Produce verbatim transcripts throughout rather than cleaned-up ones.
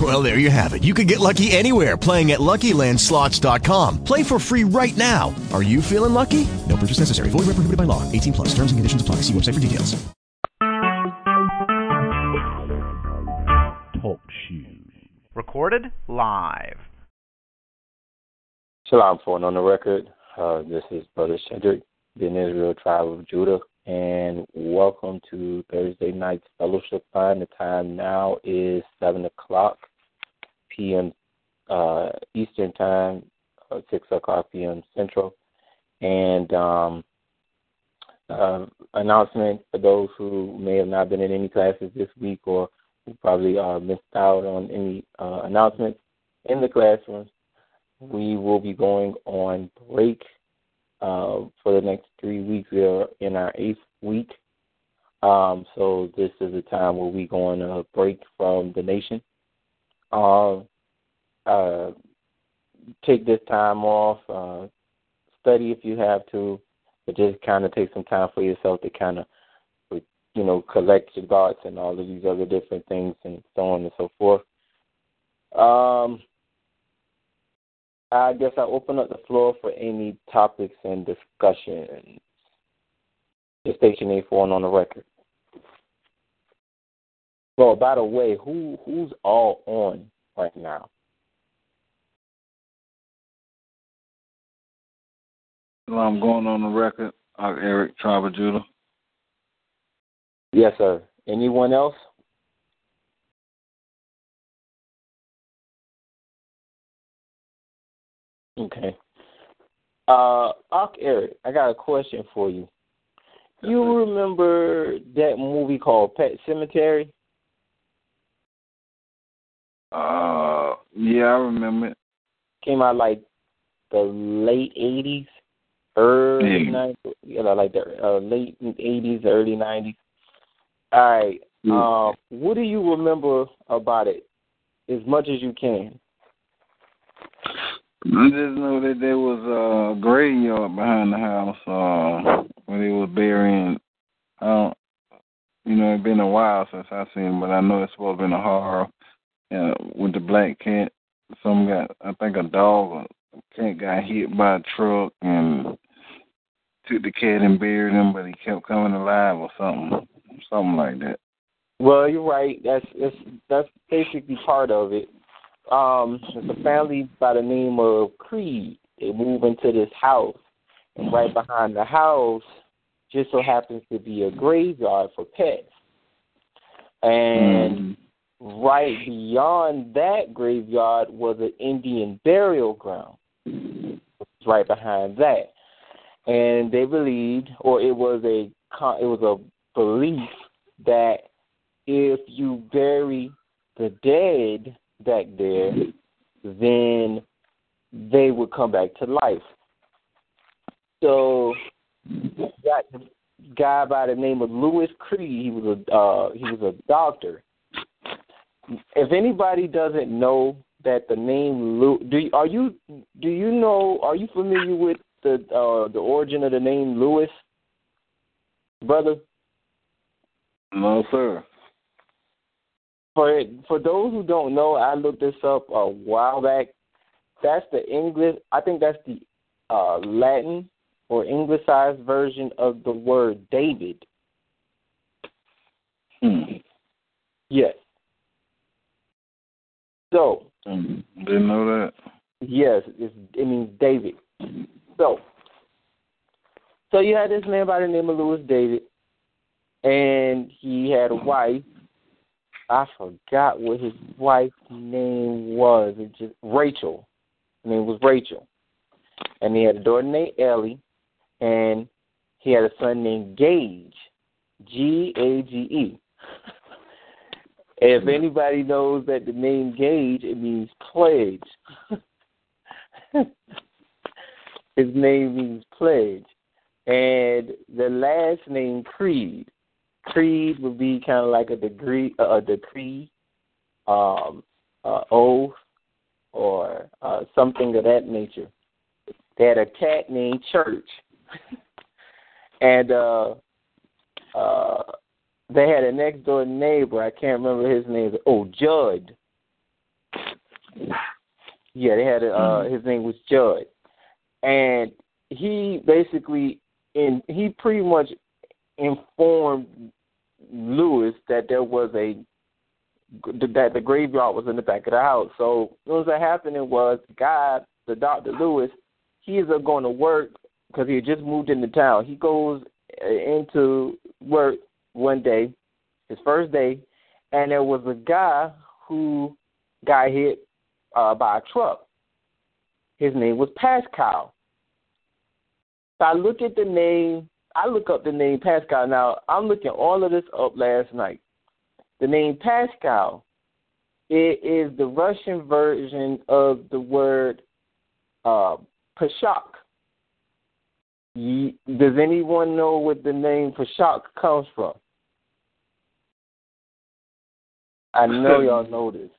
Well, there you have it. You can get lucky anywhere, playing at Lucky Land Slots dot com. Play for free right now. Are you feeling lucky? No purchase necessary. Void where prohibited by law. eighteen plus. Terms and conditions apply. See website for details. Talk shoes. Recorded live. Shalom, for on the record. Uh, this is Brother Cedric, Ben Israel, Tribe of Judah, and welcome to Thursday night's fellowship time. The time now is seven o'clock p.m. Uh, Eastern time, uh, six o'clock p.m. Central. And um, uh, announcement for those who may have not been in any classes this week or who probably uh, missed out on any uh, announcements in the classroom. We will be going on break uh, for the next three weeks. We are in our eighth week. Um, so this is a time where we go on a break from the nation. Uh, uh, take this time off. Uh, study if you have to. But just kind of take some time for yourself to kind of, you know, collect your thoughts and all of these other different things and so on and so forth. Um. I guess I'll open up the floor for any topics and discussion. It's Station eight four and on the record. So, by the way, who who's all on right now? Well, I'm going on the record. I'm Eric, Tribe of Judah. Yes, sir. Anyone else? Okay. Uh, Ark Eric, I got a question for you. You remember that movie called Pet Sematary? Uh, yeah, I remember it. Came out like the late eighties, early nineties. Yeah. You know, like the uh, late eighties, early nineties. All right. Yeah. Uh, what do you remember about it as much as you can? I just know that there was a graveyard behind the house uh, where they was burying. Uh, you know, it's been a while since I've seen it, but I know it's supposed to be a horror uh, with the black cat. Some got, I think a dog or a cat got hit by a truck and took the cat and buried him, but he kept coming alive or something, something like that. Well, you're right. That's that's, that's basically part of it. Um, it's a family by the name of Creed. They move into this house, and right behind the house just so happens to be a graveyard for pets. And mm. right beyond that graveyard was an Indian burial ground, which was right behind that. And they believed, or it was a it was a belief that if you bury the dead back there, then they would come back to life. So, got the guy by the name of Louis Creed. He was a uh, he was a doctor. If anybody doesn't know that the name Lou, do are you do you know? Are you familiar with the uh, the origin of the name Louis, brother? No, sir. For for those who don't know, I looked this up a while back. That's the English, I think that's the uh, Latin or Anglicized version of the word David. Hmm. Yes. So. Um, didn't know that. Yes, it's, it means David. So, so you had this man by the name of Louis David, and he had a wife. I forgot what his wife's name was. It just Rachel. Her name was Rachel. And he had a daughter named Ellie, and he had a son named Gage, G A G E. If anybody knows that the name Gage, it means pledge. His name means pledge. And the last name Creed. creed would be kind of like a degree, a decree, um, uh, oath, or uh, something of that nature. They had a cat named Church, and uh, uh, they had a next door neighbor. I can't remember his name. Oh, Judd. Yeah, they had a, uh, his name was Judd, and he basically in he pretty much informed Louis that there was a that the graveyard was in the back of the house. So what was happening was God, the Doctor Louis, he is going to work because he had just moved into town. He goes into work one day, his first day, and there was a guy who got hit uh, by a truck. His name was Pascal. So I look at the name, I look up the name Pascal. Now, I'm looking all of this up last night. The name Pascal, it is the Russian version of the word uh, Pashak. Does anyone know what the name Pashak comes from? I know y'all know this.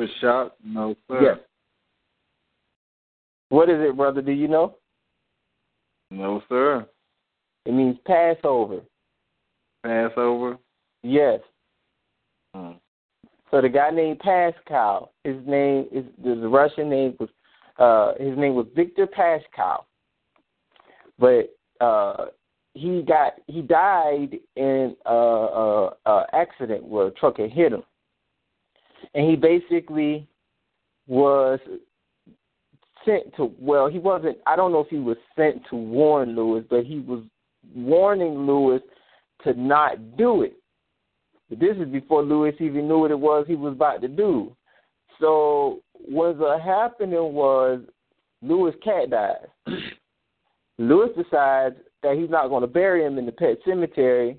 Pashak? No, sir. Yes. What is it, brother? Do you know? No, sir. It means Passover. Passover? Yes. Hmm. So the guy named Pascal, his name is the Russian name was uh, his name was Victor Pascal, but uh, he got he died in a, a, a accident where a truck had hit him, and he basically was sent to well he wasn't I don't know if he was sent to warn Louis, but he was warning Louis to not do it. But this is before Louis even knew what it was he was about to do. So what was happening was Louis' cat dies. Louis decides that he's not going to bury him in the Pet Sematary.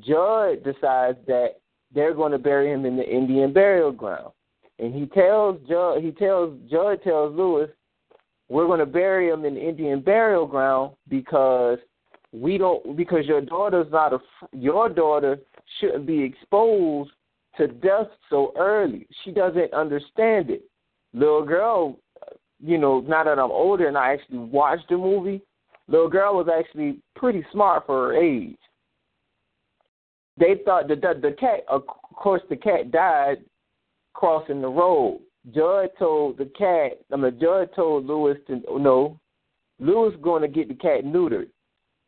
Judd decides that they're going to bury him in the Indian burial ground, and he tells Judd, he tells Judd tells Louis, we're going to bury him in the Indian burial ground because. We don't because your daughter's not a your daughter shouldn't be exposed to death so early. She doesn't understand it. Little girl, you know, now that I'm older and I actually watched the movie, little girl was actually pretty smart for her age. They thought the the, the cat, of course, the cat died crossing the road. Judd told the cat, I mean, Judd told Louis to no, Louis going to get the cat neutered.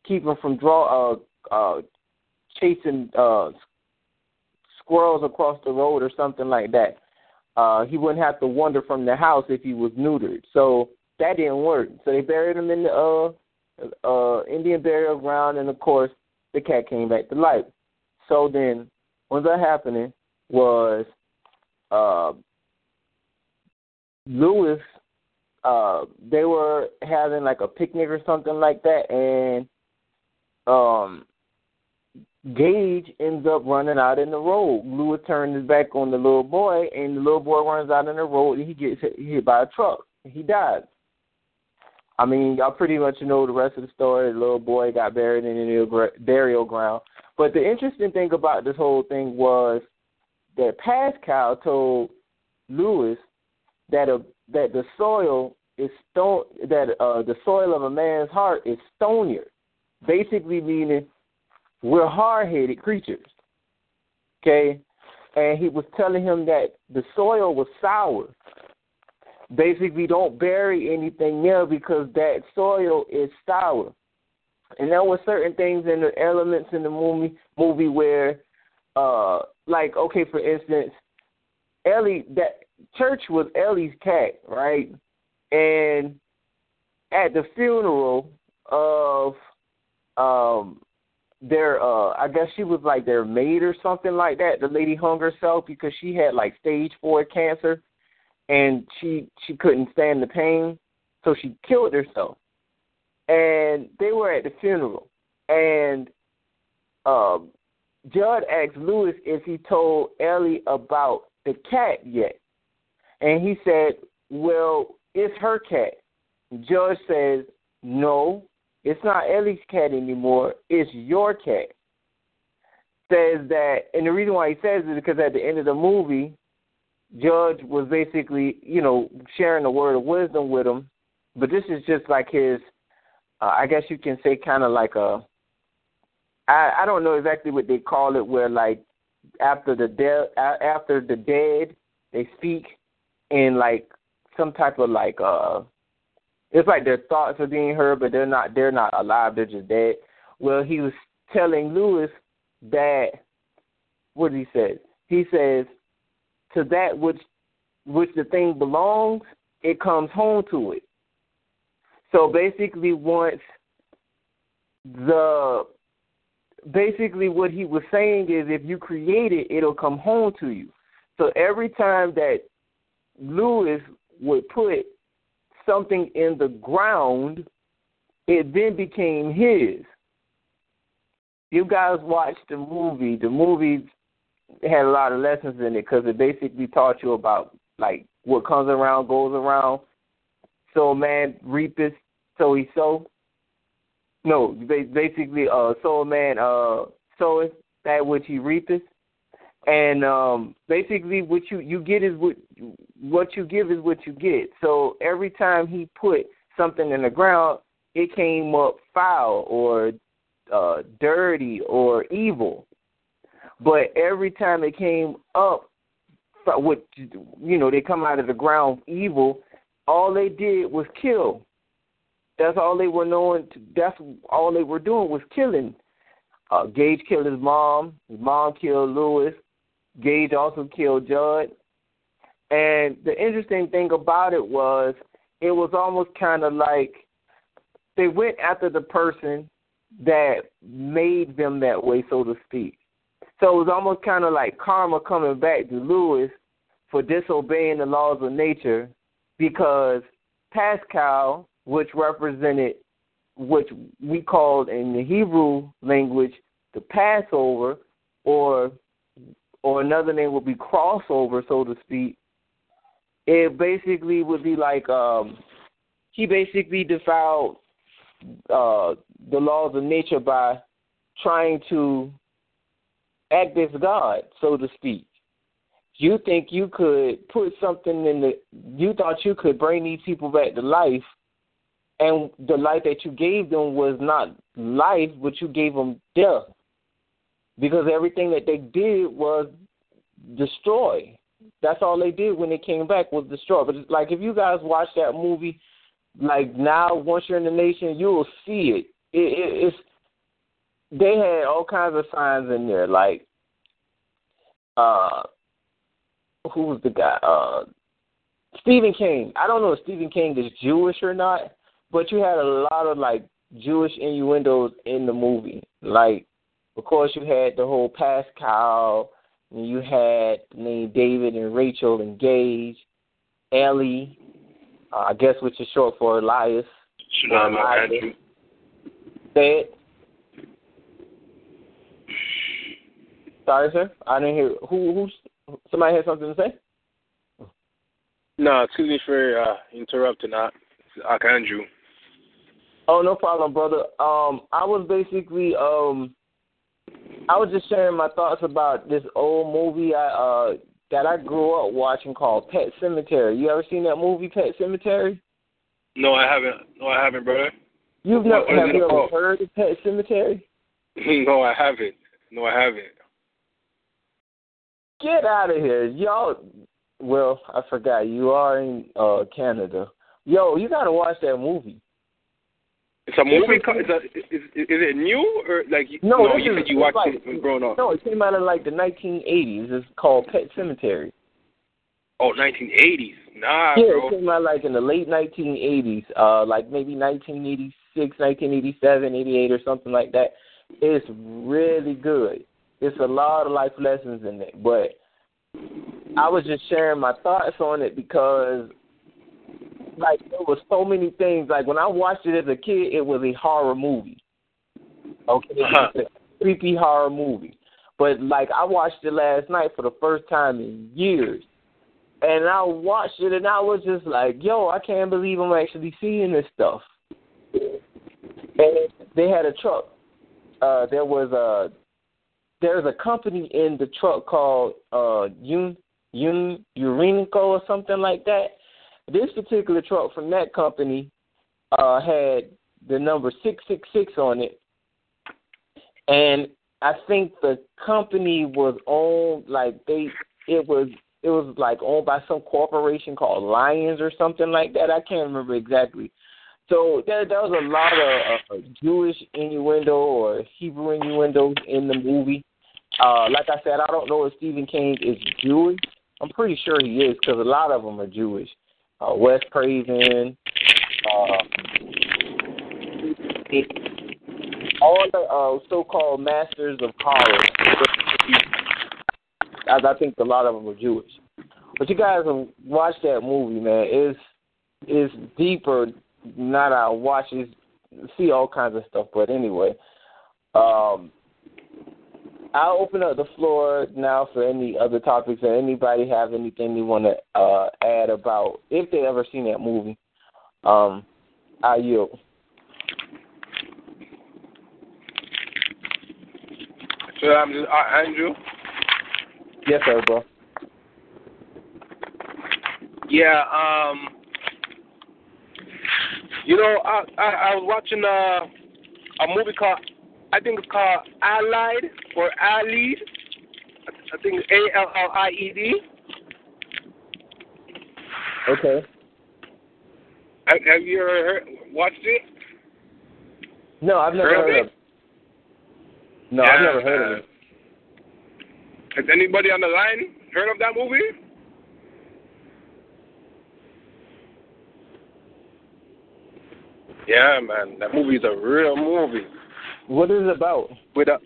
Keep him from draw, uh, uh, chasing uh, squirrels across the road or something like that. Uh, he wouldn't have to wander from the house if he was neutered. So that didn't work. So they buried him in the uh, uh, Indian burial ground, and, of course, the cat came back to life. So then what was happening was uh, Louis, uh, they were having, like, a picnic or something like that, and Um, Gage ends up running out in the road. Louis turns his back on the little boy, and the little boy runs out in the road, and he gets hit, hit by a truck. He dies. I mean, y'all pretty much know the rest of the story. The little boy got buried in the burial ground. But the interesting thing about this whole thing was that Pascal told Louis that a, that the soil is stone that uh, the soil of a man's heart is stonier. Basically meaning we're hard-headed creatures, okay? And he was telling him that the soil was sour. Basically, don't bury anything there because that soil is sour. And there were certain things in the elements in the movie, movie where, uh, like, okay, for instance, Ellie, that Church was Ellie's cat, right? And at the funeral of Um, their, uh, I guess she was like their maid or something like that. The lady hung herself because she had like stage four cancer, and she she couldn't stand the pain, so she killed herself. And they were at the funeral, and um, Judd asked Louis if he told Ellie about the cat yet, and he said, "Well, it's her cat." Judd says, "No. It's not Ellie's cat anymore. It's your cat." says that, and the reason why he says it is because at the end of the movie, Judd was basically, you know, sharing the word of wisdom with him. But this is just like his, uh, I guess you can say kind of like a, I, I don't know exactly what they call it, where like after the dead, after the dead, they speak in like some type of like, uh, it's like their thoughts are being heard, but they're not, they're not alive. They're just dead. Well, he was telling Louis that, what did he say? He says, to that which, which the thing belongs, it comes home to it. So basically once the, basically what he was saying is if you create it, it'll come home to you. So every time that Louis would put something in the ground, it then became his. You guys watched the movie. The movie had a lot of lessons in it because it basically taught you about, like, what comes around goes around. So man reapeth, so he sow. No, basically, uh, so a man uh, soweth that which he reapeth. And um, basically what you, you get is what, what you give is what you get. So every time he put something in the ground, it came up foul or uh, dirty or evil. But every time it came up, what, you know, they come out of the ground evil, all they did was kill. That's all they were knowing. To, that's all they were doing was killing. Uh, Gage killed his mom. His mom killed Louis. Gage also killed Judd. And the interesting thing about it was it was almost kind of like they went after the person that made them that way, so to speak. So it was almost kind of like karma coming back to Louis for disobeying the laws of nature, because Pascal, which represented, which we called in the Hebrew language the Passover, or or another name would be crossover, so to speak, it basically would be like um, he basically defiled uh, the laws of nature by trying to act as God, so to speak. You think you could put something in the, you thought you could bring these people back to life, and the life that you gave them was not life, but you gave them death, because everything that they did was destroy. That's all they did when they came back was destroy. But it's like if you guys watch that movie, like now, once you're in the nation, you'll see it. it, it it's They had all kinds of signs in there, like, uh, who was the guy? Uh, Stephen King. I don't know if Stephen King is Jewish or not, but you had a lot of, like, Jewish innuendos in the movie. Like, of course, you had the whole Pascal, and you had the name David and Rachel and Gage, Ellie, uh, I guess which is short for Elias. Shanama Andrew. Said. Sorry, sir. I didn't hear. Who? Who? Somebody had something to say? No, excuse me for uh, interrupting. I, it's Andrew. Oh, no problem, brother. Um, I was basically, um, I was just sharing my thoughts about this old movie I, uh, that I grew up watching called Pet Sematary. You ever seen that movie, Pet Sematary? No, I haven't. No, I haven't, brother. You've never what, have you ever heard of Pet Sematary? No, I haven't. No, I haven't. Get out of here, y'all. Well, I forgot you are in uh, Canada. Yo, you gotta watch that movie. It's a movie. Is, a, is, is it new or like? No, no you is, said you watched like, it when growing up. No, it came out in like the nineteen eighties. It's called Pet Sematary. Oh, nineteen eighties. Nah, yeah, bro. It came out like in the late nineteen eighties, uh, like maybe nineteen eighty-six, nineteen eighty-seven, eighty-eight, or something like that. It's really good. It's a lot of life lessons in it, but I was just sharing my thoughts on it because, like, there was so many things. Like, when I watched it as a kid, it was a horror movie. Okay? Uh-huh. It was a creepy horror movie. But, like, I watched it last night for the first time in years, and I watched it, and I was just like, yo, I can't believe I'm actually seeing this stuff. And they had a truck. Uh, there was a... there's a company in Detroit called uh, Un, Un, Urenico or something like that. This particular truck from that company uh, had the number six six six on it. And I think the company was owned, like, they, it was, it was like owned by some corporation called Lions or something like that. I can't remember exactly. So there, there was a lot of uh, Jewish innuendo or Hebrew innuendo in the movie. Uh, like I said, I don't know if Stephen King is Jewish. I'm pretty sure he is because a lot of them are Jewish. Uh, Wes Craven, uh, all the uh, so-called masters of horror. I, I think a lot of them are Jewish. But you guys have watched that movie, man. It's, it's deeper. Not I watch it, see all kinds of stuff. But anyway, um, I'll open up the floor now for any other topics or anybody have anything they want to uh, add about, if they ever seen that movie. Um, I yield. So I'm just, uh, Andrew? Yes, sir, bro. Yeah, um... You know, I, I I was watching uh, a movie called, I think it's called Allied or Allied. I think A L L I E D. Okay. Have, have you ever heard, watched it? No, I've never heard, heard of it. it. No, yeah, I've never heard uh, of it. Has anybody on the line heard of that movie? Yeah, man, that movie's a real movie. What is it about? With a,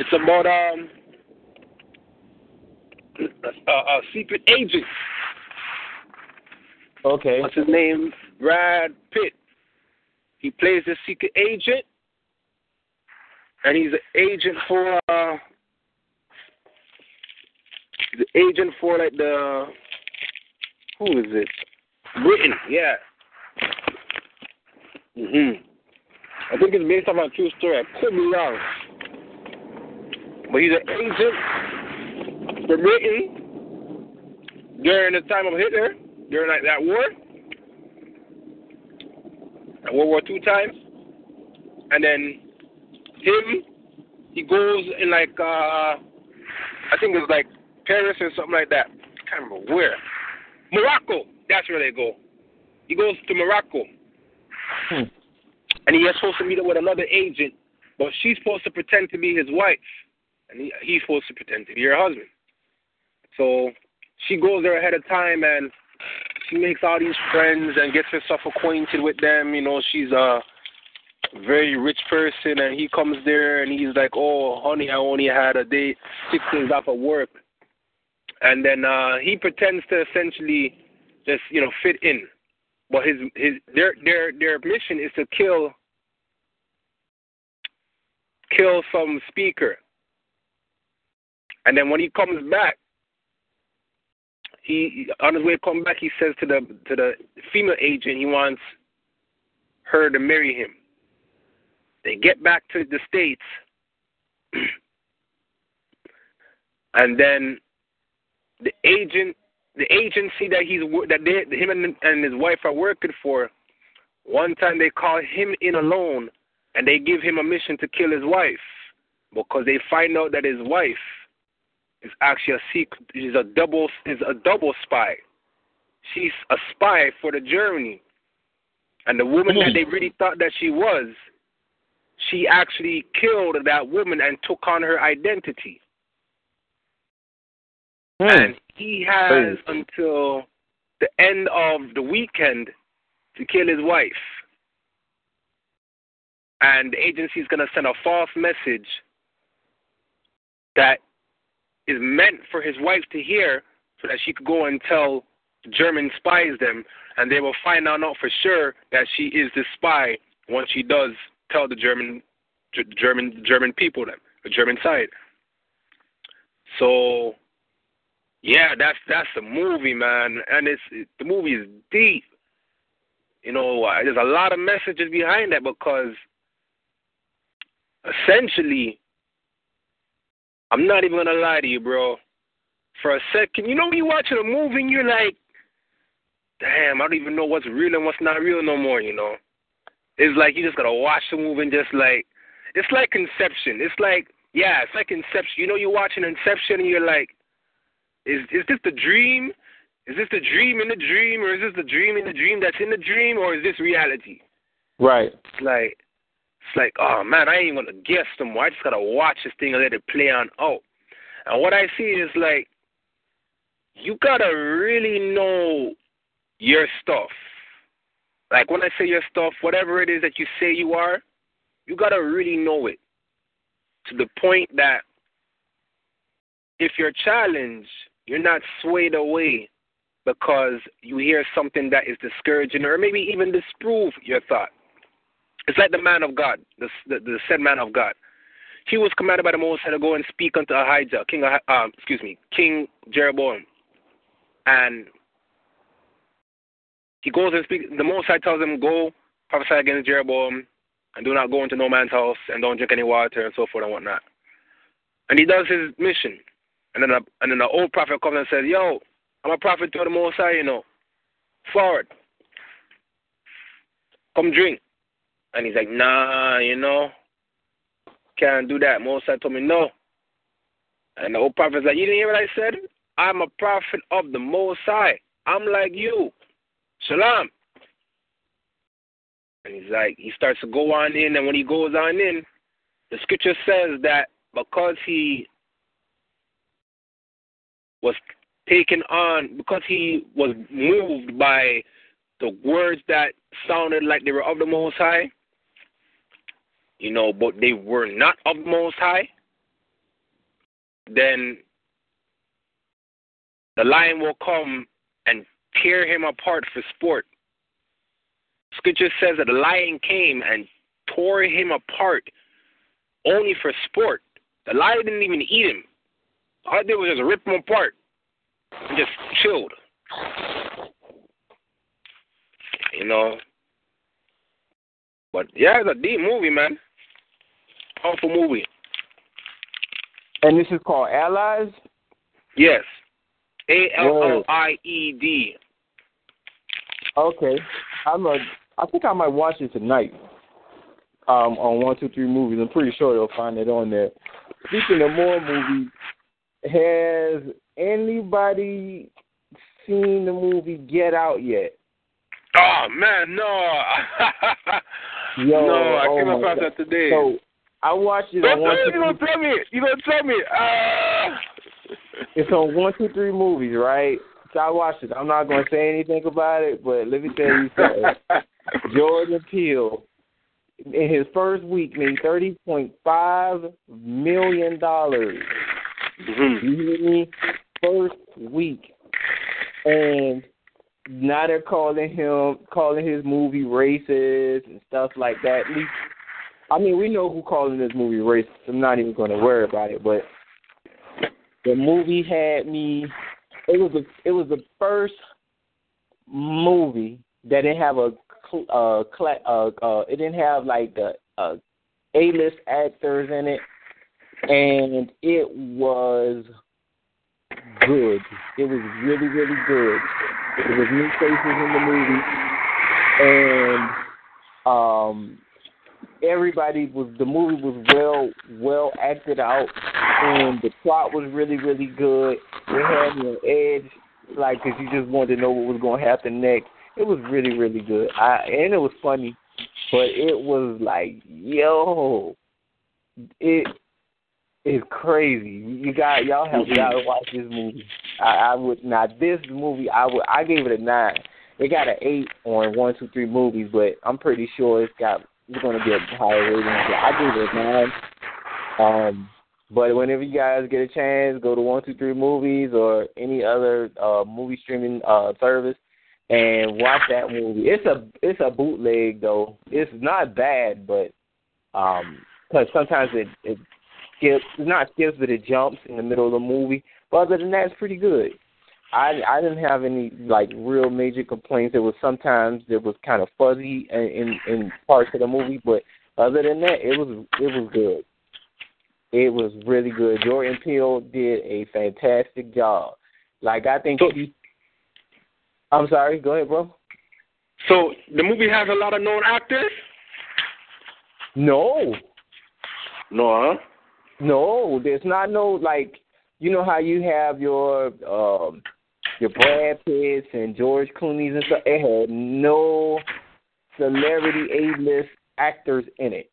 it's about um, a, a secret agent. Okay. What's his name? Brad Pitt. He plays a secret agent, and he's an agent for uh, the agent for like the who is it? Britain, yeah. Mm-hmm. I think it's based on a true story. I could be wrong. But he's an agent for Britain during the time of Hitler, during like, that war, that World War Two times. And then him, he goes in like, uh, I think it's like Paris or something like that. I can't remember where. Morocco, that's where they go. He goes to Morocco. Hmm. And he is supposed to meet up with another agent, but she's supposed to pretend to be his wife, and he, he's supposed to pretend to be her husband. So she goes there ahead of time, and she makes all these friends and gets herself acquainted with them. You know, she's a very rich person, and he comes there, and he's like, "Oh, honey, I only had a day, six days off of work," and then uh, he pretends to essentially just, you know, fit in. But his his their their their mission is to kill kill some speaker. And then when he comes back, he on his way to come back, he says to the to the female agent he wants her to marry him. They get back to the States, and then the agent. The agency that he's that they, him and, and his wife are working for, one time they call him in alone, and they give him a mission to kill his wife because they find out that his wife is actually a secret, is a double is a double spy. She's a spy for the Germany, and the woman that they really thought that she was, she actually killed that woman and took on her identity. And he has until the end of the weekend to kill his wife. And the agency is going to send a false message that is meant for his wife to hear so that she could go and tell German spies them, and they will find out for sure that she is the spy once she does tell the German German, German people them, the German side. So... yeah, that's that's the movie, man, and it's it, the movie is deep. You know, uh, there's a lot of messages behind that because essentially I'm not even gonna lie to you, bro. For a second, you know when you're watching a movie and you're like, damn, I don't even know what's real and what's not real no more, you know. It's like you just gotta watch the movie and just like, it's like Inception. It's like, yeah, it's like Inception. You know you're watching Inception and you're like, is is this the dream? Is this the dream in the dream? Or is this the dream in the dream that's in the dream? Or is this reality? Right. It's like, it's like, oh, man, I ain't going to guess no more. I just got to watch this thing and let it play on out. And what I see is, like, you got to really know your stuff. Like, when I say your stuff, whatever it is that you say you are, you got to really know it to the point that if you're challenged, you're not swayed away because you hear something that is discouraging or maybe even disprove your thought. It's like the man of God, the, the, the said man of God. He was commanded by the Most High to go and speak unto Ahijah, King, uh, excuse me, King Jeroboam. And he goes and speaks. The Most High tells him, go prophesy against Jeroboam and do not go into no man's house and don't drink any water and so forth and whatnot. And he does his mission. And then a, and then the old prophet comes and says, yo, I'm a prophet to the Most High, you know. Forward. Come drink. And he's like, nah, you know, can't do that. Most High told me no. And the old prophet's like, you didn't hear what I said? I'm a prophet of the Most High. I'm like you. Shalom. And he's like, he starts to go on in. And when he goes on in, the scripture says that because he was taken on, because he was moved by the words that sounded like they were of the Most High, you know, but they were not of the Most High, then the lion will come and tear him apart for sport. Scripture says that the lion came and tore him apart only for sport. The lion didn't even eat him. All I did was just rip him apart and just chilled. You know. But yeah, it's a deep movie, man. Powerful movie. And this is called Allies? Yes. A L L I E D. Okay. I'm a, I think I might watch it tonight. Um, on one two three Movies. I'm pretty sure they'll find it on there. Speaking of more movies, has anybody seen the movie Get Out yet? Oh, man, no. Yo, no, I oh came across that today. So, I watched it on one, two, three. You don't tell me. You don't tell me. Uh... It's on one two three Movies, right? So I watched it. I'm not going to say anything about it, but let me tell you something. Jordan Peele, in his first week, made thirty point five million dollars. Mm-hmm. You hear me? First week. And now they're calling him, calling his movie racist and stuff like that. At least, I mean, we know who's calling this movie racist. I'm not even going to worry about it. But the movie had me. It was the it was the first movie that didn't have a uh, cla- uh, uh it didn't have like the uh, A-list actors in it, and it was good. It was really, really good. It was new faces in the movie, and um, everybody was. The movie was well, well acted out, and the plot was really, really good. It had me on edge, like, because you just wanted to know what was going to happen next. It was really, really good. I and it was funny, but it was like, yo, it is crazy. You got y'all have got to watch this movie. I, I would not. This movie, I would. I gave it a nine. It got an eight on one, two, three movies, but I'm pretty sure it's got. It's going to get a higher rating. So I gave it a nine. Um, but whenever you guys get a chance, go to one, two, three movies or any other uh, movie streaming uh, service and watch that movie. It's a it's a bootleg though. It's not bad, but um, cause sometimes it it skips, not skips, but it jumps in the middle of the movie. But other than that, it's pretty good. I, I didn't have any, like, real major complaints. It was sometimes it was kind of fuzzy in, in, in parts of the movie, but other than that, it was it was good. It was really good. Jordan Peele did a fantastic job. Like, I think so, he... I'm sorry. Go ahead, bro. So, the movie has a lot of known actors? No. No, huh? No, there's not no, like... You know how you have your um, your Brad Pitts and George Clooney's and stuff? It had no celebrity A-list actors in it.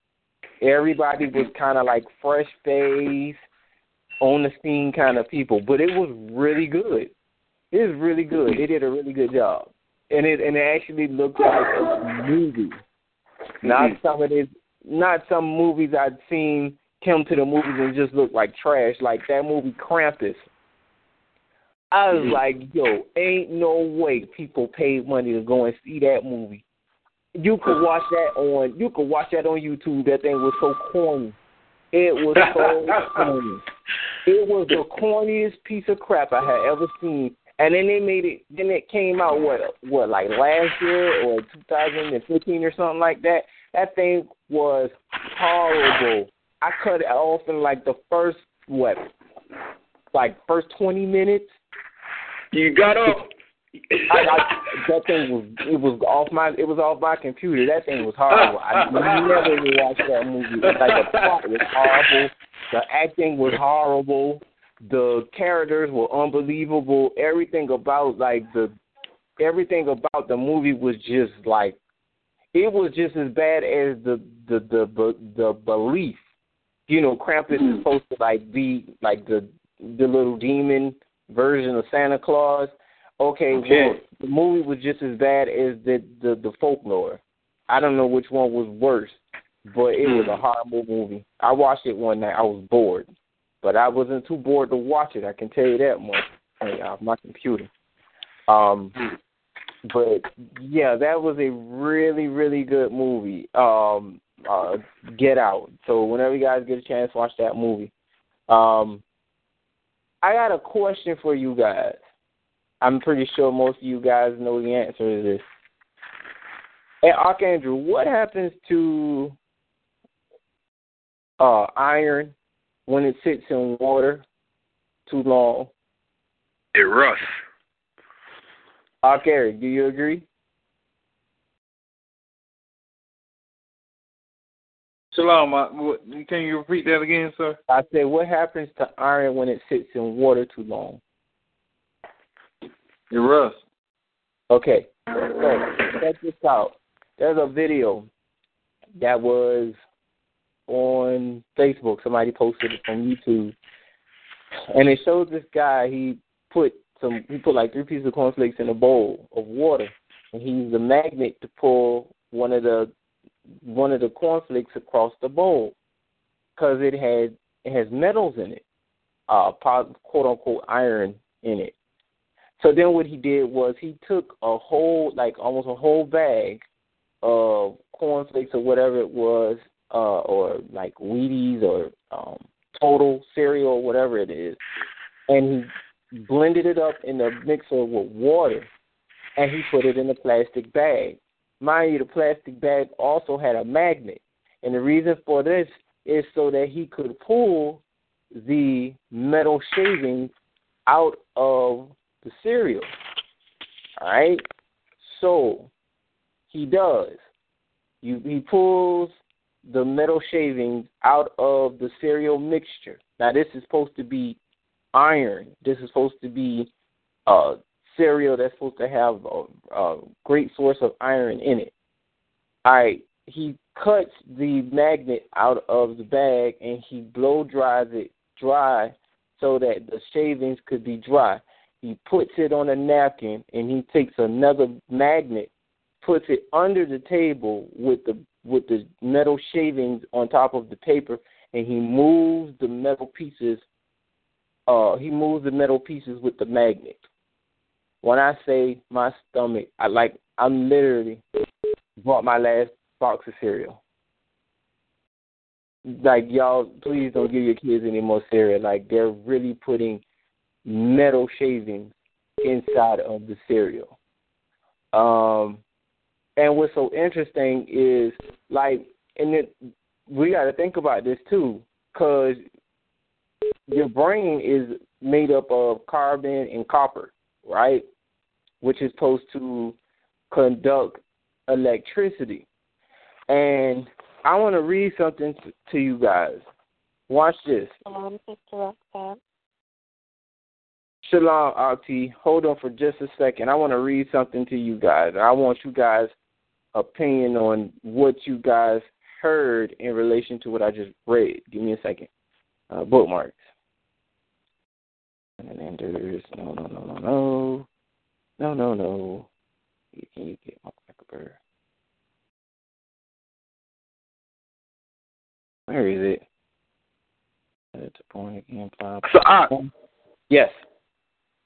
Everybody was kind of like fresh face, on the scene kind of people. But it was really good. It was really good. They did a really good job. And it and it actually looked like a movie. Not some of these, not some movies I'd seen come to the movies and just look like trash, like that movie Krampus. I was mm-hmm. like, yo, ain't no way people paid money to go and see that movie. You could watch that on, you could watch that on YouTube. That thing was so corny. It was so corny. It was the corniest piece of crap I had ever seen. And then they made it. Then it came out what, what like last year or two thousand fifteen or something like that. That thing was horrible. I cut it off in like the first, what, like first twenty minutes. You got up. I, I, that thing was it was off my it was off my computer. That thing was horrible. I never watched that movie. Like the plot was horrible. The acting was horrible. The characters were unbelievable. Everything about like the everything about the movie was just like it was just as bad as the the the the, the belief. You know, Krampus is supposed to like be like the the little demon version of Santa Claus. Okay, okay. Well, the movie was just as bad as the, the the folklore. I don't know which one was worse, but it was a horrible movie. I watched it one night. I was bored, but I wasn't too bored to watch it. I can tell you that much. Hey, off my computer. Um, but yeah, that was a really really good movie. Um. Uh, Get Out. So whenever you guys get a chance, watch that movie. Um, I got a question for you guys. I'm pretty sure most of you guys know the answer to this. Hey, Archangel, what happens to uh, iron when it sits in water too long? It rusts. Archangel, do you agree? Shalom, can you repeat that again, sir? I said, what happens to iron when it sits in water too long? It rusts. Okay. So, check this out. There's a video that was on Facebook. Somebody posted it from YouTube. And it showed this guy, he put some, he put like three pieces of cornflakes in a bowl of water. And he used a magnet to pull one of the one of the cornflakes across the bowl because it had it has metals in it, uh, quote unquote iron in it. So then what he did was he took a whole, like almost a whole bag of cornflakes or whatever it was, uh, or like Wheaties or um, Total cereal, whatever it is, and he blended it up in the mixer with water, and he put it in a plastic bag. Mind you, the plastic bag also had a magnet. And the reason for this is so that he could pull the metal shavings out of the cereal. All right? So he does. You, he pulls the metal shavings out of the cereal mixture. Now, this is supposed to be iron. This is supposed to be uh cereal that's supposed to have a, a great source of iron in it. All right, he cuts the magnet out of the bag and he blow dries it dry so that the shavings could be dry. He puts it on a napkin and he takes another magnet, puts it under the table with the with the metal shavings on top of the paper, and he moves the metal pieces. Uh, he moves the metal pieces with the magnet. When I say my stomach, I like I'm literally bought my last box of cereal. Like, y'all, please don't give your kids any more cereal. Like, they're really putting metal shavings inside of the cereal. Um, and what's so interesting is, like, and it, we got to think about this too, because your brain is made up of carbon and copper, right, which is supposed to conduct electricity. And I want to read something to, to you guys. Watch this. Shalom, Sister Roxanne. Shalom, Auntie. Hold on for just a second. I want to read something to you guys. I want you guys' opinion on what you guys heard in relation to what I just read. Give me a second. Uh, bookmarks. And then there's no, no, no, no, no. No, no, no. You can get my blackbird. Where is it? It's a point again. So, uh, yes.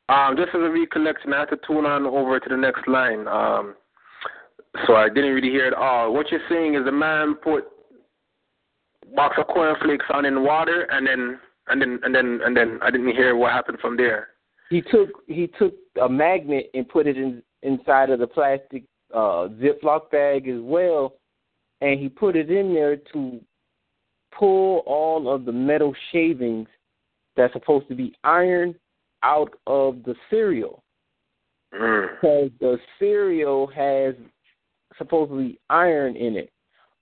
Um, just as a recollection, I had to tune on over to the next line. Um, so I didn't really hear it all. What you're saying is the man put a box of cornflakes on in water, and then and then and then and then I didn't hear what happened from there. He took he took a magnet and put it in, inside of the plastic uh, Ziploc bag as well, and he put it in there to pull all of the metal shavings that's supposed to be iron out of the cereal. Mm. Because the cereal has supposedly iron in it,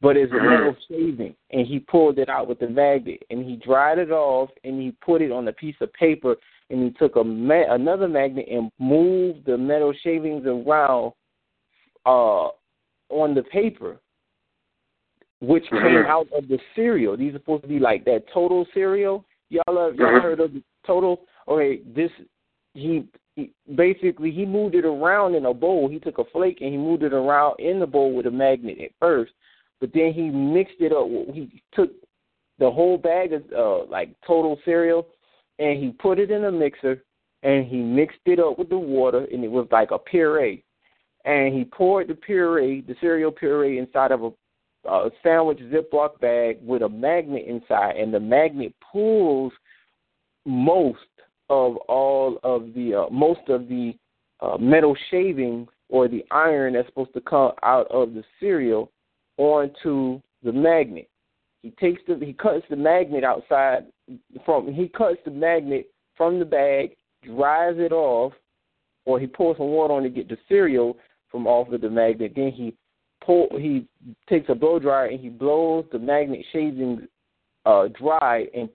but it's a mm. metal shaving, and he pulled it out with the magnet, and he dried it off, and he put it on a piece of paper, and he took a ma- another magnet and moved the metal shavings around uh, on the paper, which came mm-hmm. out of the cereal. These are supposed to be like that total cereal. Y'all have, y'all mm-hmm. heard of the total? Okay, this, he, he basically, he moved it around in a bowl. He took a flake and he moved it around in the bowl with a magnet at first, but then he mixed it up. He took the whole bag of uh, like total cereal and he put it in a mixer and he mixed it up with the water, and it was like a puree. And he poured the puree, the cereal puree, inside of a a sandwich Ziploc bag with a magnet inside, and the magnet pulls most of all of the uh, most of the uh, metal shavings or the iron that's supposed to come out of the cereal onto the magnet. He takes the he cuts the magnet outside from he cuts the magnet from the bag, dries it off, or he pours some water on to get the cereal from off of the magnet. Then he Pull, he takes a blow dryer and he blows the magnet shavings uh, dry and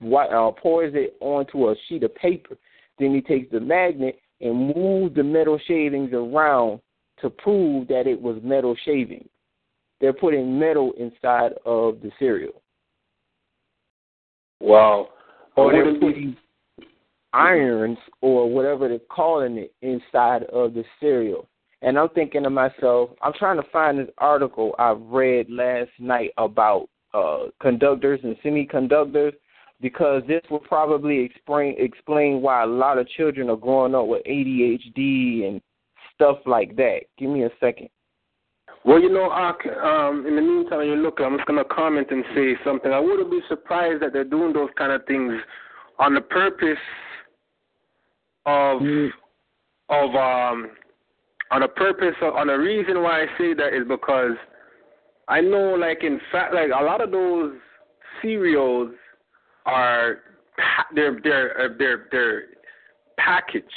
uh, pours it onto a sheet of paper. Then he takes the magnet and moves the metal shavings around to prove that it was metal shavings. They're putting metal inside of the cereal. Wow. Or they're putting irons or whatever they're calling it inside of the cereal. And I'm thinking to myself, I'm trying to find this article I read last night about uh, conductors and semiconductors, because this will probably explain explain why a lot of children are growing up with A D H D and stuff like that. Give me a second. Well, you know, I, um, in the meantime, you look, I'm just going to comment and say something. I wouldn't be surprised that they're doing those kind of things on the purpose of mm. of um. On a purpose, on a reason why I say that is because I know, like, in fact, like, a lot of those cereals are, they're, they're, they're, they're packaged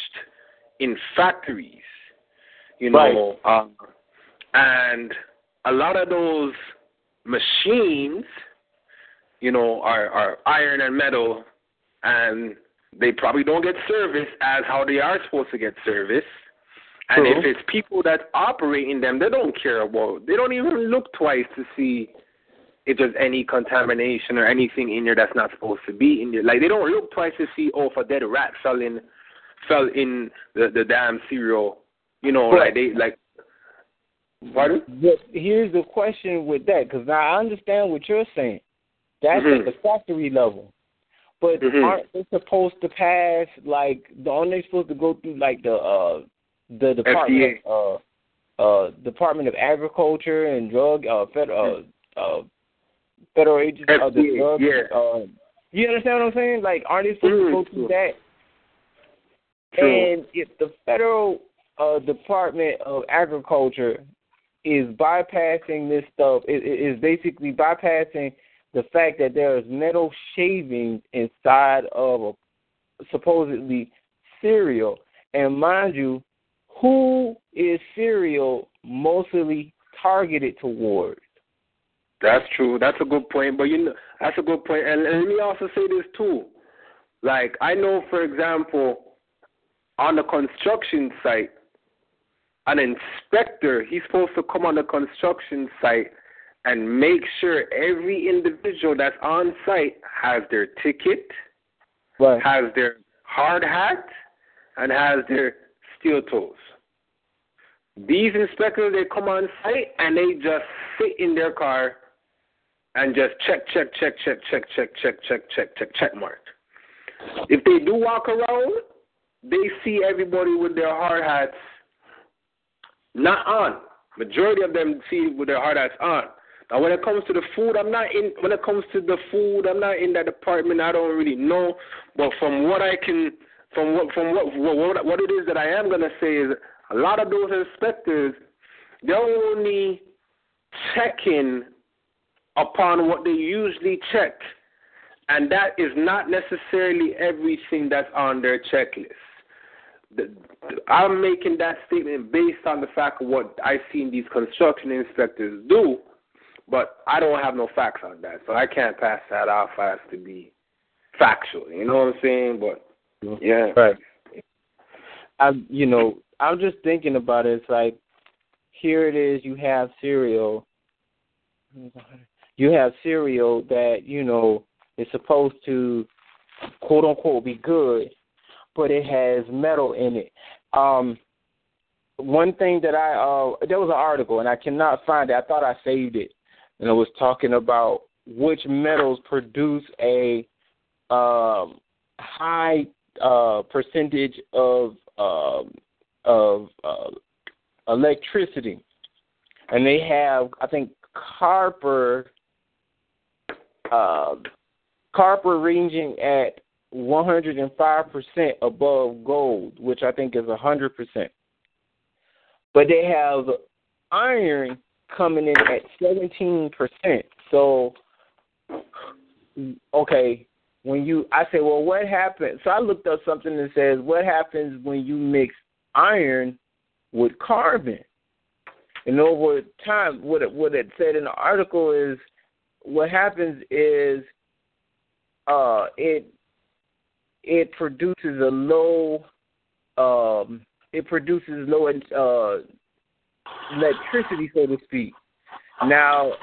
in factories, you know. Right. Um, and a lot of those machines, you know, are, are iron and metal, and they probably don't get serviced as how they are supposed to get serviced. And True. If it's people that operate in them, they don't care about. They don't even look twice to see if there's any contamination or anything in there that's not supposed to be in there. Like, they don't look twice to see, oh, if a dead rat fell in, fell in the, the damn cereal. You know, but, like they like. Pardon? But here's the question with that, because now I understand what you're saying. That's mm-hmm. at the factory level. But mm-hmm. aren't they supposed to pass like? Aren't they supposed to go through like the? Uh, The Department of, uh, uh, Department of Agriculture and Drug uh, Federal uh, uh, Federal Agency of uh, the Drug. Yeah. Uh, you understand what I'm saying? Like, aren't they supposed to go through that? True. And if the Federal uh, Department of Agriculture is bypassing this stuff, it, it is basically bypassing the fact that there is metal shavings inside of a supposedly cereal. And mind you, who is cereal mostly targeted towards? That's true. That's a good point. But you know, that's a good point. And, and let me also say this too. Like, I know, for example, on a construction site, an inspector, he's supposed to come on the construction site and make sure every individual that's on site has their ticket, right, has their hard hat, and has their steel toes. These inspectors, they come on site and they just sit in their car and just check, check, check, check, check, check, check, check, check, check, check mark. If they do walk around, they see everybody with their hard hats not on. Majority of them see with their hard hats on. Now, when it comes to the food, I'm not in. When it comes to the food, I'm not in that department. I don't really know. But from what I can, from what from what what, what it is that I am gonna say is, a lot of those inspectors, they're only checking upon what they usually check, and that is not necessarily everything that's on their checklist. The, the, I'm making that statement based on the fact of what I've seen these construction inspectors do, but I don't have no facts on that, so I can't pass that off as to be factual. You know what I'm saying? But yeah, right. I, you know, I'm just thinking about it. It's like, here it is. You have cereal. You have cereal that, you know, is supposed to, quote unquote, be good, but it has metal in it. Um, one thing that I, uh, there was an article, and I cannot find it. I thought I saved it, and it was talking about which metals produce a um, high uh, percentage of um, of uh, electricity. And they have, I think, copper, uh, copper ranging at one hundred five percent above gold, which I think is one hundred percent. But they have iron coming in at seventeen percent. So, okay, when you, I say, well, what happens? So I looked up something that says, what happens when you mix iron with carbon? And over time, what it, what it said in the article is, what happens is uh, it it produces a low um, it produces low uh, electricity, so to speak. Now,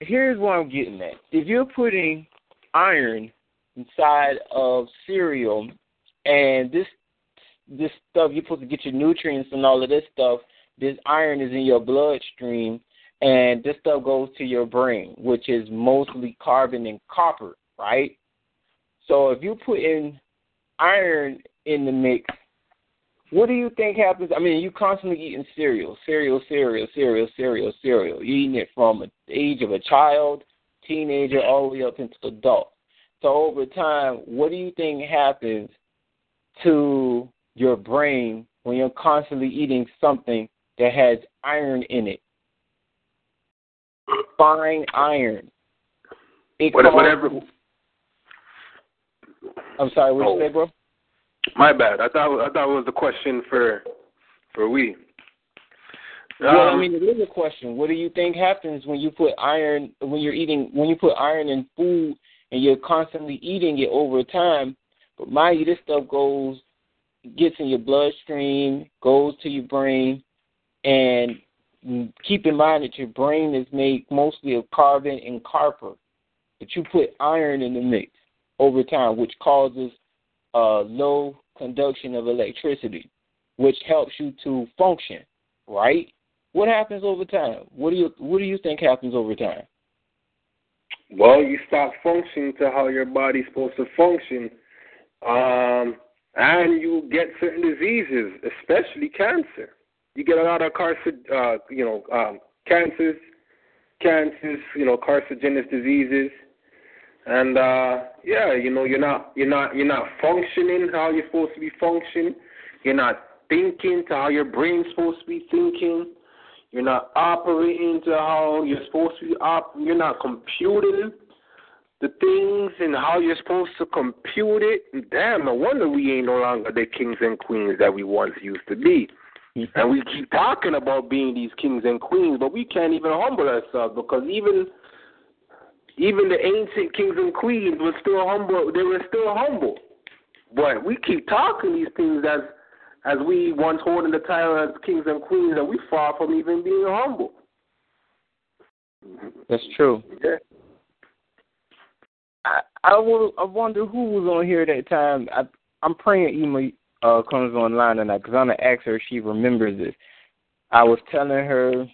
here's what I'm getting at: if you're putting iron inside of cereal, and this this stuff, you're supposed to get your nutrients and all of this stuff, this iron is in your bloodstream, and this stuff goes to your brain, which is mostly carbon and copper, right? So if you put in iron in the mix, what do you think happens? I mean, you constantly eating cereal, cereal, cereal, cereal, cereal, cereal. You're eating it from the age of a child, teenager, all the way up into adult. So over time, what do you think happens to your brain when you're constantly eating something that has iron in it? Fine iron. It Whatever. Causes... I'm sorry, what did oh, you say, bro? My bad. I thought I thought it was the question for for we. Well, um, I mean, it is a question. What do you think happens when you put iron when you're eating when you put iron in food and you're constantly eating it over time? But mind you, this stuff goes. Gets in your bloodstream, goes to your brain, and keep in mind that your brain is made mostly of carbon and copper. But you put iron in the mix over time, which causes uh, low conduction of electricity, which helps you to function, right? What happens over time? What do you What do you think happens over time? Well, you stop functioning to how your body's supposed to function. Um. And you get certain diseases, especially cancer. You get a lot of carcin, uh, you know, um, cancers, cancers, you know, carcinogenic diseases, and uh, yeah, you know, you're not, you're not, you're not functioning how you're supposed to be functioning. You're not thinking to how your brain's supposed to be thinking. You're not operating to how you're supposed to be op. You're not computing the things and how you're supposed to compute it, damn, no wonder we ain't no longer the kings and queens that we once used to be. Mm-hmm. And we keep talking about being these kings and queens, but we can't even humble ourselves because even even the ancient kings and queens were still humble. They were still humble. But we keep talking these things as, as we once holding the title as kings and queens, and we far from even being humble. That's true. Yeah. I, I, will, I wonder who was on here that time. I, I'm praying Ema uh, comes online tonight because I'm going to ask her if she remembers this. I was telling her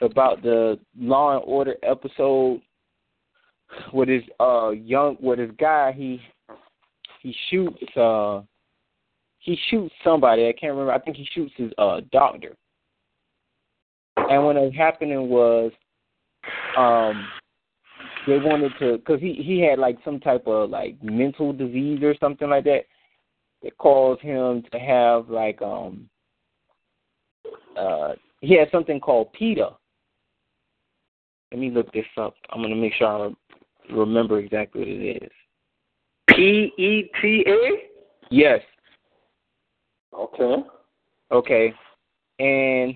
about the Law and Order episode with his uh, young, with his guy. He he shoots uh, he shoots somebody. I can't remember. I think he shoots his uh, doctor. And what was happening was, um. They wanted to, because he, he had, like, some type of, like, mental disease or something like that that caused him to have, like, um, uh, he had something called Pica. Let me look this up. I'm going to make sure I remember exactly what it is. P E T A? Yes. Okay. Okay. And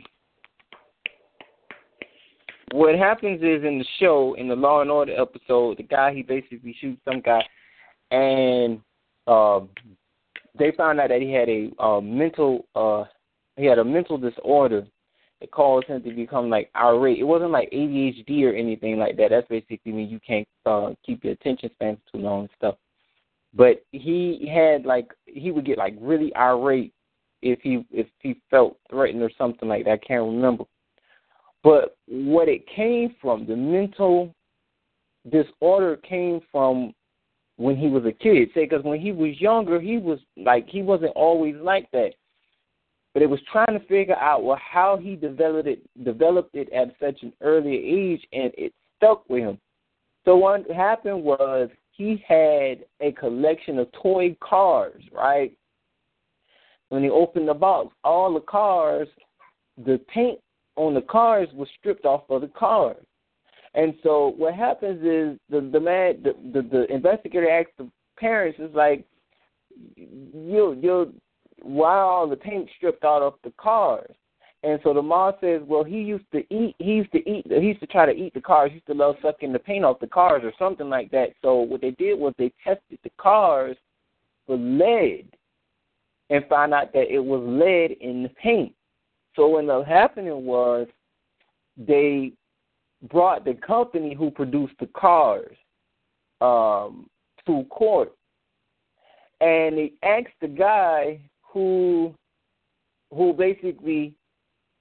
what happens is in the show, in the Law and Order episode, the guy, he basically shoots some guy, and uh, they found out that he had a uh, mental, uh, he had a mental disorder that caused him to become, like, irate. It wasn't like A D H D or anything like that. That's basically when you can't uh, keep your attention spans too long and stuff. But he had, like, he would get, like, really irate if he if he felt threatened or something like that. I can't remember. But what it came from, the mental disorder came from when he was a kid. Say, because when he was younger, he was like he wasn't always like that. But it was trying to figure out well how he developed it, developed it at such an early age, and it stuck with him. So what happened was he had a collection of toy cars, right? When he opened the box, all the cars, the paint on the cars was stripped off of the cars. And so what happens is the the man, the, the, the investigator asks the parents, is like, you, you, why are all the paint stripped out of the cars? And so the mom says, well, he used to eat, he used to eat, he used to try to eat the cars, he used to love sucking the paint off the cars or something like that. So what they did was they tested the cars for lead and found out that it was lead in the paint. So what ended up happening was they brought the company who produced the cars um, to court, and they asked the guy who who basically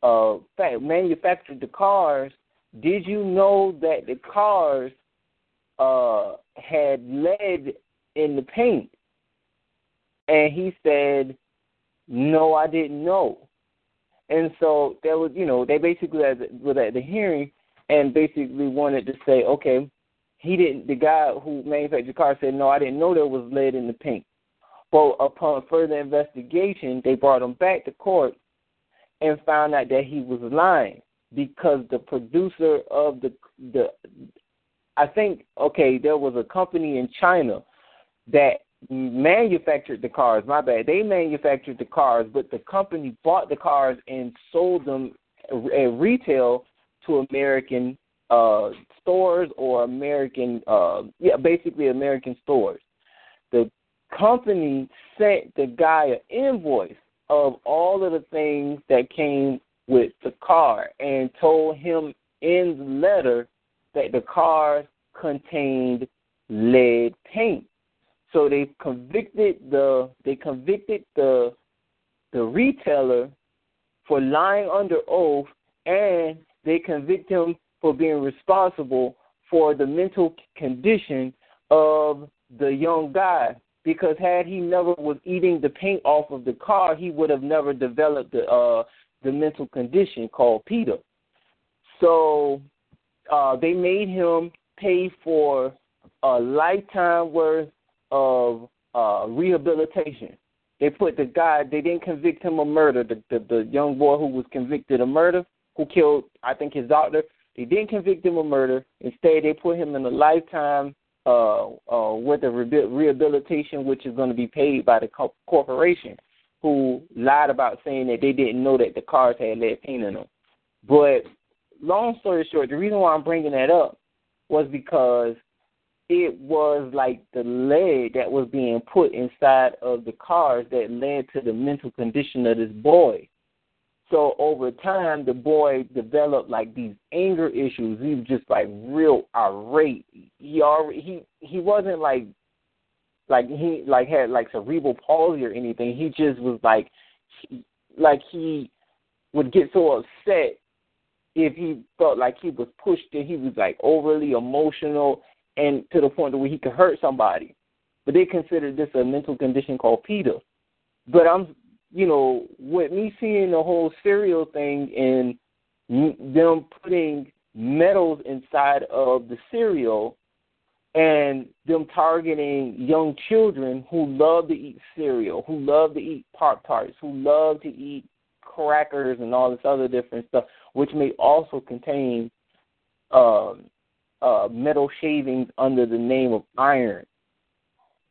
uh, manufactured the cars, did you know that the cars uh, had lead in the paint? And he said, no, I didn't know. And so there was, you know, they basically were at the hearing and basically wanted to say, okay, he didn't. The guy who manufactured the car said, no, I didn't know there was lead in the paint. But upon further investigation, they brought him back to court and found out that he was lying because the producer of the the, I think, okay, there was a company in China that manufactured the cars, my bad. They manufactured the cars, but the company bought the cars and sold them at retail to American uh, stores or American, uh, yeah, basically American stores. The company sent the guy an invoice of all of the things that came with the car and told him in the letter that the cars contained lead paint. So they convicted the they convicted the the retailer for lying under oath, and they convict him for being responsible for the mental condition of the young guy. Because had he never was eating the paint off of the car, he would have never developed the uh, the mental condition called Peter. So uh, they made him pay for a lifetime worth of uh, rehabilitation. They put the guy, they didn't convict him of murder, the, the the young boy who was convicted of murder, who killed, I think, his doctor. They didn't convict him of murder. Instead, they put him in a lifetime uh, uh, with the rehabilitation, which is going to be paid by the co- corporation, who lied about saying that they didn't know that the cars had lead paint in them. But long story short, the reason why I'm bringing that up was because it was like the lead that was being put inside of the cars that led to the mental condition of this boy. So over time, the boy developed like these anger issues. He was just like real irate. He already, he he wasn't like like he like had like cerebral palsy or anything. He just was like he, like he would get so upset if he felt like he was pushed in. He was like overly emotional and to the point where he could hurt somebody. But they considered this a mental condition called PETA. But I'm You know, with me seeing the whole cereal thing and them putting metals inside of the cereal and them targeting young children who love to eat cereal, who love to eat Pop-Tarts, who love to eat crackers and all this other different stuff, which may also contain um, uh, metal shavings under the name of iron,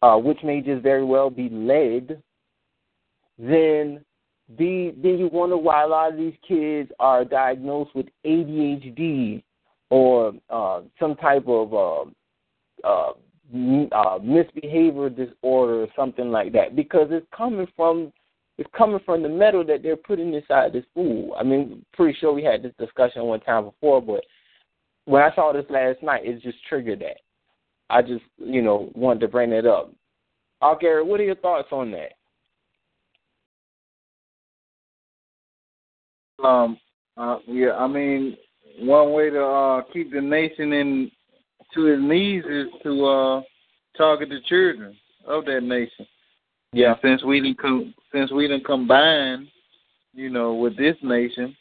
uh, which may just very well be lead. Then, the, then you wonder why a lot of these kids are diagnosed with A D H D or uh, some type of uh, uh, uh, misbehavior disorder or something like that, because it's coming from it's coming from the metal that they're putting inside this food. I mean, pretty sure we had this discussion one time before, but when I saw this last night, it just triggered that. I just, you know, wanted to bring it up. Okay, what are your thoughts on that? Um. Uh, yeah. I mean, one way to uh, keep the nation in to its knees is to uh, target the children of that nation. Yeah. And since we didn't com- since we didn't combine, you know, with this nation,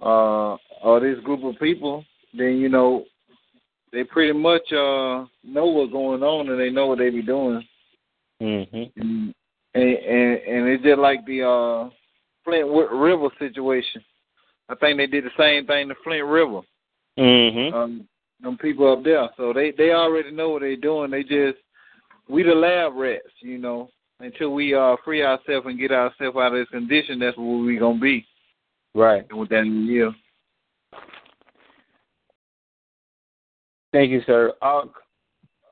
uh, or this group of people, then you know, they pretty much uh, know what's going on and they know what they be doing. Mm-hmm. And and, and it's just like the. Uh, Flint River situation. I think they did the same thing to Flint River. Mm-hmm. Um, them people up there. So they, they already know what they're doing. They just, we the lab rats, you know. Until we uh, free ourselves and get ourselves out of this condition, that's where we going to be. Right. With that new year. Thank you, sir. Ark,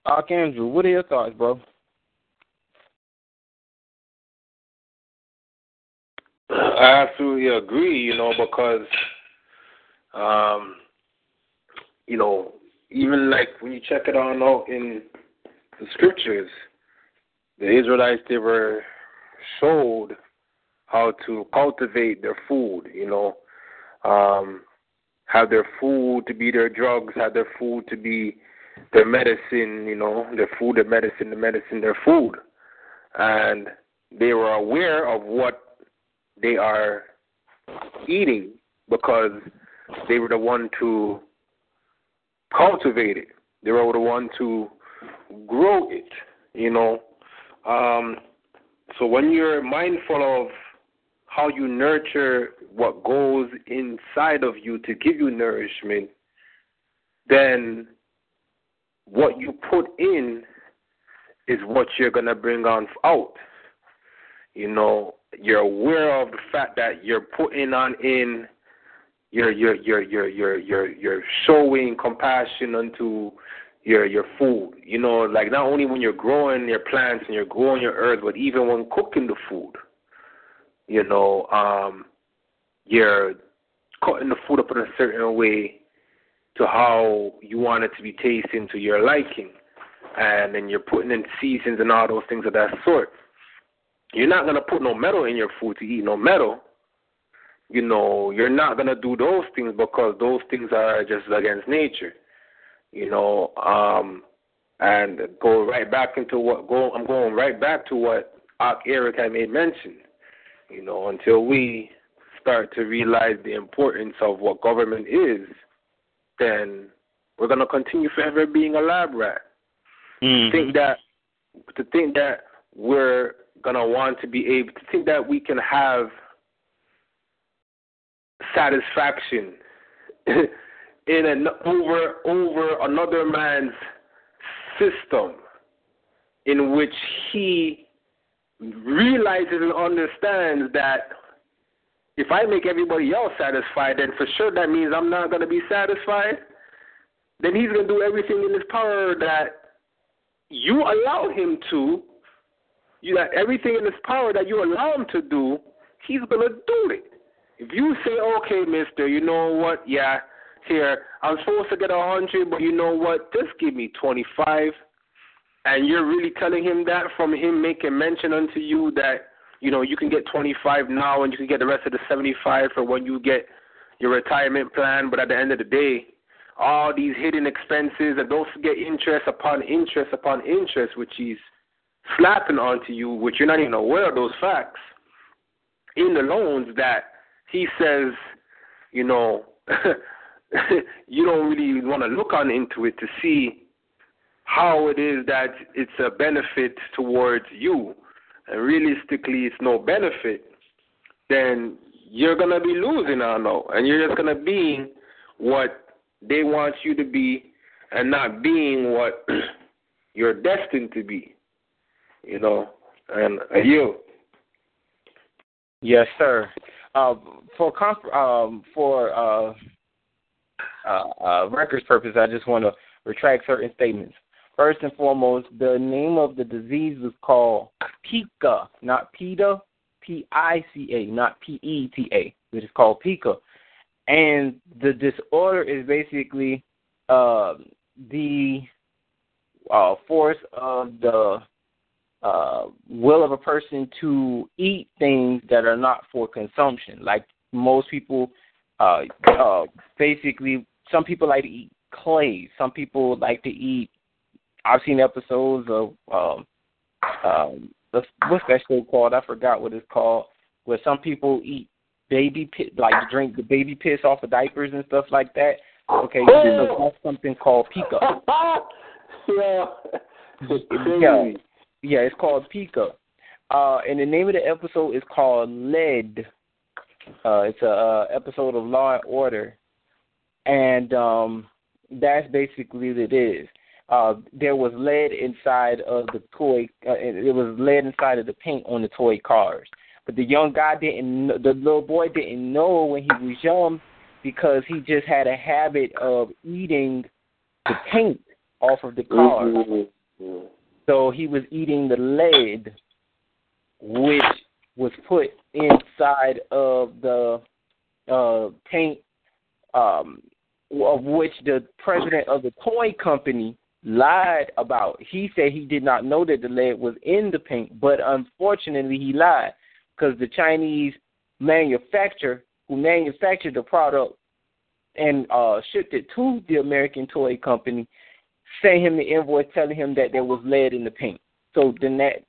Ark Andrew, what are your thoughts, bro? I absolutely agree, you know, because, um, you know, even like when you check it on out in the scriptures, the Israelites, they were showed how to cultivate their food, you know, um, have their food to be their drugs, have their food to be their medicine, you know, their food, their medicine, the medicine, their food. And they were aware of what they are eating because they were the one to cultivate it. They were the one to grow it, you know. Um, so when you're mindful of how you nurture what goes inside of you to give you nourishment, then what you put in is what you're going to bring on out, you know. You're aware of the fact that you're putting on in, you're you're you're you're you're you're, you're showing compassion unto your your food. You know, like not only when you're growing your plants and you're growing your herbs, but even when cooking the food. You know, um, you're cutting the food up in a certain way to how you want it to be tasting to your liking, and then you're putting in seasons and all those things of that sort. You're not going to put no metal in your food to eat no metal. You know, you're not going to do those things because those things are just against nature. You know, um, and go right back into what, go. I'm going right back to what Eric had made mention. You know, until we start to realize the importance of what government is, then we're going to continue forever being a lab rat. Mm-hmm. Think that, to think that we're going to want to be able to think that we can have satisfaction in an over over another man's system in which he realizes and understands that if I make everybody else satisfied, then for sure that means I'm not going to be satisfied. Then he's going to do everything in his power that you allow him to, you got everything in his power that you allow him to do, he's going to do it. If you say, okay, mister, you know what, yeah, here, I'm supposed to get a hundred, but you know what, just give me twenty-five, and you're really telling him that from him making mention unto you that, you know, you can get twenty-five now and you can get the rest of the seventy-five for when you get your retirement plan, but at the end of the day, all these hidden expenses, and don't forget interest upon interest upon interest, which he's slapping onto you, which you're not even aware of those facts, in the loans that he says, you know, you don't really want to look on into it to see how it is that it's a benefit towards you. And realistically, it's no benefit. Then you're going to be losing, I know, and you're just going to be what they want you to be and not being what you're destined to be, you know, and uh, you. Yes, sir. Uh, for comp- um, for uh, uh, uh, records purpose, I just want to retract certain statements. First and foremost, the name of the disease was called Pica, not PETA, P I C A, not P E T A. It is called Pica. And the disorder is basically uh, the uh, force of the uh, will of a person to eat things that are not for consumption. Like most people, uh, uh, basically, some people like to eat clay. Some people like to eat, I've seen episodes of, um, um, what's that show called? I forgot what it's called, where some people eat baby piss, like drink the baby piss off of diapers and stuff like that. Okay, you know, that's something called Pica. yeah. yeah, yeah, it's called Pica. Uh, and the name of the episode is called Lead. Uh, it's a uh, episode of Law and Order, and um, that's basically what it is. Uh, there was lead inside of the toy. Uh, it was lead inside of the paint on the toy cars. But the young guy didn't, the little boy didn't know when he was young because he just had a habit of eating the paint off of the car. Mm-hmm. So he was eating the lead, which was put inside of the uh, paint, um, of which the president of the toy company lied about. He said he did not know that the lead was in the paint, but unfortunately he lied, because the Chinese manufacturer who manufactured the product and uh, shipped it to the American toy company sent him the invoice telling him that there was lead in the paint. So then that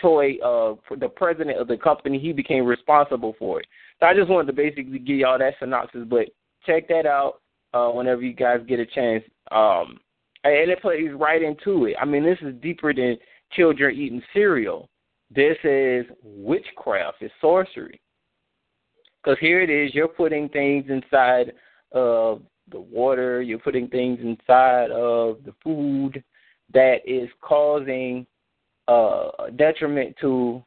toy, uh, the president of the company, he became responsible for it. So I just wanted to basically give y'all that synopsis, but check that out uh, whenever you guys get a chance. Um, and it plays right into it. I mean, this is deeper than children eating cereal. This is witchcraft. It's sorcery. Because here it is, you're putting things inside of the water, you're putting things inside of the food that is causing uh, a detriment to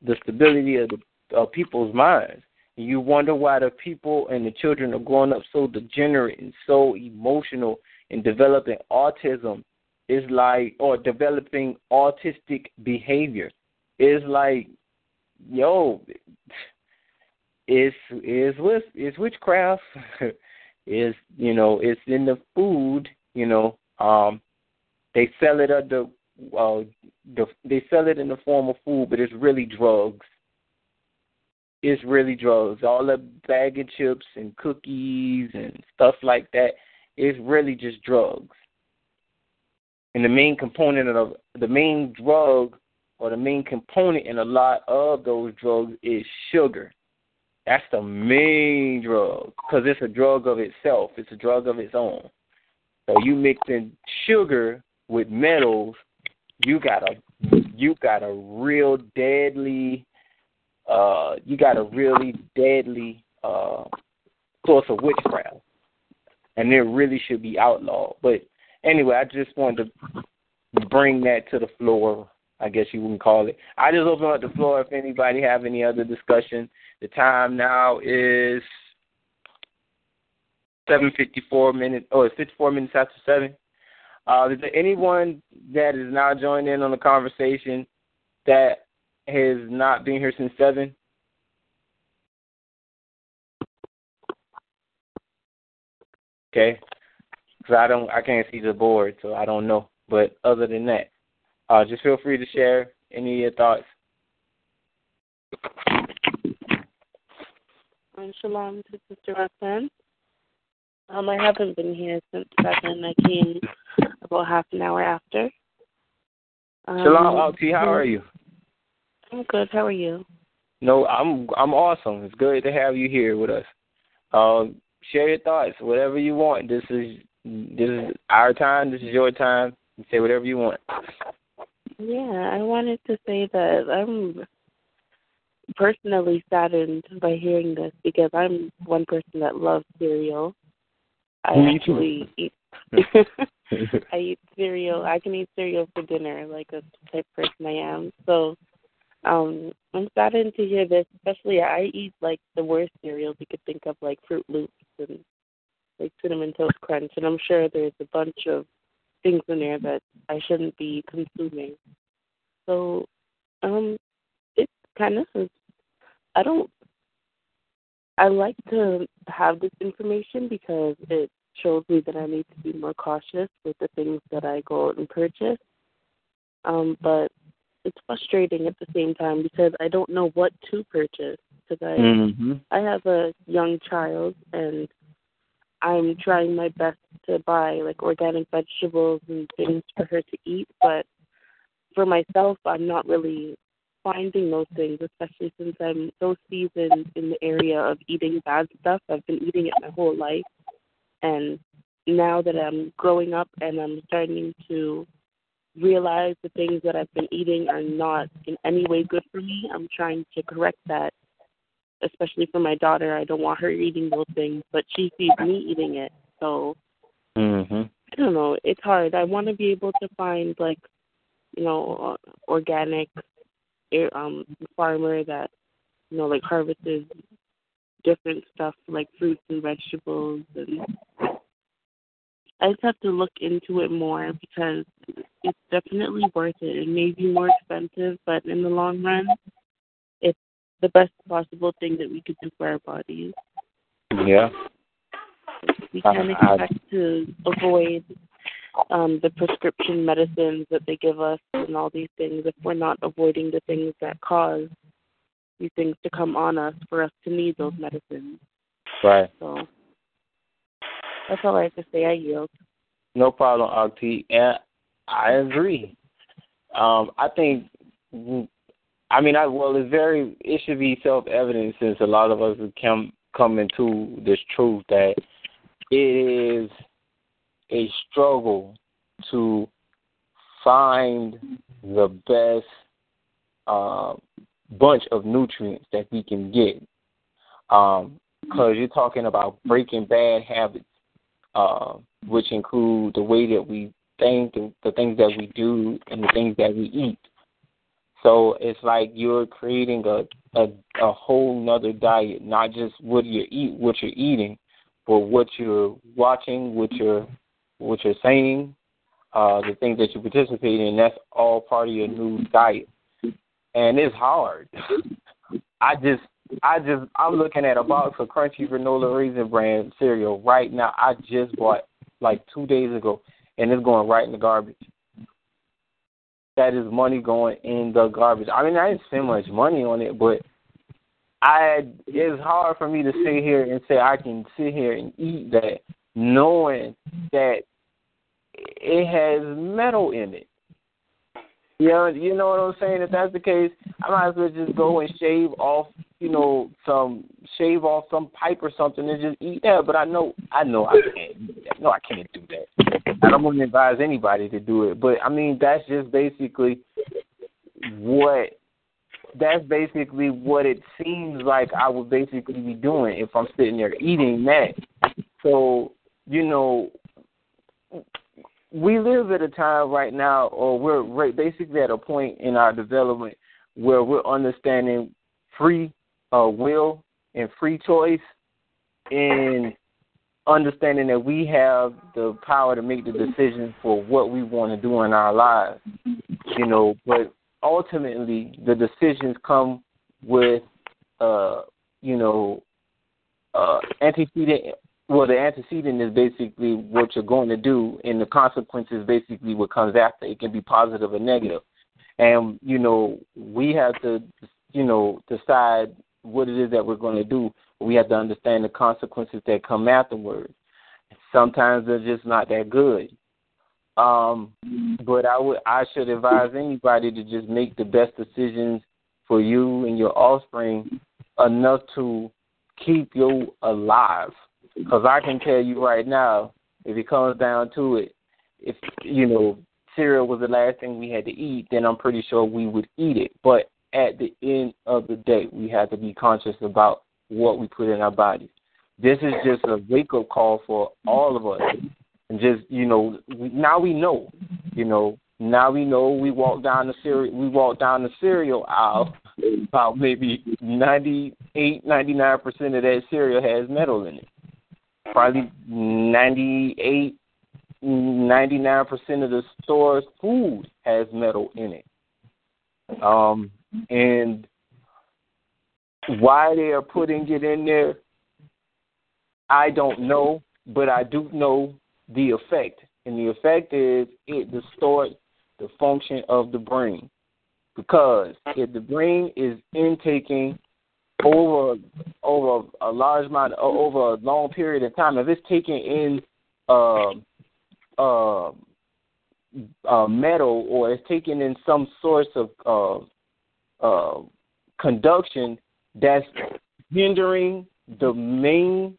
the stability of, the, of people's minds. You wonder why the people and the children are growing up so degenerate and so emotional and developing autism is like, or developing autistic behavior. It's like, yo, it's it's it's witchcraft. It's, you know, it's in the food. You know, um, they sell it at the, uh, the they sell it in the form of food, but it's really drugs. It's really drugs. All the bag of chips and cookies and stuff like that. It's really just drugs. And the main component of the main drug, or the main component in a lot of those drugs, is sugar. That's the main drug, because it's a drug of itself. It's a drug of its own. So you mixing sugar with metals, you got a you got a real deadly uh, you got a really deadly uh, source of witchcraft, and it really should be outlawed. But anyway, I just wanted to bring that to the floor, I guess you wouldn't call it. I just open up the floor if anybody have any other discussion. The time now is seven fifty-four minutes, oh, it's fifty-four minutes after seven. Uh, is there anyone that is now joined in on the conversation that has not been here since seven? Okay, because I don't, I can't see the board, so I don't know. But other than that, uh, just feel free to share any of your thoughts. Um, shalom to Sister Roxanne. Um, I haven't been here since seven. I came about half an hour after. Um, Shalom, Alti. How are you? I'm good. How are you? No, I'm I'm awesome. It's good to have you here with us. Uh, share your thoughts, whatever you want. This is this is our time. This is your time. You say whatever you want. Yeah, I wanted to say that I'm personally saddened by hearing this because I'm one person that loves cereal. I Me actually too. eat. I eat cereal. I can eat cereal for dinner, like the type of person I am. So um, I'm saddened to hear this. Especially, I eat like the worst cereals you could think of, like Fruit Loops and like Cinnamon Toast Crunch. And I'm sure there's a bunch of things in there that I shouldn't be consuming. So um, it's kind of. I don't. I like to have this information because it shows me that I need to be more cautious with the things that I go out and purchase. Um, but it's frustrating at the same time because I don't know what to purchase. Because I, mm-hmm. I have a young child and I'm trying my best to buy like organic vegetables and things for her to eat. But for myself, I'm not really finding those things, especially since I'm so seasoned in the area of eating bad stuff. I've been eating it my whole life. And now that I'm growing up and I'm starting to realize the things that I've been eating are not in any way good for me, I'm trying to correct that, especially for my daughter. I don't want her eating those things, but she sees me eating it. So, mm-hmm. I don't know. It's hard. I want to be able to find, like, you know, organic um farmer that, you know, like, harvested different stuff like fruits and vegetables, and I just have to look into it more because it's definitely worth it. It may be more expensive, but in the long run, it's the best possible thing that we could do for our bodies. Yeah. We can't expect to avoid um, the prescription medicines that they give us and all these things if we're not avoiding the things that cause these things to come on us for us to need those medicines. Right. So that's all I have to say. I yield. No problem, Octi. And I agree. Um, I think, I mean, I well, it's very, it should be self-evident since a lot of us come, come into this truth that it is a struggle to find the best uh, bunch of nutrients that we can get, because um, you're talking about breaking bad habits, uh, which include the way that we think, the, the things that we do, and the things that we eat. So it's like you're creating a a, a whole nother diet, not just what you eat, what you're eating, but what you're watching, what you're what you're saying, uh, the things that you participate in. That's all part of your new diet. And it's hard. I just, I just, I'm looking at a box of Crunchy Granola Raisin Bran cereal right now. I just bought like two days ago, and it's going right in the garbage. That is money going in the garbage. I mean, I didn't spend much money on it, but I, it's hard for me to sit here and say I can sit here and eat that, knowing that it has metal in it. You know, you know what I'm saying? If that's the case, I might as well just go and shave off, you know, some shave off some pipe or something and just eat that. But I know, I know I can't. Do that. No, I can't do that. I don't want to advise anybody to do it. But I mean, that's just basically what that's basically what it seems like I would basically be doing if I'm sitting there eating that. So, you know, we live at a time right now, or we're basically at a point in our development where we're understanding free uh, will and free choice, and understanding that we have the power to make the decision for what we want to do in our lives, you know. But ultimately, the decisions come with, uh, you know, uh, antecedent. Well, the antecedent is basically what you're going to do, and the consequence is basically what comes after. It can be positive or negative. And, you know, we have to, you know, decide what it is that we're going to do. We have to understand the consequences that come afterwards. Sometimes they're just not that good. Um, but I would, I should advise anybody to just make the best decisions for you and your offspring enough to keep you alive. Because I can tell you right now, if it comes down to it, if, you know, cereal was the last thing we had to eat, then I'm pretty sure we would eat it. But at the end of the day, we have to be conscious about what we put in our bodies. This is just a wake-up call for all of us. And just, you know, now we know, you know, now we know we walk down the cereal, we walk down the cereal aisle, about maybe ninety-eight, ninety-nine percent of that cereal has metal in it. Probably ninety-eight, ninety-nine percent of the store's food has metal in it. Um, and why they are putting it in there, I don't know, but I do know the effect. And the effect is it distorts the function of the brain. Because if the brain is intaking over over a large amount, over a long period of time, if it's taking in uh, uh, uh, metal, or it's taking in some source of uh, uh, conduction that's hindering the main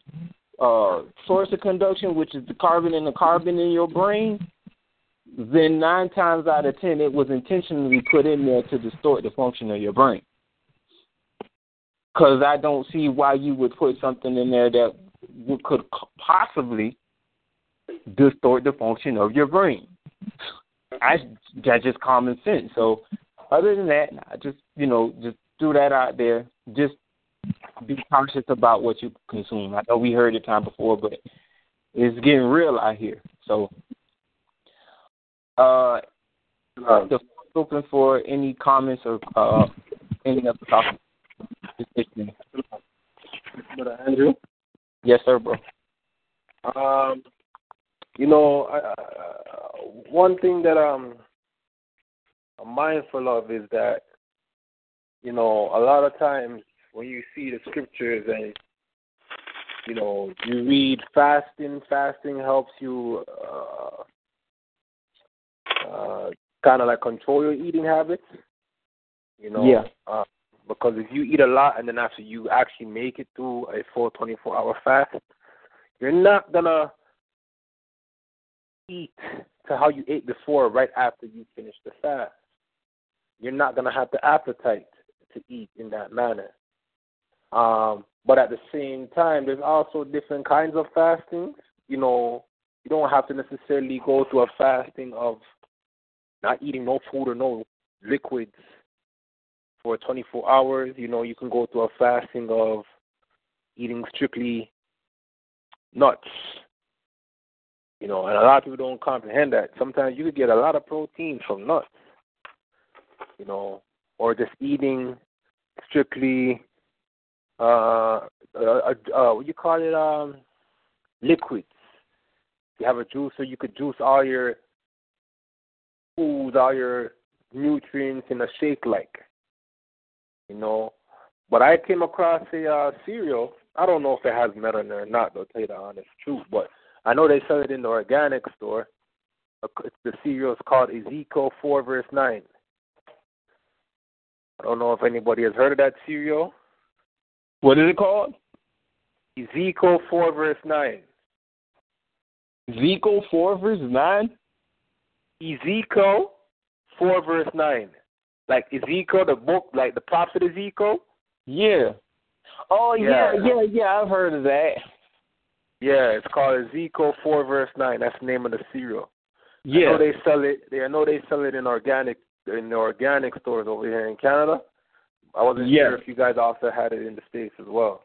uh, source of conduction, which is the carbon and the carbon in your brain, then nine times out of ten, it was intentionally put in there to distort the function of your brain. Because I don't see why you would put something in there that could possibly distort the function of your brain. I, that's just common sense. So other than that, I just, you know, just threw that out there. Just be conscious about what you consume. I know we heard it time before, but it's getting real out here. So uh, uh, the open for any comments or uh, any other topics. Brother Andrew? Yes, sir, bro. Um, you know, uh, one thing that I'm, I'm mindful of is that, you know, a lot of times when you see the scriptures and, you know, you read fasting, fasting helps you uh, uh, kind of like control your eating habits, you know. Yeah. Uh, Because if you eat a lot and then after you actually make it through a full twenty-four hour fast, you're not going to eat to how you ate before right after you finish the fast. You're not going to have the appetite to eat in that manner. Um, but at the same time, there's also different kinds of fastings. You know, you don't have to necessarily go through a fasting of not eating no food or no liquids for twenty-four hours, you know. You can go through a fasting of eating strictly nuts, you know, and a lot of people don't comprehend that. Sometimes you could get a lot of protein from nuts, you know, or just eating strictly, uh, uh, uh what you call it, um, liquids. You have a juicer, you could juice all your foods, all your nutrients in a shake-like. You know, but I came across a uh, cereal. I don't know if it has metal in it or not, though, to tell you the honest truth. But I know they sell it in the organic store. The cereal is called Ezekiel four verse nine. I don't know if anybody has heard of that cereal. What is it called? Ezekiel four verse nine. Ezekiel four verse nine? Ezekiel four verse nine. Like Ezekiel, the book, like the prophet Ezekiel? Yeah. Oh, yeah, yeah, yeah, yeah, I've heard of that. Yeah, it's called Ezekiel four, verse nine. That's the name of the cereal. Yeah. I know they sell it. I know they sell it in organic in the organic stores over here in Canada. I wasn't yeah. sure if you guys also had it in the States as well.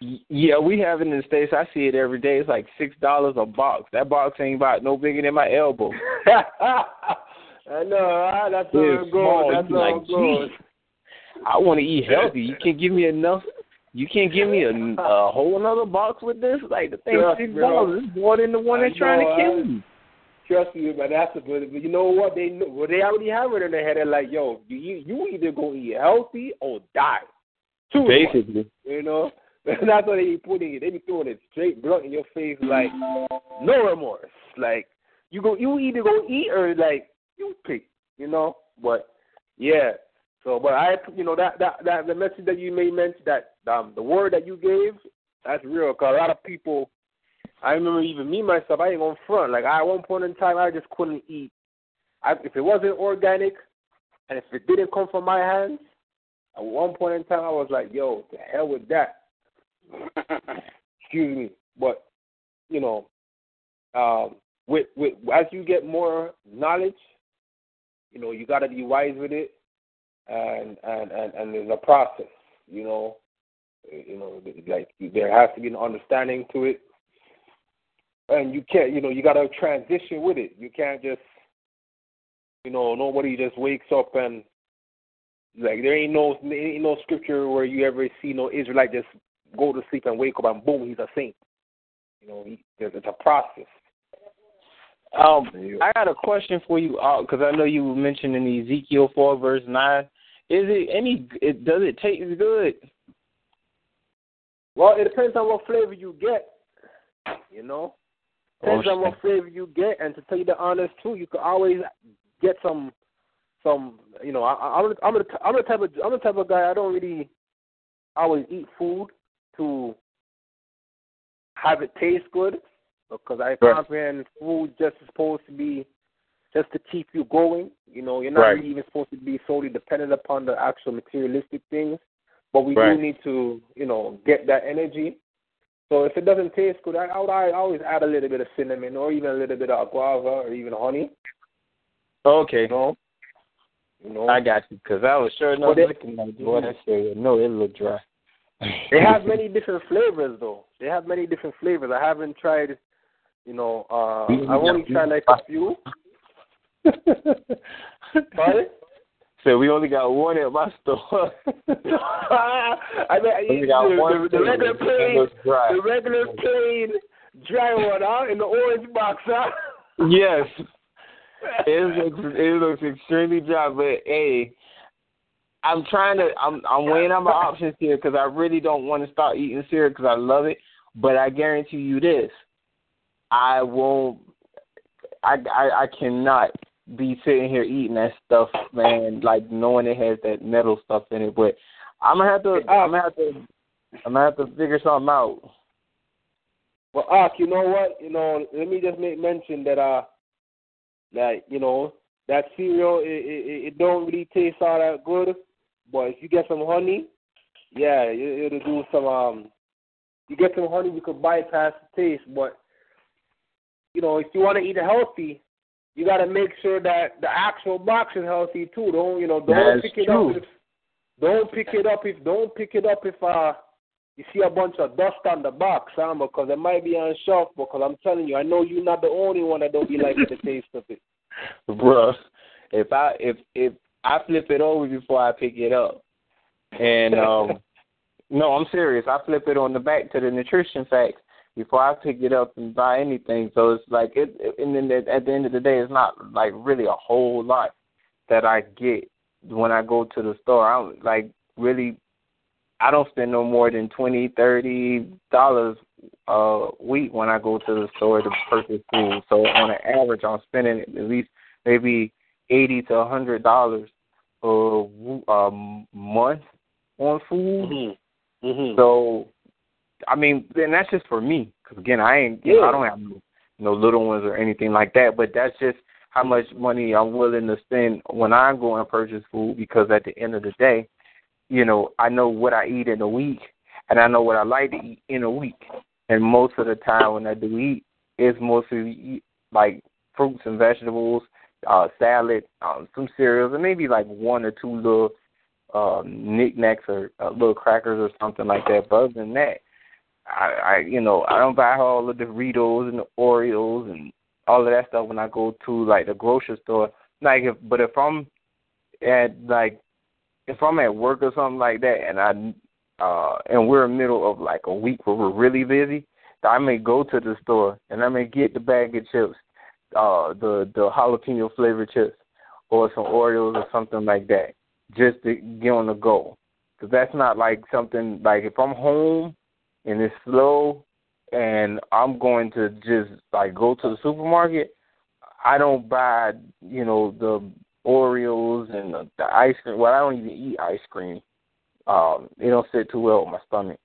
Yeah, we have it in the States. I see it every day. It's like six dollars a box. That box ain't about no bigger than my elbow. I know. Right? That's where I'm going. That's where I'm going. I want to eat healthy. You can't give me enough. You can't give me a, a whole another box with this. Like the thing, six dollars is more than the one that's trying to kill me. Trust me, man. That's a good. But you know what? They know. Well, they already have it in their head. They're like, yo, you you either go eat healthy or die. Two Basically, ones, you know. That's what they be putting it. They be throwing it straight blunt in your face, like no remorse. Like you go, you either go eat or like you pick. You know. But yeah. So, but I, you know, that, that, that the message that you may mention, that um, the word that you gave, that's real. Cause a lot of people, I remember even me myself, I ain't gonna front. Like I, at one point in time, I just couldn't eat. I, if it wasn't organic, and if it didn't come from my hands, at one point in time, I was like, yo, the hell with that. Excuse me, but you know, um, with with as you get more knowledge, you know, you gotta be wise with it. And and and and there's a process, you know, you know, like there has to be an understanding to it, and you can't, you know, you gotta transition with it. You can't just, you know, nobody just wakes up and like there ain't no there ain't no scripture where you ever see no Israelite just go to sleep and wake up and boom, he's a saint. You know, he, it's a process. Um, I got a question for you because I know you were mentioning Ezekiel four verse nine. Is it any? It, does it taste good? Well, it depends on what flavor you get. You know, depends oh, on what flavor you get, and to tell you the honest truth, you can always get some, some. You know, I, I'm I'm the, I'm the type of I'm the type of guy. I don't really always eat food to have it taste good because I right. comprehend food just is supposed to be just to keep you going. You know, you're not right. really even supposed to be solely dependent upon the actual materialistic things, but we right. do need to, you know, get that energy. So if it doesn't taste good, I, I always add a little bit of cinnamon or even a little bit of guava or even honey. Okay. You know? You know? I got you, because I was sure enough they, looking like, boy, that shit, no, it looked dry. They have many different flavors, though. They have many different flavors. I haven't tried, you know, uh, I've only tried like a few. Sorry? So we only got one at my store. I mean, we got the, one the, the regular plain, the regular plain dry one, huh? In the orange box, huh? Yes. It looks, it looks extremely dry, but hey, I'm trying to, I'm, I'm weighing out my options here because I really don't want to start eating cereal because I love it, but I guarantee you this. I won't, I, I, I cannot be sitting here eating that stuff, man, like knowing it has that metal stuff in it, but I'm going to have to, I'm going to have to, I'm going to have to figure something out. Well, Ark, you know what, you know, let me just make mention that, uh, that, you know, that cereal, it, it, it don't really taste all that good, but if you get some honey, yeah, it, it'll do some, um, you get some honey, you can bypass the taste, but you know, if you want to eat healthy, you got to make sure that the actual box is healthy too. Don't you know? Don't pick it up. If, don't pick it up if don't pick it up if uh you see a bunch of dust on the box, huh? Because it might be on shelf. Because I'm telling you, I know you're not the only one that don't be liking the taste of it, bruh. If I if if I flip it over before I pick it up, and um, no, I'm serious. I flip it on the back to the nutrition facts before I pick it up and buy anything. So it's like, it, and then at the end of the day, it's not like really a whole lot that I get when I go to the store. I don't, like really, I don't spend no more than twenty dollars, thirty dollars a week when I go to the store to purchase food. So on an average, I'm spending at least maybe eighty dollars to one hundred dollars a, a month on food. Mm-hmm. Mm-hmm. So I mean, and that's just for me, because again, I ain't, you yeah. know, I don't have no, no little ones or anything like that. But that's just how much money I'm willing to spend when I go and purchase food, because at the end of the day, you know, I know what I eat in a week, and I know what I like to eat in a week. And most of the time when I do eat, it's mostly like fruits and vegetables, uh, salad, um, some cereals, and maybe like one or two little uh, knickknacks or uh, little crackers or something like that. But other than that, I, I you know, I don't buy her all the Doritos and the Oreos and all of that stuff when I go to like the grocery store. Like, if, but if I'm at like if I'm at work or something like that, and I uh, and we're in the middle of like a week where we're really busy, I may go to the store and I may get the bag of chips, uh, the the jalapeno flavored chips, or some Oreos or something like that, just to get on the go. Because that's not like something like if I'm home and it's slow and I'm going to just like go to the supermarket, I don't buy, you know, the Oreos and the, the ice cream. Well, I don't even eat ice cream. Um, it don't sit too well with my stomach.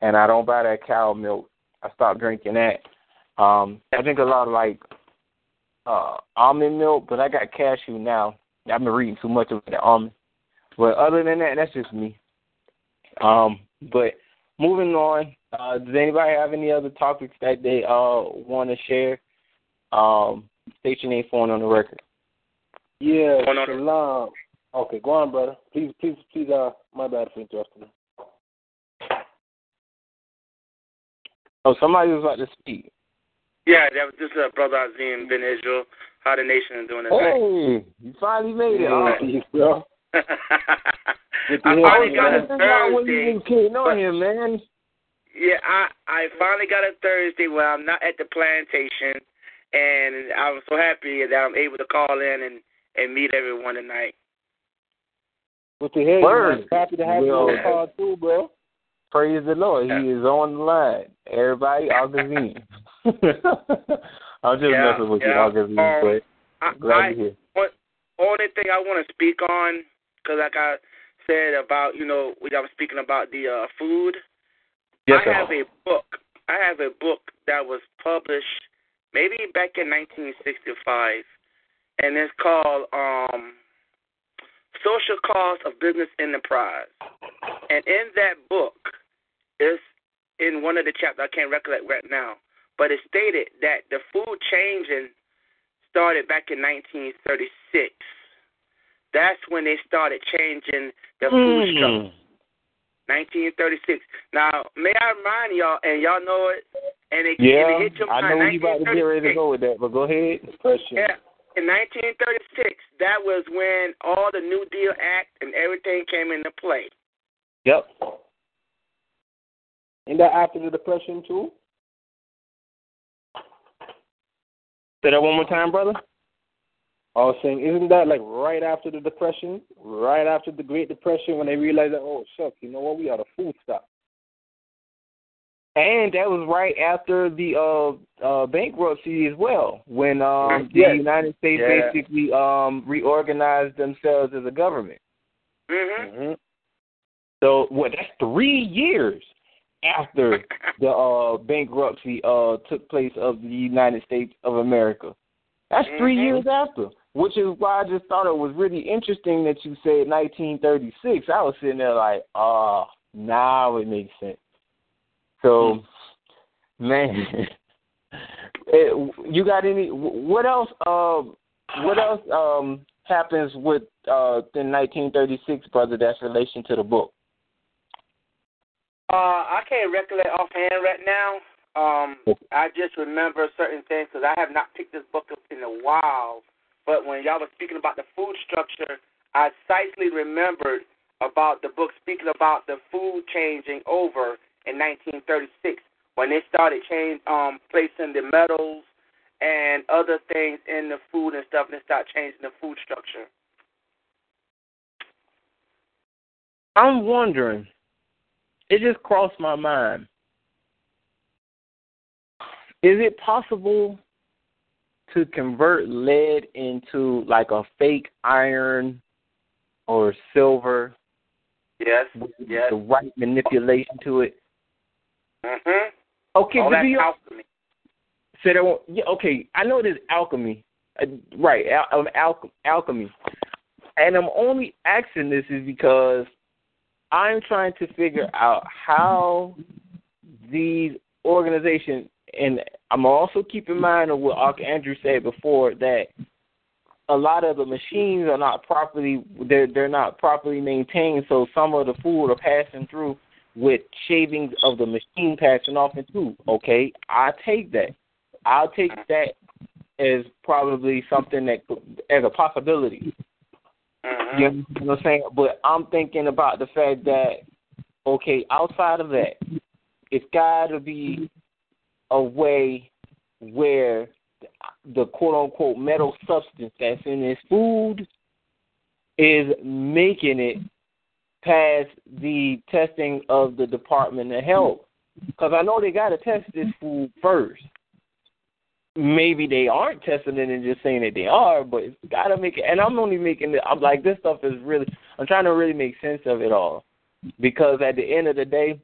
And I don't buy that cow milk. I stopped drinking that. Um, I drink a lot of, like, uh, almond milk, but I got cashew now. I've been reading too much about the almond. But other than that, that's just me. Um, but moving on, uh, does anybody have any other topics that they uh, want to share? Um, state your name, phone on the record. Yeah, Shalom. Okay, go on, brother. Please, please, please, uh, my bad for interrupting. Oh, somebody was about to speak. Yeah, that was just uh, Brother Azim Ben Israel. How the nation is doing tonight. Hey, you finally made it. Yeah. Bro. I finally got a Thursday. On here, man. Yeah, I, I finally got a Thursday where I'm not at the plantation, and I'm so happy that I'm able to call in and, and meet everyone tonight. What the hell? Word. I'm happy to have you on the call, too, bro. Praise the Lord. He is on the line. Everybody, Augustine. I'm just yeah, messing with yeah. you, Augustine. Um, but glad I, to hear. What, only thing I want to speak on, because like I said about, you know, I was speaking about the uh, food. Yes, I sir. have a book. I have a book that was published maybe back in nineteen sixty-five, and it's called um, Social Cost of Business Enterprise. And in that book, it's in one of the chapters, I can't recollect right now, but it stated that the food changing started back in nineteen thirty-six. That's when they started changing the food mm. structure. nineteen thirty-six. Now, may I remind y'all, and y'all know it, and it, yeah, and it hit your mind. I know you about to get ready to go with that, but go ahead. Yeah. In nineteen thirty-six, that was when all the New Deal Act and everything came into play. Yep. Isn't that after the Depression, too? Say that one more time, brother. I was saying, isn't that like right after the Depression, right after the Great Depression, when they realized that, oh, shucks, you know what, we are the food stuff. And that was right after the uh, uh, bankruptcy as well, when um, yes. the United States yeah. basically um, reorganized themselves as a government. Mm-hmm. Mm-hmm. So well, that's three years after the uh, bankruptcy uh, took place of the United States of America. That's mm-hmm. three years after, which is why I just thought it was really interesting that you said nineteen thirty-six. I was sitting there like, oh, now it makes sense. So, man, it, you got any? What else? Uh, what else um, happens with uh, in nineteen thirty-six, brother? That's in relation to the book. Uh, I can't recollect offhand right now. Um, I just remember certain things because I have not picked this book up in a while. But when y'all were speaking about the food structure, I precisely remembered about the book speaking about the food changing over. In nineteen thirty-six, when they started change, um, placing the metals and other things in the food and stuff, and they started changing the food structure. I'm wondering, it just crossed my mind, is it possible to convert lead into like a fake iron or silver? Yes, with yes. the right manipulation to it? Mm-hmm. Okay, oh, that's alchemy. So that one, yeah, okay, I know it is alchemy, uh, right? Al- al- alchemy, and I'm only asking this is because I'm trying to figure out how these organizations, and I'm also keep in mind of what Andrew said before, that a lot of the machines are not properly they're they're not properly maintained, so some of the food are passing through with shavings of the machine passing off into. Okay, I take that. I'll take that as probably something that as a possibility. Mm-hmm. You know what I'm saying? But I'm thinking about the fact that, okay, outside of that, it's got to be a way where the quote-unquote metal substance that's in this food is making it past the testing of the Department of Health. Because I know they got to test this food first. Maybe they aren't testing it and just saying that they are, but it's got to make it. And I'm only making it, I'm like, this stuff is really, I'm trying to really make sense of it all. Because at the end of the day,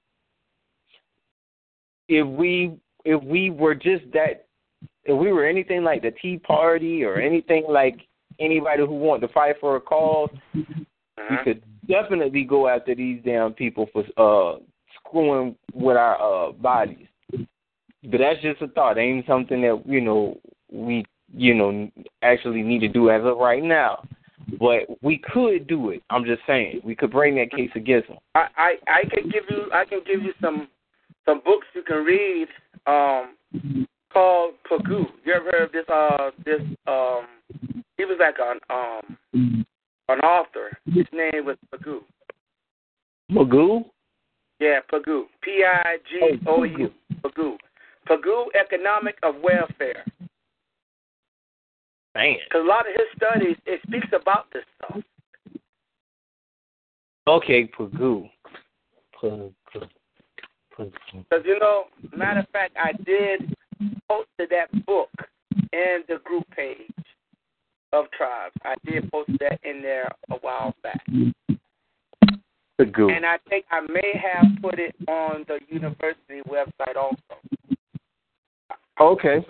if we if we were just that, if we were anything like the Tea Party or anything like anybody who wanted to fight for a cause, we could definitely go after these damn people for uh, screwing with our uh, bodies. But that's just a thought. It ain't something that, you know, we, you know, actually need to do as of right now. But we could do it. I'm just saying. We could bring that case against them. I, I, I can give you I can give you some some books you can read um, called Pigou. You ever heard of this? Uh, this um, he was like an um, an author. His name was Pigou. Pigou? Yeah, Pigou. P I G O U. Pigou. Pigou, Economic of Welfare. Because a lot of his studies, it speaks about this stuff. Okay, Pigou. Because, you know, matter of fact, I did post to that book in the group page of Tribes. I did post that in there a while back. Pigou. And I think I may have put it on the university website also. Okay.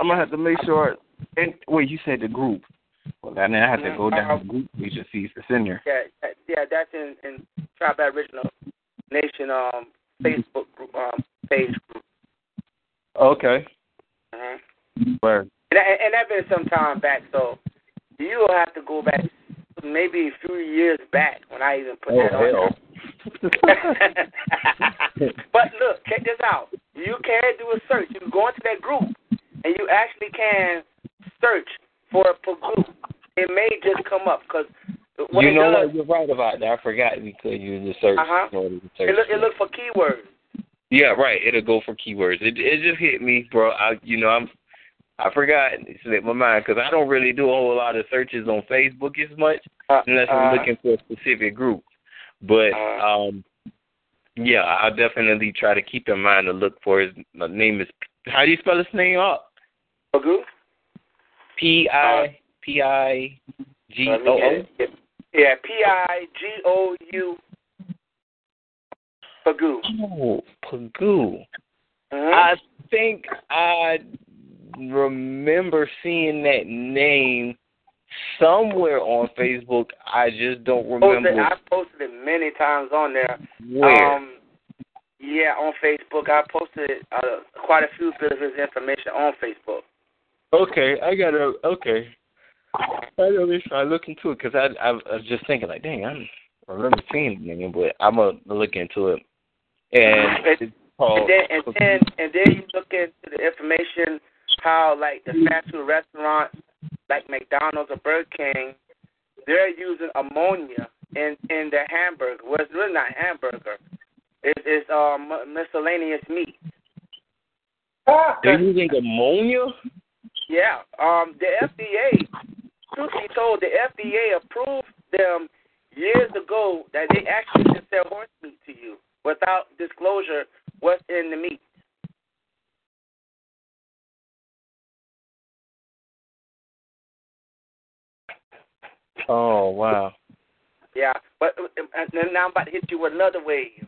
I'm going to have to make sure... And, wait, you said the group. Well, then I have to go down to the group. We should see if it's in there. Yeah, yeah, that's in, in Tribe Aboriginal Nation um, Facebook group, um, page group. Okay. Uh-huh. Where? And, and that's been some time back, so you'll have to go back maybe a few years back when I even put oh, that on. But look, check this out. You can do a search. You can go into that group, and you actually can search for a Pigou. It may just come up because you know does, what you're right about that. I forgot we could use the search. Uh-huh. To search it look it look for keywords. Yeah, right. It'll go for keywords. It it just hit me, bro. I you know I'm I forgot it slipped my mind because I don't really do a whole lot of searches on Facebook as much uh, unless I'm uh, looking for a specific group. But uh, um, yeah, I'll definitely try to keep in mind to look for his my name is. How do you spell his name up? Pigou. P I P I G O O. Yeah, P I G O U. Pigou. Oh, Pigou. Mm-hmm. I think I remember seeing that name somewhere on Facebook. I just don't remember. I posted it many times on there. Where? Um, yeah, on Facebook. I posted uh, quite a few bits of his information on Facebook. Okay, I gotta. Okay, I gotta try to look into it because I, I, I was just thinking like, dang, I remember seeing the name, but I'm gonna look into it. And and, and, then, and then and then you look into the information how like the fast food restaurants like McDonald's or Burger King, they're using ammonia in in their hamburger. Well, it's really not hamburger. It's it's um, miscellaneous meat. They're using ammonia. Yeah, um, the F D A, truth be told, the F D A approved them years ago that they actually can sell horse meat to you without disclosure what's in the meat. Oh, wow. Yeah, but now I'm about to hit you with another wave.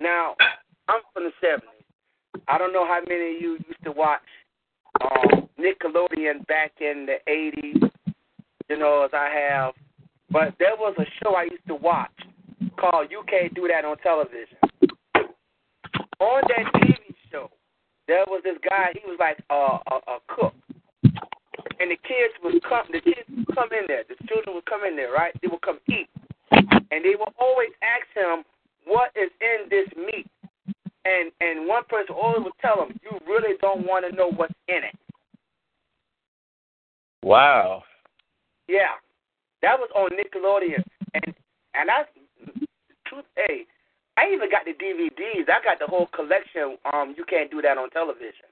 Now, I'm from the seventies. I don't know how many of you used to watch Um, Nickelodeon back in the eighties, you know, as I have. But there was a show I used to watch called You Can't Do That on Television. On that T V show, there was this guy. He was like uh, a, a cook, and the kids would come. The kids would come in there. The children would come in there, right? They would come eat, and they would always ask him, "What is in this meat?" And and one person always would tell him, "You really don't want to know what's in it." Wow. Yeah, that was on Nickelodeon, and and I, truth, hey, I even got the D V Ds. I got the whole collection. Um, You Can't Do That on Television.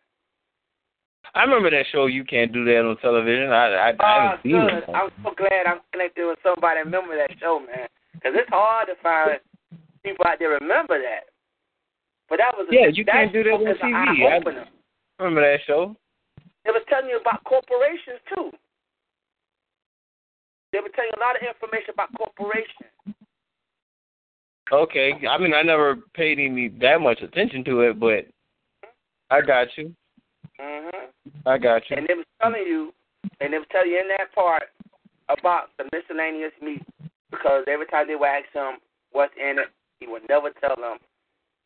I remember that show, You Can't Do That on Television. I I, oh, I haven't seen it. I'm so glad I'm connected with somebody that remember that show, man, because it's hard to find people out there remember that. But that was a, yeah, You Can't Do That on T V. I remember that show. They were telling you about corporations too. They were telling you a lot of information about corporations. Okay, I mean, I never paid any that much attention to it, but I got you. Mhm. I got you. And they was telling you, and they was telling you in that part about the miscellaneous meat, because every time they would ask him what's in it, he would never tell them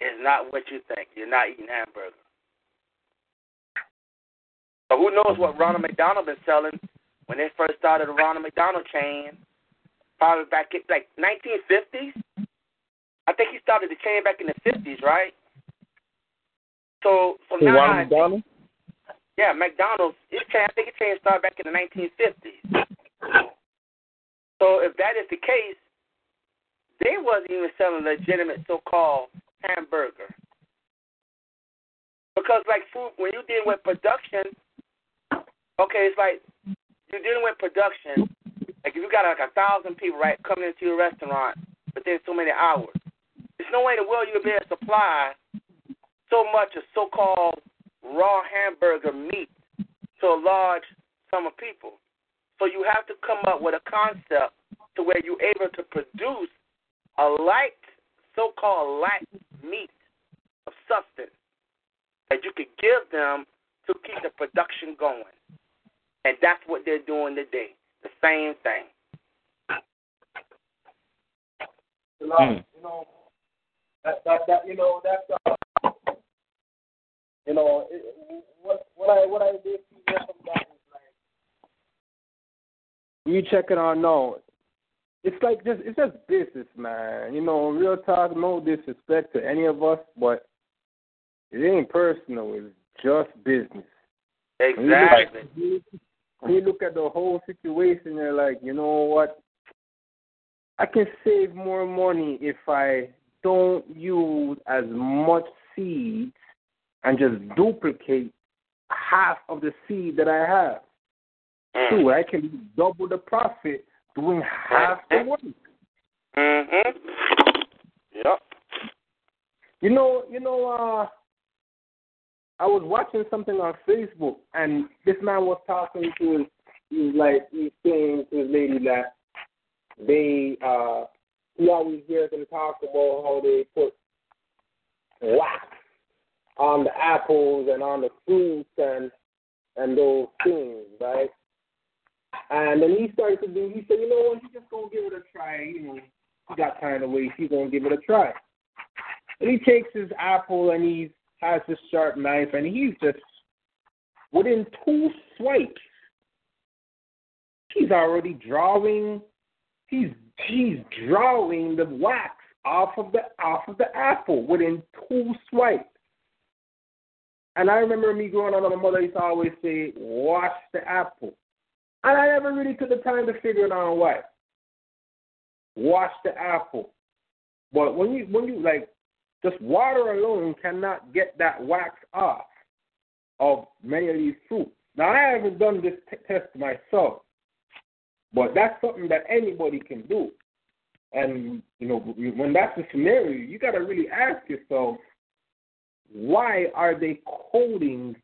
it's not what you think. You're not eating hamburger. So who knows what Ronald McDonald been selling when they first started the Ronald McDonald chain, probably back in like nineteen fifties. I think he started the chain back in the fifties, right? So, so hey, now I think, yeah, McDonald's. His chain, I think his chain started back in the nineteen fifties. So if that is the case, they wasn't even selling legitimate so-called hamburger, because like food, when you're dealing with production, okay, it's like you're dealing with production. Like if you got like a thousand people, right, coming into your restaurant within so many hours. There's no way in the world you'll be able to supply so much of so-called raw hamburger meat to a large sum of people. So you have to come up with a concept to where you're able to produce a light, so-called light meat of substance that you could give them to keep the production going. And that's what they're doing today, the same thing. Mm. You know, that, that, that, you know, that's, uh, you know, it, what, what I, what I did see from that is like, you check it out now. It's like just, it's just business, man. You know, real talk, no disrespect to any of us, but it ain't personal. It's just business. Exactly. When you look at, when you look at the whole situation, you're like, you know what? I can save more money if I don't use as much seed and just duplicate half of the seed that I have. Two, I can double the profit doing half the work. Mm-hmm. Yep. You know, you know. Uh, I was watching something on Facebook, and this man was talking to his, he was like, he's saying to his lady that. They, uh, you always hear them talk about how they put wax on the apples and on the fruits and and those things, right? And then he started to do, he said, you know what, he's just going to give it a try. You know, he got kind of ways, he's going to give it a try. And he takes his apple and he has this sharp knife and he's just, within two swipes, he's already drawing He's he's drawing the wax off of the off of the apple within two swipes. And I remember me growing up, my mother used to always say, "Wash the apple," and I never really took the time to figure it out why. Wash the apple, but when you when you like, just water alone cannot get that wax off of many of these fruits. Now I haven't done this t- test myself. But that's something that anybody can do. And, you know, when that's the scenario, you got to really ask yourself, why are they coating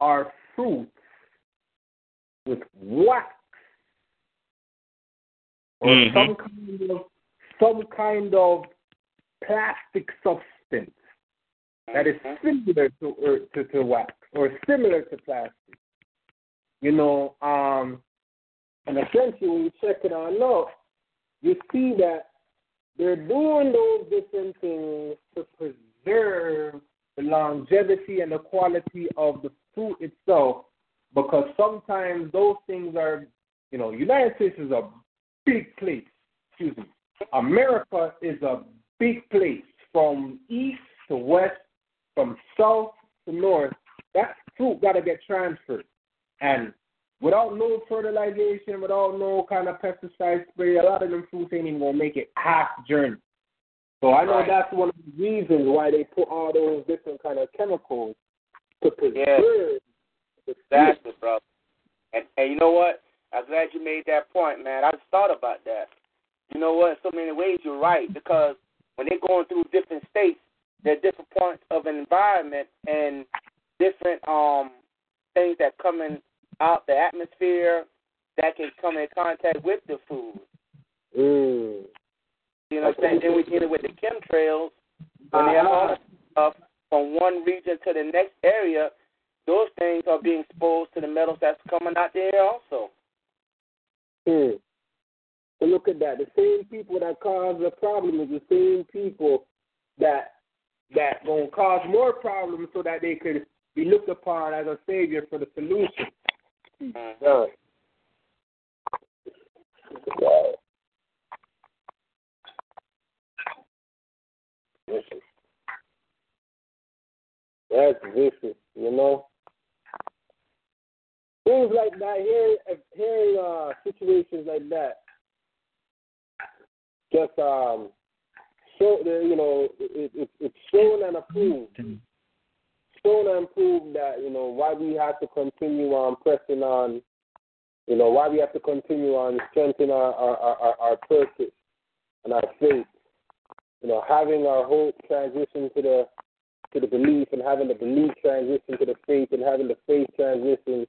our fruits with wax? Or mm-hmm. some kind of some kind of plastic substance that is similar to, or, to, to wax or similar to plastic. You know, um... and essentially, when you check it on out, you see that they're doing those different things to preserve the longevity and the quality of the fruit itself, because sometimes those things are, you know, United States is a big place. Excuse me. America is a big place from east to west, from south to north. That fruit got to get transferred. And without no fertilization, without no kind of pesticide spray, a lot of them fruits ain't even going to make it half journey. So I know right. that's one of the reasons why they put all those different kind of chemicals to preserve. Yes, exactly, brother. And, and you know what? I'm glad you made that point, man. I just thought about that. You know what? So many ways you're right, because when they're going through different states, there are different points of an environment and different um things that come in out the atmosphere that can come in contact with the food. Mm. You know what I'm saying? Then we get it with the chemtrails. When they have all stuff from one region to the next area, those things are being exposed to the metals that's coming out there also. Mm. So look at that. The same people that cause the problem is the same people that that gonna cause more problems so that they could be looked upon as a savior for the solution. Wow. Wow. Vicious. That's vicious, you know. Things like that, hearing, hearing uh, situations like that, just um, show you know, it, it, it's shown and approved. Shown and proved that, you know, why we have to continue on pressing on, you know, why we have to continue on strengthening our, our, our, our purpose and our faith. You know, having our hope transition to the to the belief, and having the belief transition to the faith, and having the faith transition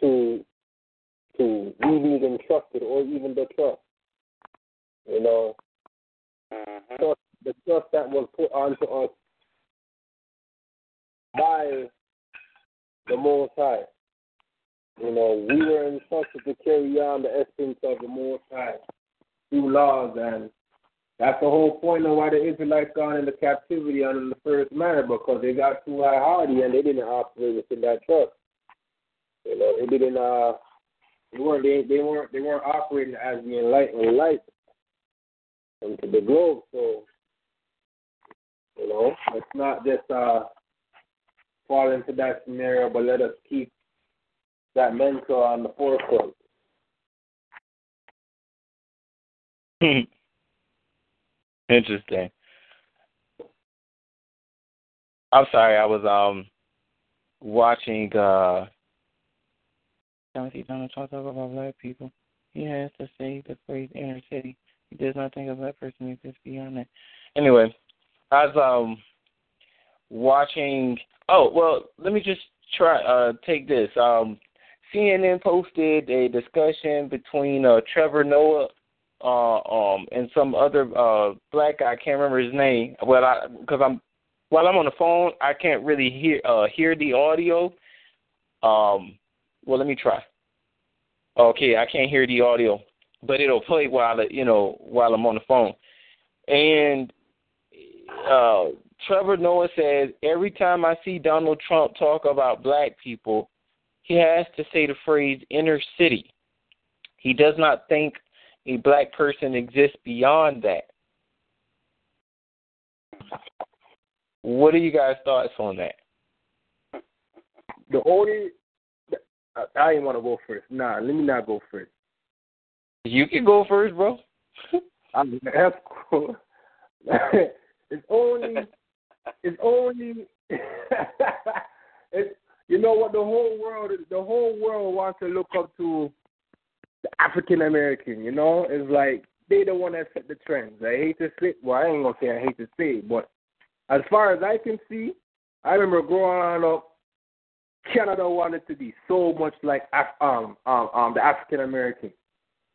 to to we being entrusted or even the trust. You know, mm-hmm. trust, the trust that was put onto us by the Most High. You know, we were entrusted to carry on the essence of the Most High through laws, and that's the whole point of why the Israelites gone into captivity under the first manner, because they got too high-hearted and they didn't operate within that trust. You know, they didn't. Uh, they weren't. They, they weren't. They weren't operating as the enlightened light into the globe. So, you know, let's not just uh, fall into that scenario, but let us keep that mentor on the forefront. Interesting. I'm sorry, I was um watching uh Don't see Donald Trump talk about black people. He has to say the phrase inner city. He does not think a black person exists beyond that. Anyway, I was um watching oh, well, let me just try uh take this. Um C N N posted a discussion between uh Trevor Noah Uh, um, and some other uh, black guy, I can't remember his name. Well, I because I'm while I'm on the phone, I can't really hear uh, hear the audio. Um, well, let me try. Okay, I can't hear the audio, but it'll play while you know while I'm on the phone. And uh, Trevor Noah says every time I see Donald Trump talk about black people, he has to say the phrase "inner city." He does not think a black person exists beyond that. What are you guys' thoughts on that? The only I, I didn't want to go first. Nah, let me not go first. You can go first, bro. I'm, that's cool. It's only. It's only. It's, you know what? The whole world. The whole world wants to look up to the African American, you know, is like they the one that set the trends. I hate to say, well, I ain't gonna say I hate to say it, but as far as I can see, I remember growing up, Canada wanted to be so much like Af- um um um the African American.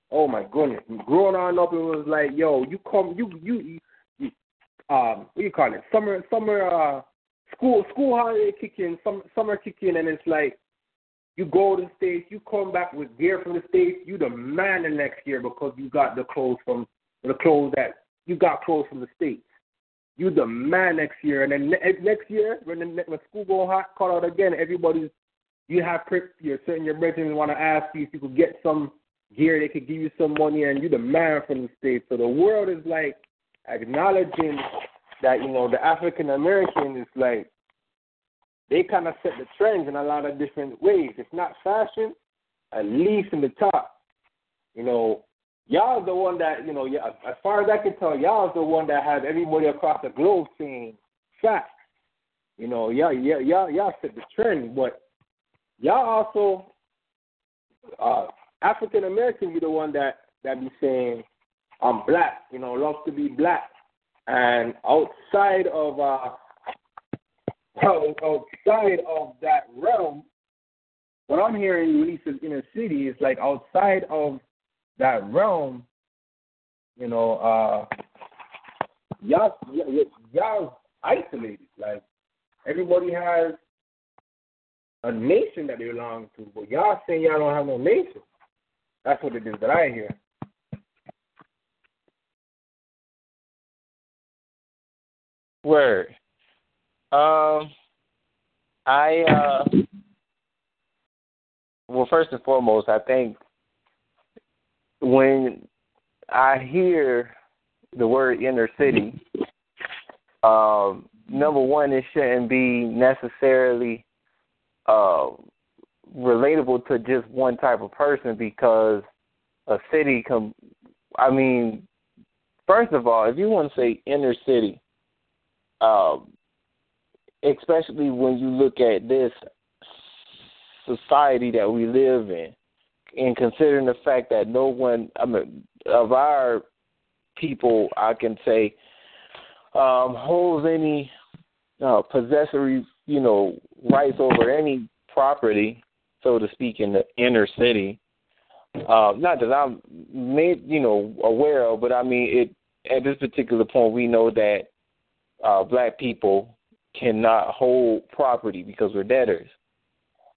Oh my goodness, growing on up, it was like, yo, you come, you you, you um, what do you call it? Summer summer uh school school holiday kicking, summer summer kicking, and it's like, you go to the States, you come back with gear from the States, you the man the next year because you got the clothes from the clothes that you got clothes from the States. you the man next year. And then ne- next year, when the when school go hot, call out again, everybody's, you have prep, you're certain your brethren want to ask you if you could get some gear, they could give you some money, and you the man from the States. So the world is like acknowledging that, you know, the African American is like, they kind of set the trends in a lot of different ways. If not fashion, at least in the top. You know, y'all the one that, you know, yeah, as far as I can tell, y'all the one that has everybody across the globe saying facts. You know, y'all, y'all, y'all, y'all set the trend, but y'all also, uh, African American, you the one that, that be saying, I'm black, you know, love to be black. And outside of, uh, outside of that realm, what I'm hearing releases in a city is like outside of that realm, you know, uh, y'all, y'all, y'all isolated. Like everybody has a nation that they belong to, but y'all saying y'all don't have no nation. That's what it is that I hear. Word. Um, I, uh, well, first and foremost, I think when I hear the word inner city, um, number one, it shouldn't be necessarily uh, relatable to just one type of person, because a city can, I mean, first of all, if you want to say inner city, um, especially when you look at this society that we live in, and considering the fact that no one, I mean, of our people, I can say, um, holds any uh, possessory, you know, rights over any property, so to speak, in the inner city. Uh, not that I'm, made, you know, aware of, but I mean, it, at this particular point, we know that uh, black people cannot hold property because we're debtors.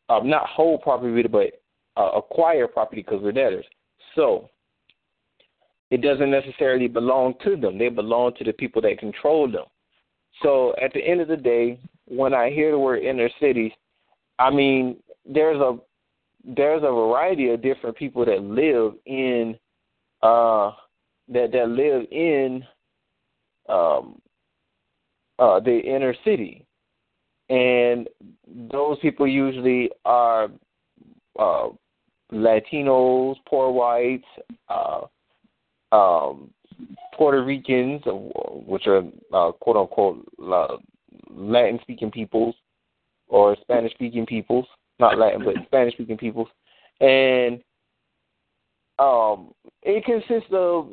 Uh, not hold property, but uh, acquire property because we're debtors. So it doesn't necessarily belong to them. They belong to the people that control them. So at the end of the day, when I hear the word inner cities, I mean, there's a there's a variety of different people that live in uh, that that live in um, uh, the inner city. And those people usually are uh, Latinos, poor whites, uh, um, Puerto Ricans, which are uh, quote-unquote uh, Latin-speaking peoples or Spanish-speaking peoples, not Latin, but Spanish-speaking peoples. And um, it consists of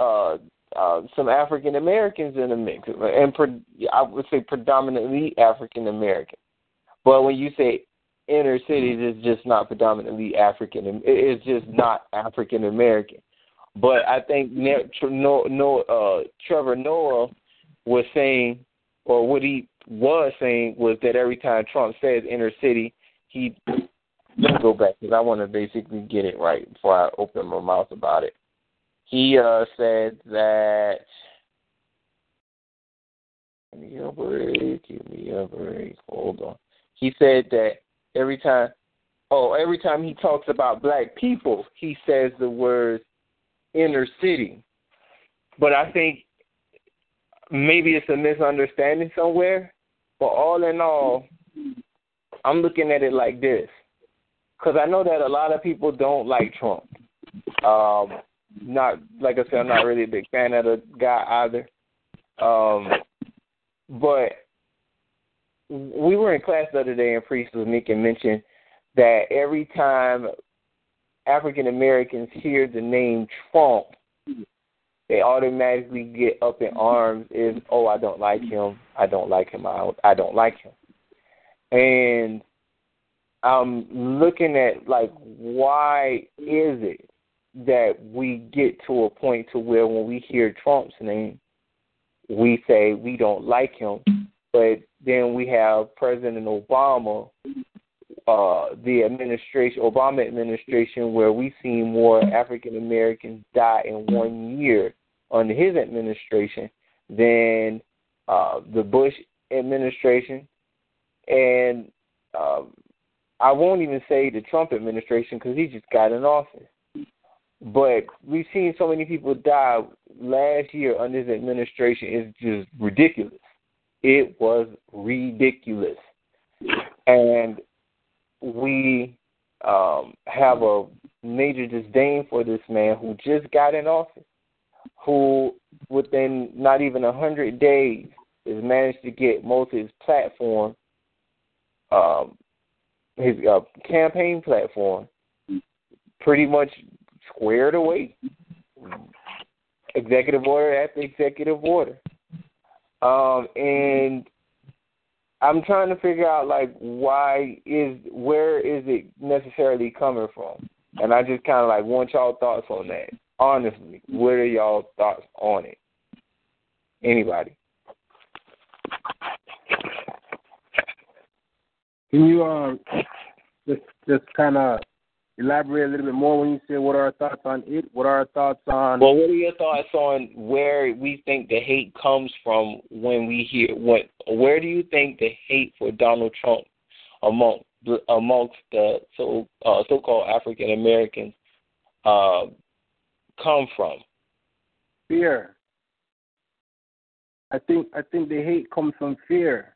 uh, Uh, some African Americans in the mix, and pre- I would say predominantly African American. But when you say inner cities, it's just not predominantly African. It's just not African American. But I think ne- tr- no, no, uh, Trevor Noah was saying, or what he was saying, was that every time Trump says inner city, he let me go back because I want to basically get it right before I open my mouth about it. He uh, said that, give me a break, give me a break, hold on. He said that every time, oh, every time he talks about black people, he says the words inner city. But I think maybe it's a misunderstanding somewhere, but all in all, I'm looking at it like this, because I know that a lot of people don't like Trump. Um... Not like I said, I'm not really a big fan of the guy either. Um, but we were in class the other day, and Priest was making mention that every time African Americans hear the name Trump, they automatically get up in arms. Is oh, I don't like him. I don't like him. I don't, I don't like him. And I'm looking at like, why is it that we get to a point to where when we hear Trump's name, we say we don't like him, but then we have President Obama, uh, the administration, Obama administration, where we've seen more African Americans die in one year under his administration than uh, the Bush administration, and uh, I won't even say the Trump administration because he just got in office. But we've seen so many people die last year under his administration. It's just ridiculous. It was ridiculous. And we um, have a major disdain for this man who just got in office, who within not even one hundred days has managed to get most of his platform, um, his uh, campaign platform, pretty much squared away, executive order after executive order, um, and I'm trying to figure out like why is where is it necessarily coming from, and I just kind of like want y'all thoughts on that. Honestly, what are y'all thoughts on it? Anybody? Can you um just just kind of elaborate a little bit more when you say what are our thoughts on it? What are our thoughts on... Well, what are your thoughts on where we think the hate comes from when we hear... what? Where do you think the hate for Donald Trump among, amongst the so, uh, so-called African-Americans uh, come from? Fear. I think, I think the hate comes from fear.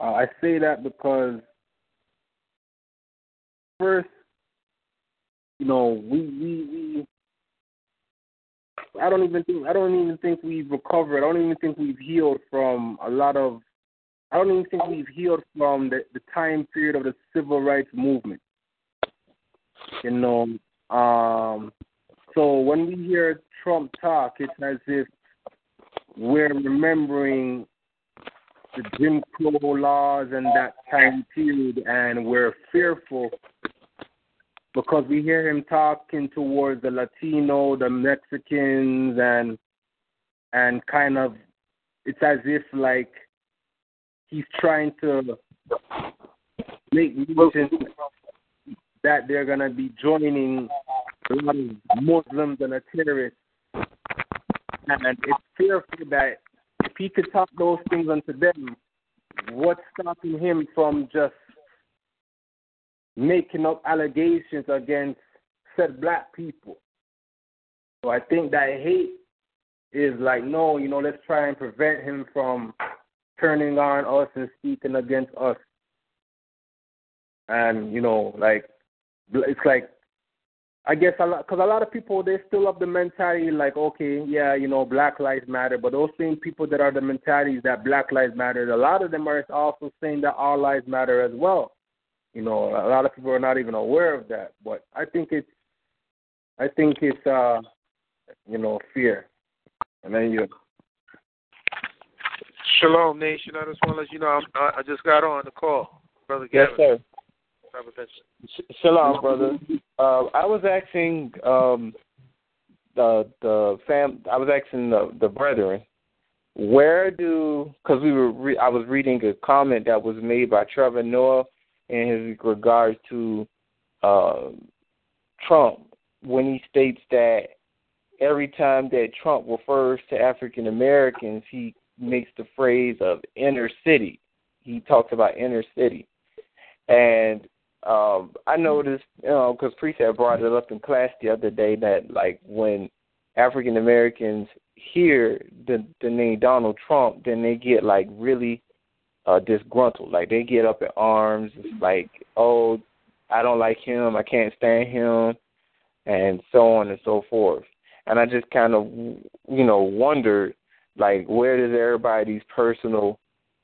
Uh, I say that because... First, you know, we, we we I don't even think I don't even think we've recovered. I don't even think we've healed from a lot of. I don't even think we've healed from the, the time period of the civil rights movement. You know, um, so when we hear Trump talk, it's as if we're remembering the Jim Crow laws and that time period, and we're fearful because we hear him talking towards the Latino, the Mexicans, and and kind of it's as if like he's trying to make mention that they're gonna be joining a lot of Muslims and a terrorist, and it's fearful that if he could talk those things unto them, what's stopping him from just making up allegations against said black people? So I think that hate is like, no, you know, let's try and prevent him from turning on us and speaking against us. And, you know, like, it's like, I guess a lot, because a lot of people, they still have the mentality like, okay, yeah, you know, Black Lives Matter. But those same people that are the mentalities that Black Lives Matter, a lot of them are also saying that all lives matter as well. You know, a lot of people are not even aware of that. But I think it's, I think it's, uh, you know, fear. And then you. Shalom, Nation. I just want to let you know, I'm, I just got on the call, Brother Gavin. Yes, sir. Shalom, brother. Uh, I was asking um, the the fam. I was asking the, the brethren, where do because we were. Re- I was reading a comment that was made by Trevor Noah in his regards to uh, Trump when he states that every time that Trump refers to African Americans, he makes the phrase of inner city. He talks about inner city, and Um, I noticed, you know, because Precept brought it up in class the other day that, like, when African Americans hear the, the name Donald Trump, then they get, like, really uh, disgruntled. Like, they get up in arms. It's like, oh, I don't like him. I can't stand him, and so on and so forth. And I just kind of, you know, wondered, like, where does everybody's personal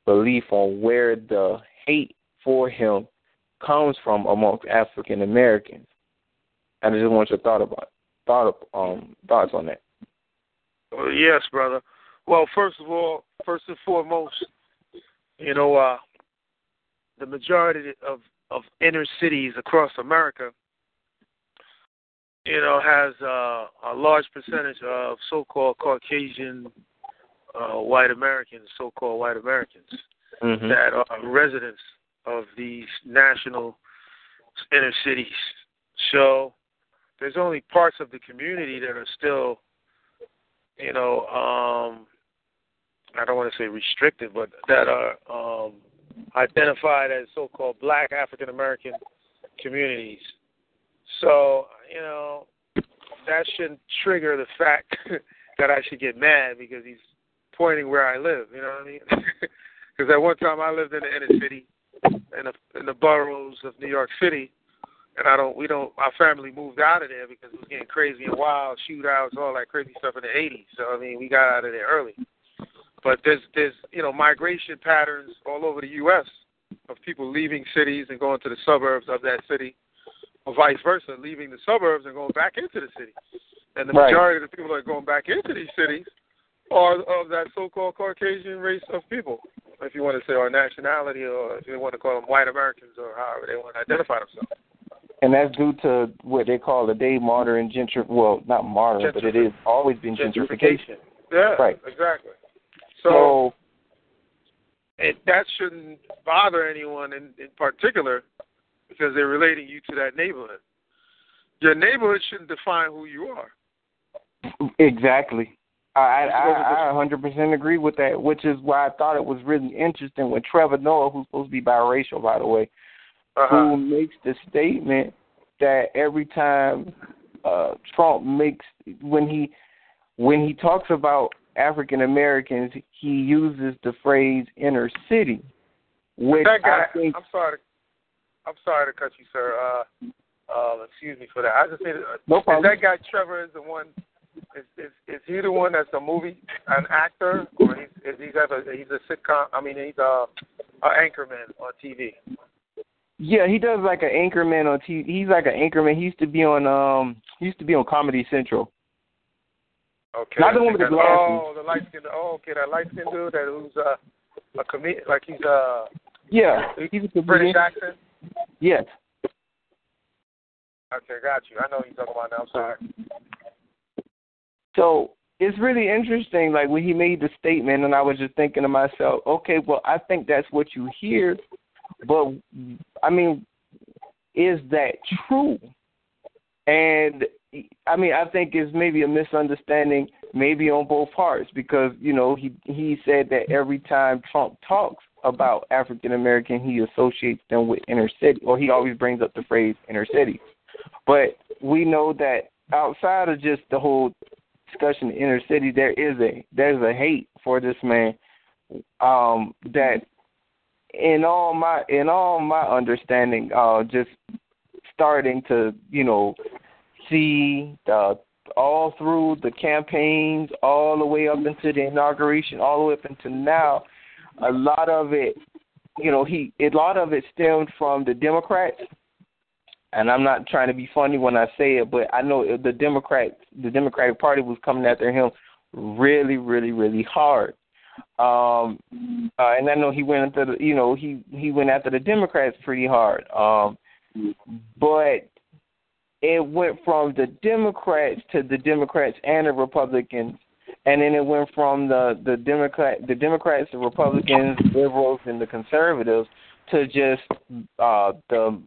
belief on where the hate for him comes from amongst African Americans, and I just want your thought about thought um thoughts on that. Well, yes, brother. Well, first of all, first and foremost, you know, uh, the majority of, of inner cities across America, you know, has uh, a large percentage of so-called Caucasian uh, white Americans, so-called white Americans, mm-hmm. that are residents of these national inner cities. So there's only parts of the community that are still, you know, um, I don't want to say restricted, but that are um, identified as so-called black African-American communities. So, you know, that shouldn't trigger the fact that I should get mad because he's pointing where I live, you know what I mean? Because at one time I lived in the inner city, in the, in the boroughs of New York City, and I don't, we don't, our family moved out of there because it was getting crazy and wild, shootouts, all that crazy stuff in the eighties. So, I mean, we got out of there early. But there's, there's, you know, migration patterns all over the U S of people leaving cities and going to the suburbs of that city, or vice versa, leaving the suburbs and going back into the city. And the right. majority of the people that are going back into these cities are of that so-called Caucasian race of people, if you want to say, or nationality, or if you want to call them white Americans, or however they want to identify themselves. And that's due to what they call the day modern gentrification. Well, not modern, but it has always been gentrification. gentrification. Yeah, right. Exactly. So, so it, that shouldn't bother anyone in, in particular, because they're relating you to that neighborhood. Your neighborhood shouldn't define who you are. Exactly. I, I, I one hundred percent agree with that, which is why I thought it was really interesting when Trevor Noah, who's supposed to be biracial, by the way, uh-huh. who makes the statement that every time uh, Trump makes, when he when he talks about African Americans, he uses the phrase inner city. Which that guy, I think, I'm sorry. I'm sorry to cut you, sir. Uh, uh, excuse me for that. I just said, uh, no problem. Is that guy Trevor is the one? Is, is is he the one that's a movie, an actor, or he's, is he got a, he's a sitcom? I mean, he's a, a anchorman on T V. Yeah, he does like an anchorman on T V. He's like an anchorman. He used to be on um, he used to be on Comedy Central. Okay. Not the one with the glasses. Oh, the light skin. Oh, okay, that light skin dude that who's uh, a comedian. Like he's a yeah, he's a British actor. Yes. Okay, got you. I know what you're talking about now. I'm sorry. So it's really interesting, like when he made the statement, and I was just thinking to myself, okay, well, I think that's what you hear, but, I mean, is that true? And, I mean, I think it's maybe a misunderstanding, maybe on both parts, because, you know, he, he said that every time Trump talks about African American, he associates them with inner city, or he always brings up the phrase inner city. But we know that outside of just the whole discussion of inner city, there is a there's a hate for this man um, that, in all my in all my understanding, uh, just starting to you know see the, all through the campaigns, all the way up into the inauguration, all the way up into now. A lot of it, you know, he a lot of it stemmed from the Democrats, and I'm not trying to be funny when I say it, but I know the Democrats, the Democratic Party was coming after him really, really, really hard. Um, uh, and I know he went after, the, you know, he, he went after the Democrats pretty hard. Um, but it went from the Democrats to the Democrats and the Republicans. And then it went from the, the Democrat, the Democrats, the Republicans, liberals, and the conservatives to just uh, the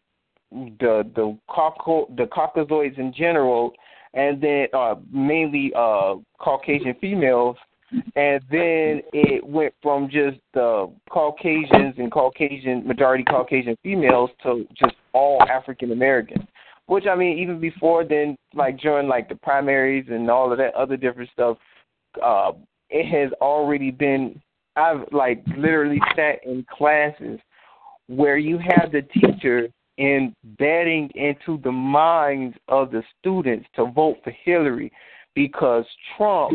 the the Cauca, the Caucasoids in general, and then uh, mainly uh, Caucasian females. And then it went from just the Caucasians and Caucasian majority Caucasian females to just all African Americans. Which I mean, even before then, like during like the primaries and all of that other different stuff. Uh, it has already been, I've like literally sat in classes where you have the teacher embedding into the minds of the students to vote for Hillary because Trump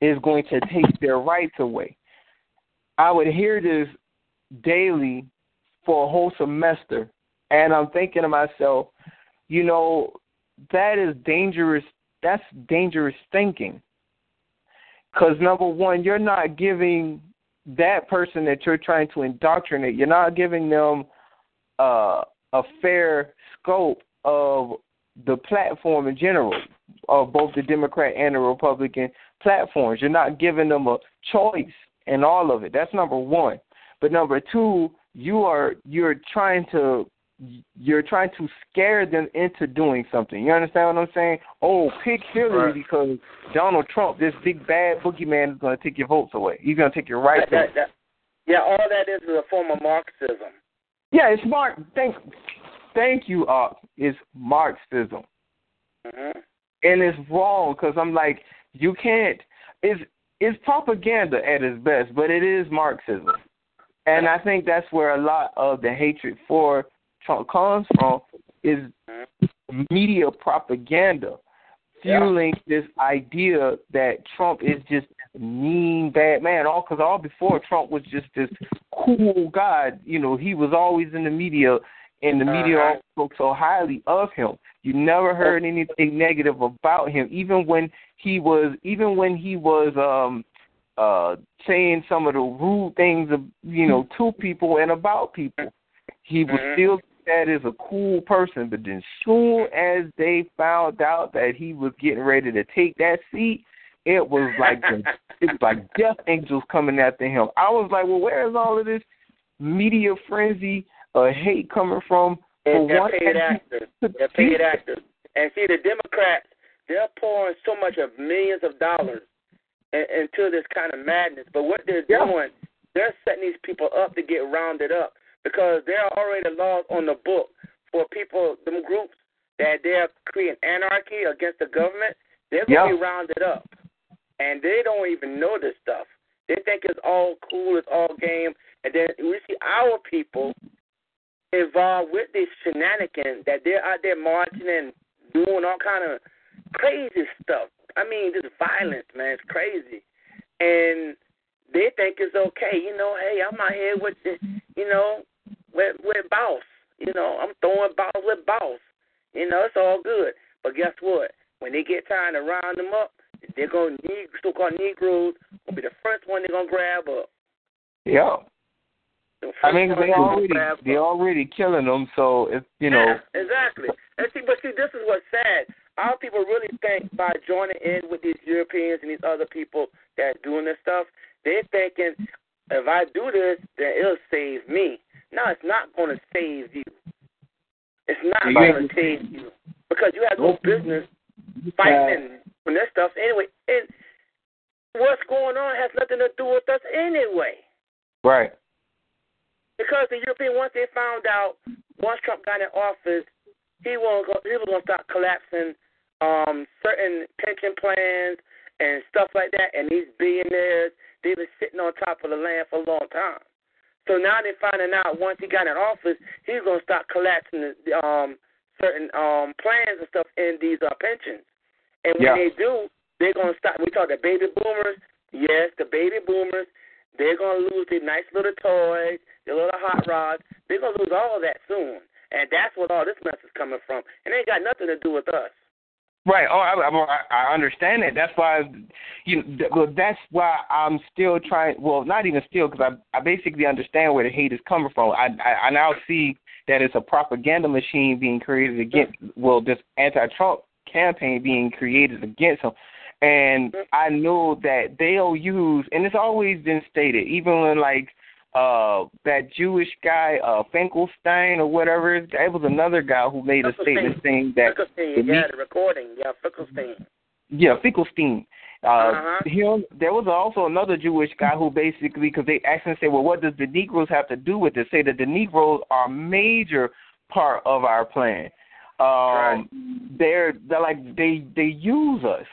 is going to take their rights away. I would hear this daily for a whole semester, and I'm thinking to myself, you know, that is dangerous. That's dangerous thinking. Because, number one, you're not giving that person that you're trying to indoctrinate, you're not giving them uh, a fair scope of the platform in general, of both the Democrat and the Republican platforms. You're not giving them a choice in all of it. That's number one. But number two, you are you're trying to you're trying to scare them into doing something. You understand what I'm saying? Oh, pick Hillary right. because Donald Trump, this big bad boogeyman, is going to take your votes away. He's going to take your rights away. Yeah, all that is is a form of Marxism. Yeah, it's Marx. Thank, thank you, Ox. It's Marxism. Mm-hmm. And it's wrong because I'm like, you can't. It's, it's propaganda at its best, but it is Marxism. And I think that's where a lot of the hatred for Trump comes from, is media propaganda fueling yeah. this idea that Trump is just mean, bad man. All because all before, Trump was just this cool guy. You know, he was always in the media, and the media uh-huh. spoke so highly of him. You never heard anything negative about him, even when he was, even when he was. Um, Uh, saying some of the rude things, you know, to people and about people. He was still that is a cool person, but then soon as they found out that he was getting ready to take that seat, it was like the, it was like death angels coming after him. I was like, well, where is all of this media frenzy or hate coming from? And they're paid actors. They're paid actors. And see, the Democrats, they're pouring so much of millions of dollars into this kind of madness. But what they're yeah. doing, they're setting these people up to get rounded up because there are already laws on the book for people, them groups, that they're creating anarchy against the government. They're going to yeah. be rounded up. And they don't even know this stuff. They think it's all cool, it's all game. And then we see our people involved with this shenanigans that they're out there marching and doing all kind of crazy stuff. I mean, just violence, man. It's crazy. And they think it's okay. You know, hey, I'm out here with, the, you know, with, with boss. You know, I'm throwing balls with boss. You know, it's all good. But guess what? When they get tired and round them up, they're going to need so-called Negroes will be the first one they're going to grab up. Yeah. I mean, they already, they're already killing them, so, it's, you know. Yeah, exactly. And see, but see, this is what's sad. Our people really think by joining in with these Europeans and these other people that are doing this stuff, they're thinking, if I do this, then it'll save me. No, it's not going to save you. It's not going to save you because you have no business fighting on this stuff anyway. And what's going on has nothing to do with us anyway. Right. Because the European, once they found out, once Trump got in office, he was going to start collapsing Um, certain pension plans and stuff like that, and these billionaires, they've been sitting on top of the land for a long time. So now they're finding out once he got in office, he's going to start collapsing the, um, certain um, plans and stuff in these uh, pensions. And when yeah. they do, they're going to start. We talk the baby boomers. Yes, the baby boomers. They're going to lose their nice little toys, their little hot rods. They're going to lose all of that soon. And that's where all this mess is coming from. And it ain't got nothing to do with us. Right. Oh, I, I, I understand it. That's why, you know, that's why I'm still trying. Well, not even still, because I, I basically understand where the hate is coming from. I, I, I now see that it's a propaganda machine being created against. Well, this anti-Trump campaign being created against him, and I know that they'll use. And it's always been stated, even when like uh, that Jewish guy uh, Finkelstein or whatever, it was another guy who made a statement saying that. Finkelstein, yeah, the recording, yeah, Finkelstein. Yeah, Finkelstein. Uh, uh-huh. Him. There was also another Jewish guy who basically, because they asked him and said, well, what does the Negroes have to do with this? Say that the Negroes are a major part of our plan. Um, right. They're they're like they they use us.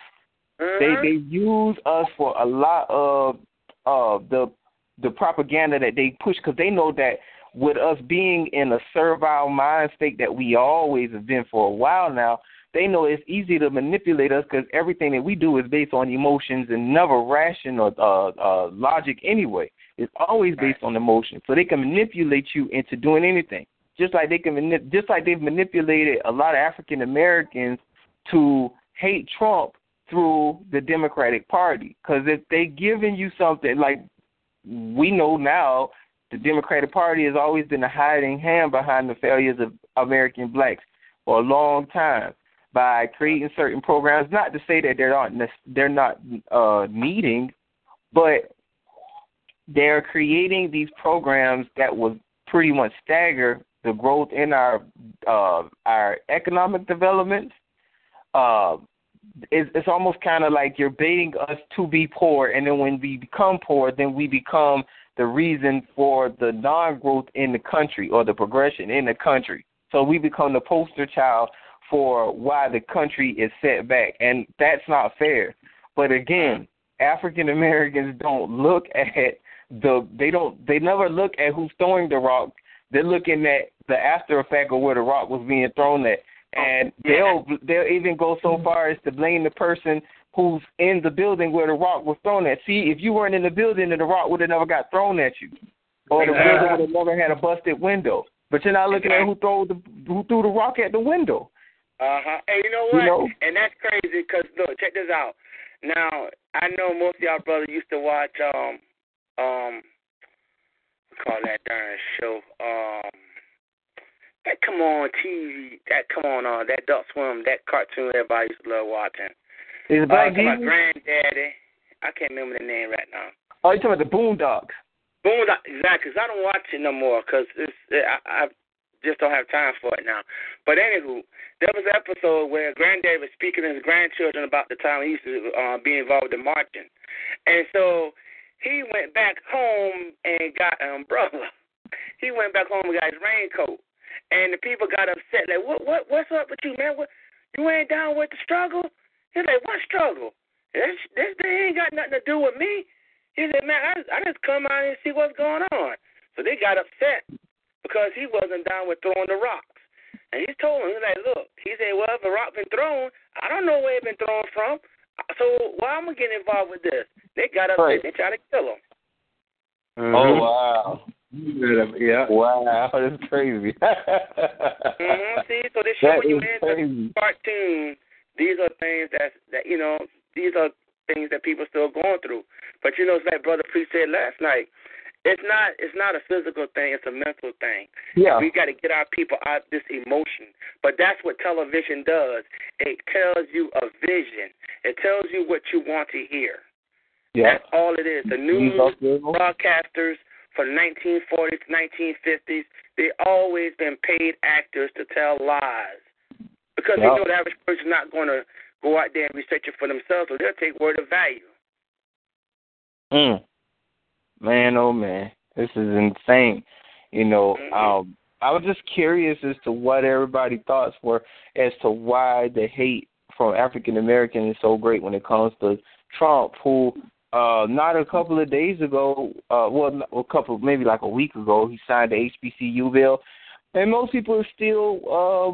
Uh-huh. They they use us for a lot of of the. the propaganda that they push, because they know that with us being in a servile mind state that we always have been for a while now, they know it's easy to manipulate us because everything that we do is based on emotions and never rational uh, uh, logic anyway. It's always based on emotion. So they can manipulate you into doing anything, just like, they can manip- just like they've manipulated a lot of African Americans to hate Trump through the Democratic Party, because if they're giving you something like, we know now the Democratic Party has always been a hiding hand behind the failures of American blacks for a long time by creating certain programs, not to say that they're not, they're not uh, needing, but they're creating these programs that will pretty much stagger the growth in our uh, our economic development, uh, it's, it's almost kind of like you're baiting us to be poor, and then when we become poor, then we become the reason for the non-growth in the country or the progression in the country. So we become the poster child for why the country is set back, and that's not fair. But again, African Americans don't look at the they don't they never look at who's throwing the rock. They're looking at the after effect of where the rock was being thrown at, and they'll they'll even go so far as to blame the person who's in the building where the rock was thrown at. See, if you weren't in the building, then the rock would have never got thrown at you, or the building would have never had a busted window. But you're not looking at who threw the who threw the rock at the window. Uh huh. And you know what? You know? And that's crazy because look, check this out. Now I know most of y'all brothers used to watch um um we call that darn show um that come on T V that come on uh, that Adult Swim, that cartoon everybody used to love watching. Is it uh, my granddaddy? I can't remember the name right now. Oh, you talking about the Boondocks? Boondocks, exactly. Cause I don't watch it no more because it's I, I just don't have time for it now. But anywho, there was an episode where Granddad was speaking to his grandchildren about the time he used to uh, be involved in marching. And so he went back home and got an umbrella. He went back home and got his raincoat. And the people got upset. Like, what, what, what's up with you, man? What, you ain't down with the struggle? He's like, what struggle? This, this thing ain't got nothing to do with me. He said, man, I, I just come out and see what's going on. So they got upset because he wasn't down with throwing the rocks. And he told him, he's like, look, he said, well, if the rock been thrown, I don't know where it been thrown from, so why am I getting involved with this? They got up right. there, they tried to kill him. Mm-hmm. Oh, wow. Yeah. Wow, that's crazy. mm-hmm. See, so this show when you in the cartoon, these are things that's, that, you know, these are things that people are still going through. But, you know, it's like Brother Priest said last night, It's not it's not a physical thing, it's a mental thing. Yeah. We got to get our people out of this emotion. But that's what television does. It tells you a vision. It tells you what you want to hear. Yeah. That's all it is. The news broadcasters from nineteen forties, nineteen fifties, they always been paid actors to tell lies. Because yeah. they know the average person's not going to go out there and research it for themselves, so they'll take word of value. Mm. Man, oh man, this is insane. You know, um, I was just curious as to what everybody's thoughts were as to why the hate from African Americans is so great when it comes to Trump, who uh, not a couple of days ago, uh, well, a couple, maybe like a week ago, he signed the H B C U bill. And most people are still,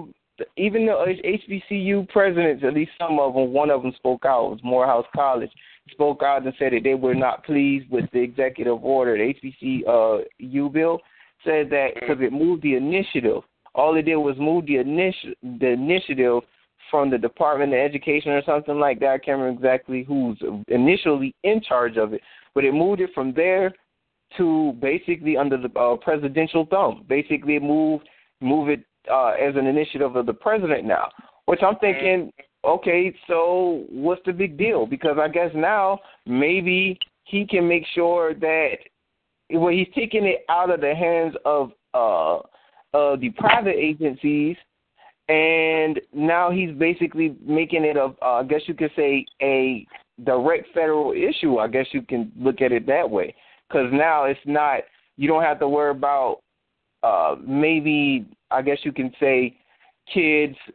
uh, even the H B C U presidents, at least some of them, one of them spoke out, it was Morehouse College. Spoke out and said that they were not pleased with the executive order, the H B C U uh, bill, said that because it moved the initiative. All it did was move the, initi- the initiative from the Department of Education or something like that. I can't remember exactly who's initially in charge of it, but it moved it from there to basically under the uh, presidential thumb. Basically, it moved move it uh, as an initiative of the president now, which I'm thinking – okay, so what's the big deal? Because I guess now maybe he can make sure that well, he's taking it out of the hands of uh, uh, the private agencies, and now he's basically making it, a, uh, I guess you could say, a direct federal issue. I guess you can look at it that way because now it's not – you don't have to worry about uh, maybe, I guess you can say, kids –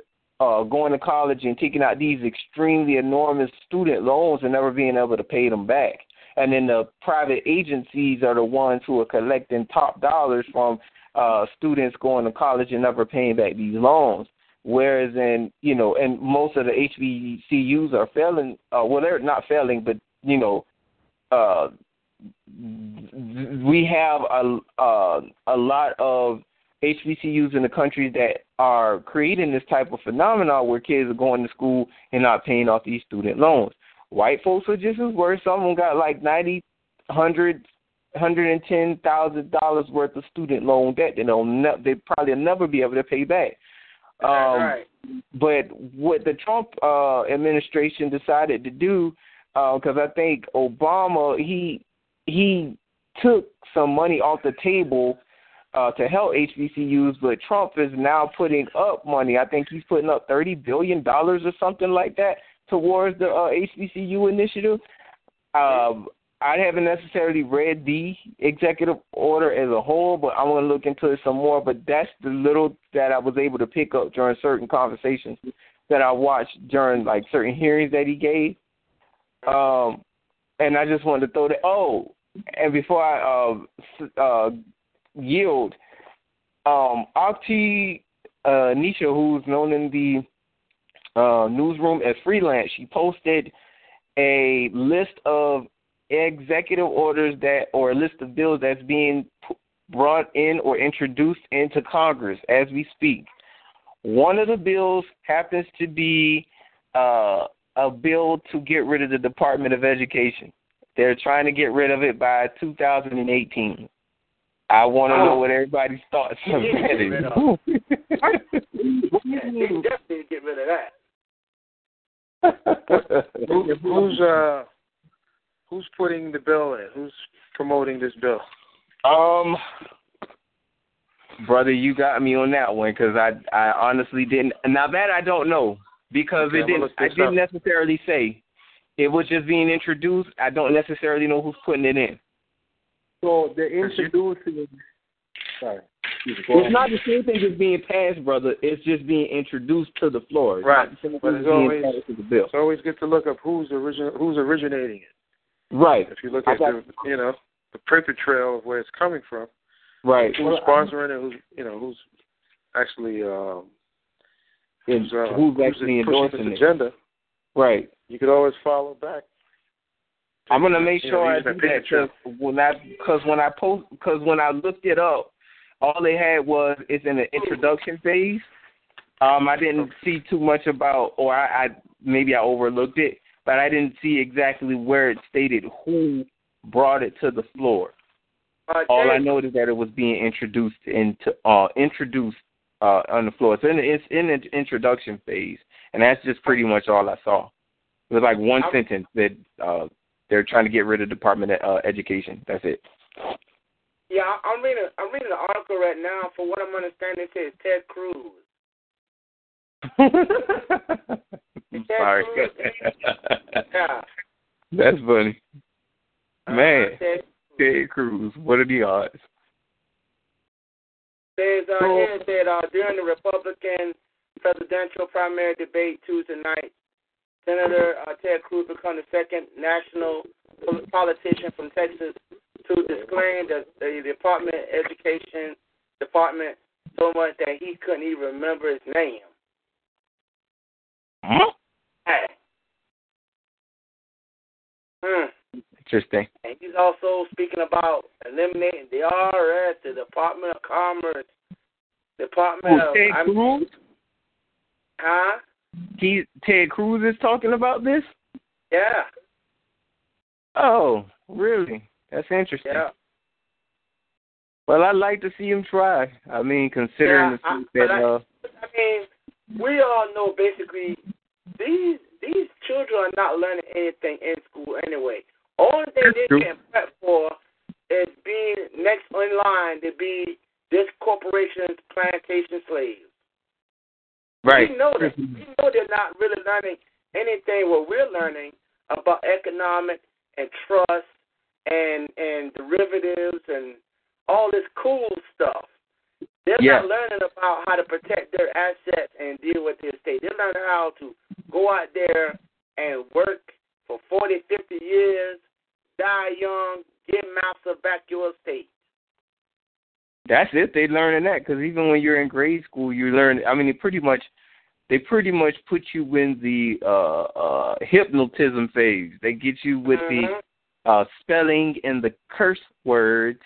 Uh, going to college and taking out these extremely enormous student loans and never being able to pay them back. And then the private agencies are the ones who are collecting top dollars from uh, students going to college and never paying back these loans. Whereas in, you know, and most of the H B C Us are failing, uh, well, they're not failing, but, you know, uh, we have a, uh, a lot of H B C Us in the country that are creating this type of phenomenon where kids are going to school and not paying off these student loans. White folks are just as worse. Some of them got like ninety, hundred, hundred and ten thousand dollars worth of student loan debt that they'll ne- they probably never be able to pay back. Um, right. But what the Trump uh, administration decided to do, because uh, I think Obama he he took some money off the table. uh, to help H B C Us, but Trump is now putting up money. I think he's putting up thirty billion dollars or something like that towards the uh, H B C U initiative. Um, I haven't necessarily read the executive order as a whole, but I'm going to look into it some more. But that's the little that I was able to pick up during certain conversations that I watched during, like, certain hearings that he gave. Um, and I just wanted to throw that. Oh, and before I uh, uh, yield, um, Akhti uh, Nisha, who's known in the uh, newsroom as Freelance, she posted a list of executive orders that, or a list of bills that's being brought in or introduced into Congress as we speak. One of the bills happens to be uh, a bill to get rid of the Department of Education. They're trying to get rid of it by two thousand eighteen. I want to oh. know what everybody's thoughts on that is. You can definitely get rid of that. Who, who's uh, who's putting the bill in? Who's promoting this bill? Um, brother, you got me on that one because I, I honestly didn't. Now that I don't know because okay, it didn't. I didn't up. necessarily say it was just being introduced. I don't necessarily know who's putting it in. So they're introducing. Sorry. It's not the same thing as being passed, brother. It's just being introduced to the floor. It's right. But it's always, it's always good to look up who's origin, who's originating it. Right. If you look at the, you know, the paper trail of where it's coming from. Right. Who's well, sponsoring I'm, it? Who's you know who's actually um, who's, uh, who's actually who's endorsing this agenda? It. Right. You could always follow back. I'm gonna make you sure know, I do that because when I because when I post because when I looked it up. All they had was it's in the introduction phase. Um, I didn't see too much about, or I, I maybe I overlooked it, but I didn't see exactly where it stated who brought it to the floor. Uh, all I know is that it was being introduced into uh, introduced uh, on the floor. It's in, the, it's in the introduction phase, and that's just pretty much all I saw. It was like one I'm, sentence that uh, they're trying to get rid of Department of uh, Education. That's it. Yeah, I'm reading. I'm reading an article right now. For what I'm understanding, it says Ted Cruz. I'm Ted sorry. Cruz. Yeah. That's funny. Man, uh, Ted, Ted Cruz. What are the odds? There's uh, oh. here it said uh, during the Republican presidential primary debate Tuesday night, Senator uh, Ted Cruz became the second national politician from Texas to disclaim that the Department of Education Department so much that he couldn't even remember his name. Huh? Hey. Hmm. Interesting. And he's also speaking about eliminating the I R S, the Department of Commerce, Department oh, of... Ted I mean, Cruz? Huh? He, Ted Cruz is talking about this? Yeah. Oh, really? That's interesting. Yeah. Well, I'd like to see him try. I mean, considering yeah, I, the fact that... I, uh, I mean, we all know basically these these children are not learning anything in school anyway. Only thing they true. can prep for is being next in line to be this corporation's plantation slaves. Right. We know that. We know they're not really learning anything what we're learning about economic and trust and and derivatives and all this cool stuff. They're yeah. not learning about how to protect their assets and deal with the estate. They're learning how to go out there and work for forty, fifty years, die young, get master back your estate. That's it. They're learning that because even when you're in grade school, you learn, I mean, they pretty much, they pretty much put you in the uh, uh, hypnotism phase. They get you with mm-hmm. the Uh, spelling and the curse words,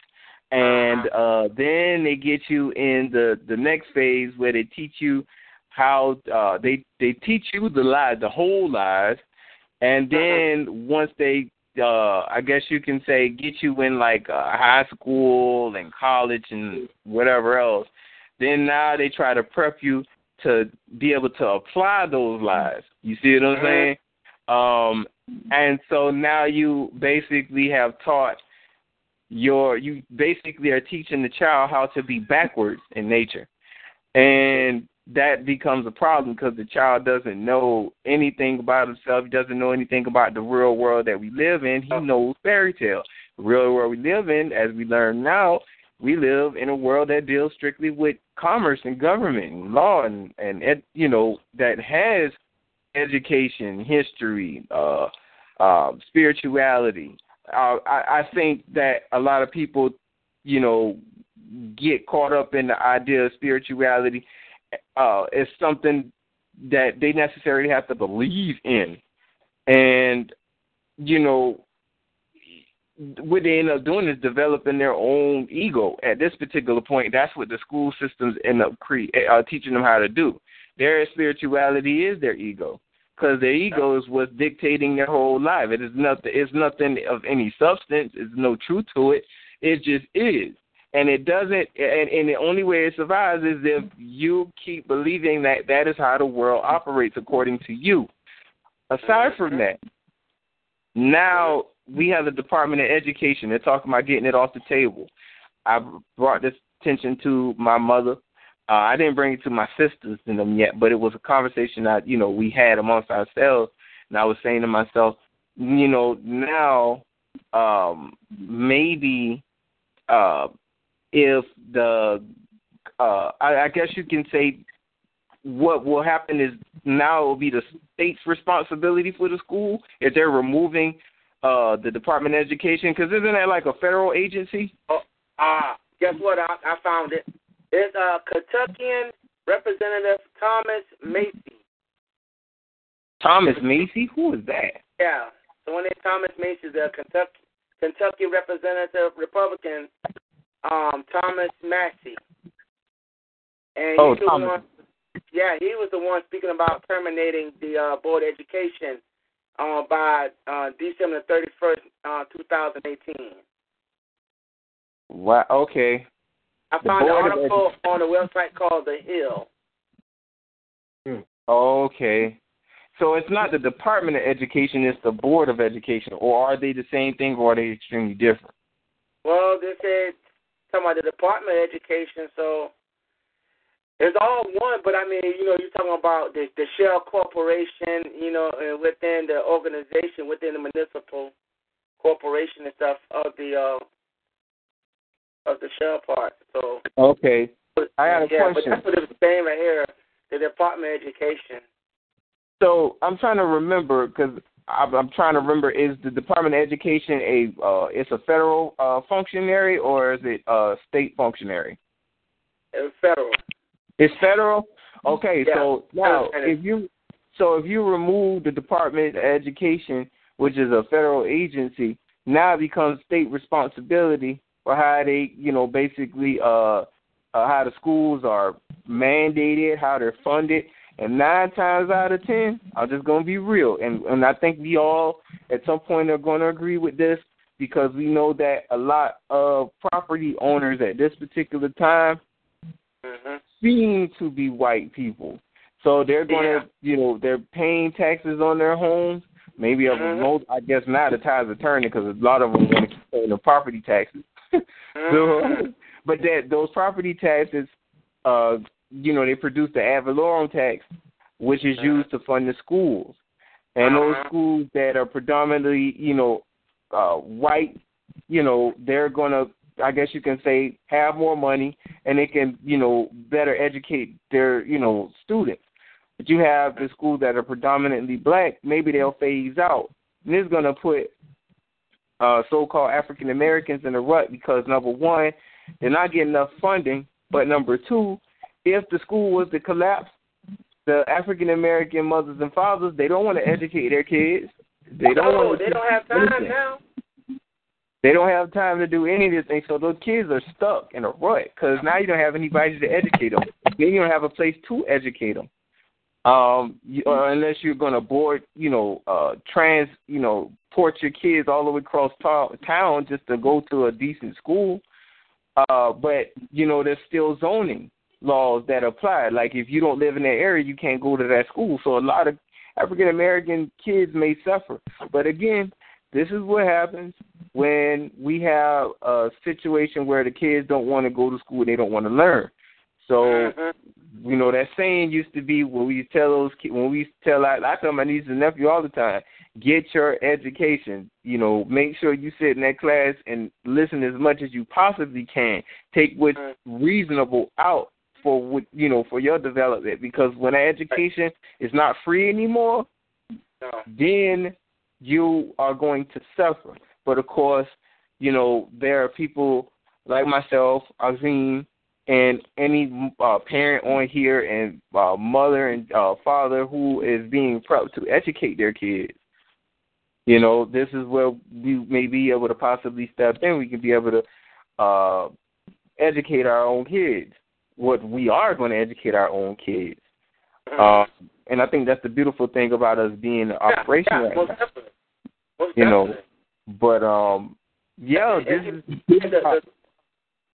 and uh, then they get you in the, the next phase where they teach you how uh, they they teach you the lies, the whole lies, and then once they, uh, I guess you can say, get you in like uh, high school and college and whatever else, then now they try to prep you to be able to apply those lies. You see what I'm saying? Um, and so now you basically have taught you're, you basically are teaching the child how to be backwards in nature. And that becomes a problem because the child doesn't know anything about himself. He doesn't know anything about the real world that we live in. He knows fairy tale. The real world we live in, as we learn now, we live in a world that deals strictly with commerce and government and law and, and ed, you know, that has education, history, uh, uh, spirituality. Uh, I, I think that a lot of people, you know, get caught up in the idea of spirituality uh, as something that they necessarily have to believe in. And, you know, what they end up doing is developing their own ego. At this particular point, that's what the school systems end up cre- uh, teaching them how to do. Their spirituality is their ego, because their ego is what's dictating their whole life. It is nothing. It's nothing of any substance. There's no truth to it. It just is, and it doesn't. And, and the only way it survives is if you keep believing that that is how the world operates according to you. Aside from that, now we have the Department of Education. They're talking about getting it off the table. I brought this attention to my mother. Uh, I didn't bring it to my sisters and them yet, but it was a conversation that, you know, we had amongst ourselves. And I was saying to myself, you know, now um, maybe uh, if the, uh, I, I guess you can say what will happen is now it will be the state's responsibility for the school if they're removing Uh, the Department of Education, because isn't that like a federal agency? Oh, uh, guess what? I, I found it. It's uh, Kentuckian Representative Thomas Massie. Thomas Massie? Who is that? Yeah. So when it's Thomas Massie, is a Kentucky, Kentucky Representative Republican, um, Thomas Massie. And oh, Thomas. One, yeah, he was the one speaking about terminating the uh, Board of Education Uh, by uh, December thirty first, uh, two thousand eighteen. Wow. Okay. I found an article on a website called The Hill. Hmm. Okay. So it's not the Department of Education; it's the Board of Education. Or are they the same thing, or are they extremely different? Well, they said talking about the Department of Education, so it's all one, but I mean, you know, you're talking about the, the shell corporation, you know, and within the organization, within the municipal corporation and stuff of the uh, of the shell part. So okay, but, I got a yeah, question. But that's what it was saying right here, the Department of Education. So I'm trying to remember because I'm, I'm trying to remember: is the Department of Education a uh, it's a federal uh, functionary or is it a state functionary? It's federal. It's federal? Okay, yeah. So now if you so if you remove the Department of Education, which is a federal agency, now it becomes state responsibility for how they, you know, basically uh, uh, how the schools are mandated, how they're funded. And nine times out of ten, I'm just going to be real. And, and I think we all at some point are going to agree with this because we know that a lot of property owners at this particular time mm-hmm. seem to be white people. So they're going to, yeah. you know, they're paying taxes on their homes. Maybe mm-hmm. of most, I guess not a tax attorney because a lot of them want to keep paying the property taxes. so, mm-hmm. But that those property taxes, uh, you know, they produce the ad valorem tax, which is mm-hmm. used to fund the schools. And mm-hmm. those schools that are predominantly, you know, uh, white, you know, they're going to, I guess you can say, have more money, and they can, you know, better educate their, you know, students. But you have the schools that are predominantly black, maybe they'll phase out. And it's going to put uh, so-called African-Americans in the rut because, number one, they're not getting enough funding, but, number two, if the school was to collapse, the African-American mothers and fathers, they don't want to educate their kids. They don't oh, want to they don't have time anything. now. They don't have time to do any of this thing, so those kids are stuck in a rut because now you don't have anybody to educate them. Then you don't have a place to educate them, um, you, or unless you're going to board, you know, uh, trans, you know, port your kids all the way across t- town just to go to a decent school. Uh, but you know, there's still zoning laws that apply. Like if you don't live in that area, you can't go to that school. So a lot of African American kids may suffer. But again, This is what happens when we have a situation where the kids don't want to go to school and they don't want to learn. So, mm-hmm. you know, that saying used to be when we tell those kids, when we tell, I, I tell my nieces and nephew all the time, get your education. You know, make sure you sit in that class and listen as much as you possibly can. Take what's mm-hmm. reasonable out for, what, you know, for your development. Because when that education right. is not free anymore, no. then you are going to suffer. But, of course, you know, there are people like myself, Azim, and any uh, parent on here and uh, mother and uh, father who is being prepped to educate their kids. You know, this is where we may be able to possibly step in. We can be able to uh, educate our own kids, what we are going to educate our own kids. Uh, and I think that's the beautiful thing about us being operational yeah, yeah, right most now. Definitely. Most you definitely. know, but, um, yeah, this is... The, the,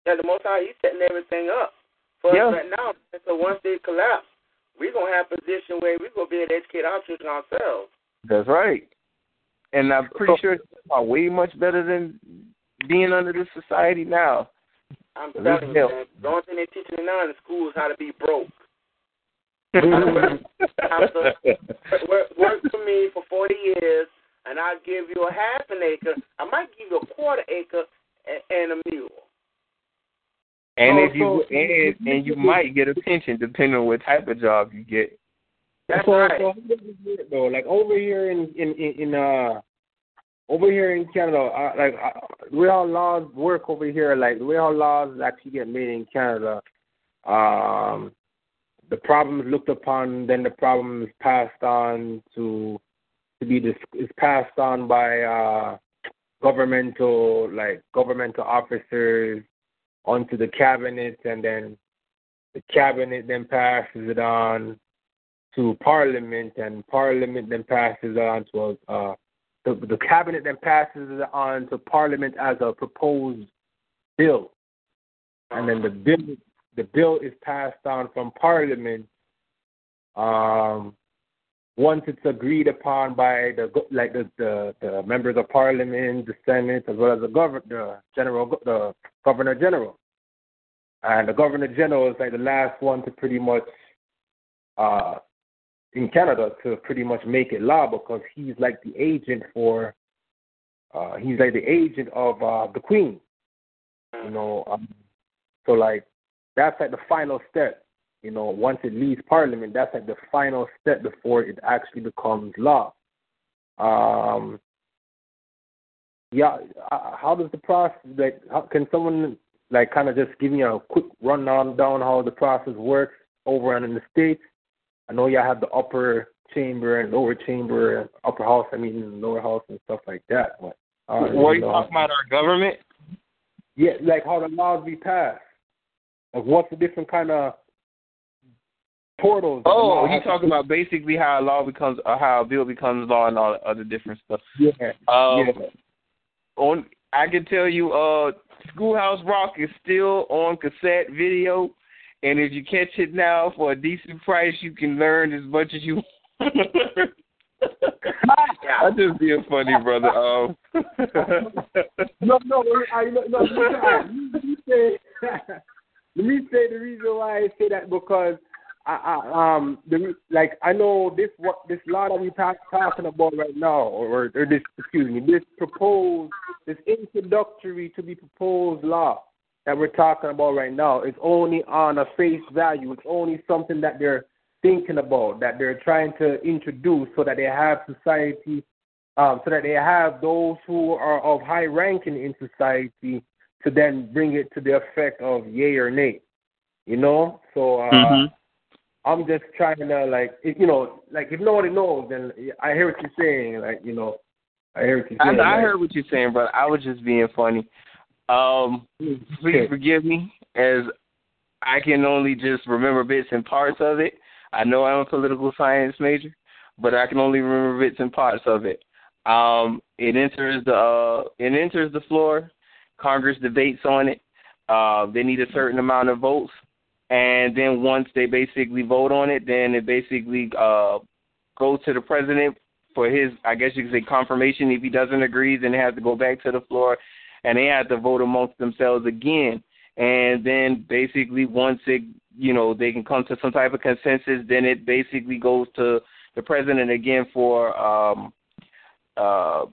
the Most High, he's setting everything up for yeah. us right now. And so once they collapse, we're going to have a position where we're going to be able to educate our children ourselves. That's right. And I'm pretty so, sure it's way much better than being under this society now. I'm telling you, man, the only thing they're teaching now in the school is how to be broke. work, work for me for forty years, and I'll give you a half an acre. I might give you a quarter acre and, and a mule. And so, if you so, and, and you might get a pension depending on what type of job you get. That's so, right. So weird, though. Like over here in in in, in uh over here in Canada, uh, like uh, where our laws work over here, like where our laws actually get made in Canada. Um. The problem is looked upon, then the problem is passed on to to be dis- is passed on by uh, governmental like governmental officers onto the cabinet, and then the cabinet then passes it on to parliament, and parliament then passes it on to uh, the the cabinet then passes it on to parliament as a proposed bill, and then the bill. The bill is passed on from Parliament. Um, once it's agreed upon by the like the, the, the members of Parliament, the Senate, as well as the governor, the general, the Governor General, and the Governor General is like the last one to pretty much uh, in Canada to pretty much make it law, because he's like the agent for uh, he's like the agent of uh, the Queen, you know. Um, so like. That's like the final step, you know, once it leaves Parliament, that's like the final step before it actually becomes law. Um, yeah, uh, how does the process, like, how, can someone, like, kind of just give me a quick rundown down how the process works over in the States? I know y'all have the upper chamber and lower chamber, and upper house, I mean, lower house and stuff like that. But, uh, what are you talking about, our government? Yeah, like how the laws be passed. Like what's the different kind of portals? Oh, you talking about basically how a law becomes, or how a bill becomes law, and all the other different stuff. Yeah. Um, yeah. On, I can tell you, uh, Schoolhouse Rock is still on cassette video, and if you catch it now for a decent price, you can learn as much as you want. I'm just being funny, brother. Um. no, no, I no, no, you say. Let me say the reason why I say that, because I, I um the, like I know this what this law that we talk, talking about right now, or or this excuse me this proposed this introductory to be proposed law that we're talking about right now is only on a face value. It's only something that they're thinking about, that they're trying to introduce, so that they have society, um, so that they have those who are of high ranking in society to then bring it to the effect of yay or nay, you know? So uh, mm-hmm. I'm just trying to, like, if, you know, like, if nobody knows, then I hear what you're saying, like, you know, I hear what you're saying. I, like, I heard what you're saying, brother. I was just being funny. Um, okay. Please forgive me, as I can only just remember bits and parts of it. I know I'm a political science major, but I can only remember bits and parts of it. Um, it enters the uh, it enters the floor. Congress debates on it. Uh, they need a certain amount of votes. And then once they basically vote on it, then it basically uh, goes to the president for his, I guess you could say, confirmation. If he doesn't agree, then it has to go back to the floor, and they have to vote amongst themselves again. And then basically once it, you know, they can come to some type of consensus, then it basically goes to the president again for, um, uh,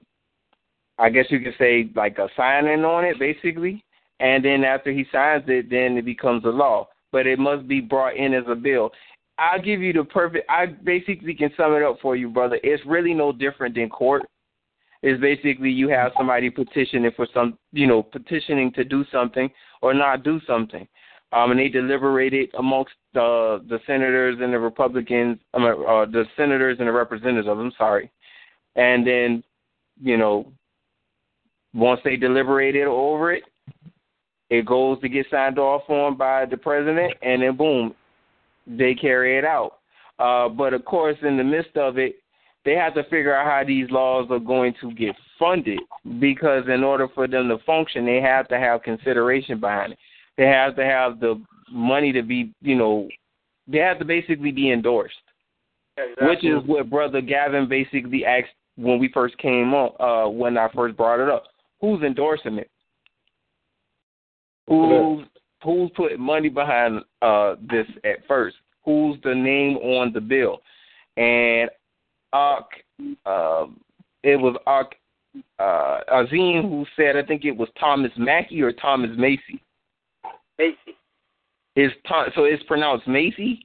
I guess you could say, like a signing on it, basically. And then after he signs it, then it becomes a law. But it must be brought in as a bill. I'll give you the perfect – I basically can sum it up for you, brother. It's really no different than court. It's basically you have somebody petitioning for some – you know, petitioning to do something or not do something. Um, and they deliberated amongst uh, the senators and the Republicans um, – uh, the senators and the representatives, I'm sorry. And then, you know, once they deliberated over it, it goes to get signed off on by the president, and then, boom, they carry it out. Uh, but, of course, in the midst of it, they have to figure out how these laws are going to get funded, because in order for them to function, they have to have consideration behind it. They have to have the money to be, you know, they have to basically be endorsed, exactly. Which is what Brother Gavin basically asked when we first came on, uh, when I first brought it up. Who's endorsing it? Who's, who's putting money behind uh, this at first? Who's the name on the bill? And Ak, uh, it was Ak uh, Azim who said, I think it was Thomas Massie or Thomas Massie. Massie. Is Tom, so it's pronounced Massie?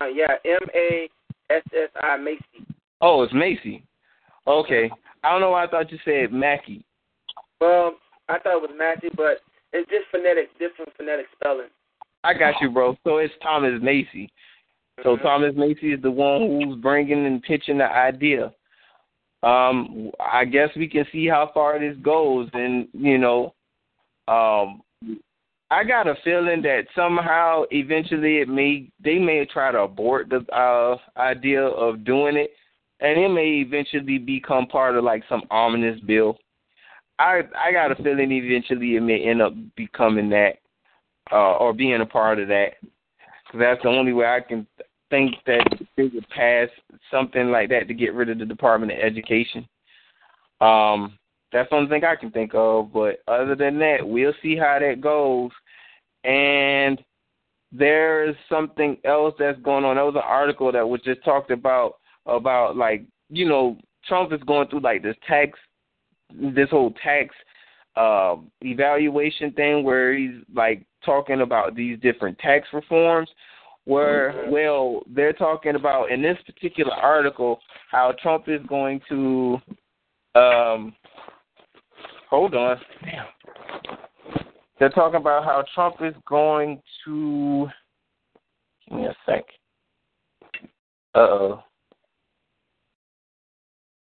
Uh, yeah, M A S S I, Massie. Oh, it's Massie. Okay. I don't know why I thought you said Mackie. Well, I thought it was Massie, but it's just phonetic, different phonetic spelling. I got you, bro. So it's Thomas Massie. So mm-hmm. Thomas Massie is the one who's bringing and pitching the idea. Um, I guess we can see how far this goes. And, you know, um, I got a feeling that somehow eventually it may they may try to abort the uh, idea of doing it. And it may eventually become part of, like, some ominous bill. I I got a feeling eventually it may end up becoming that uh, or being a part of that, because that's the only way I can think that they would pass something like that to get rid of the Department of Education. Um, that's the only thing I can think of. But other than that, we'll see how that goes. And there is something else that's going on. That was an article that was just talked about, about, like, you know, Trump is going through, like, this tax this whole tax uh, evaluation thing where he's, like, talking about these different tax reforms where, mm-hmm. well, they're talking about, in this particular article, how Trump is going to, um, hold on, damn. They're talking about how Trump is going to, give me a sec, uh-oh,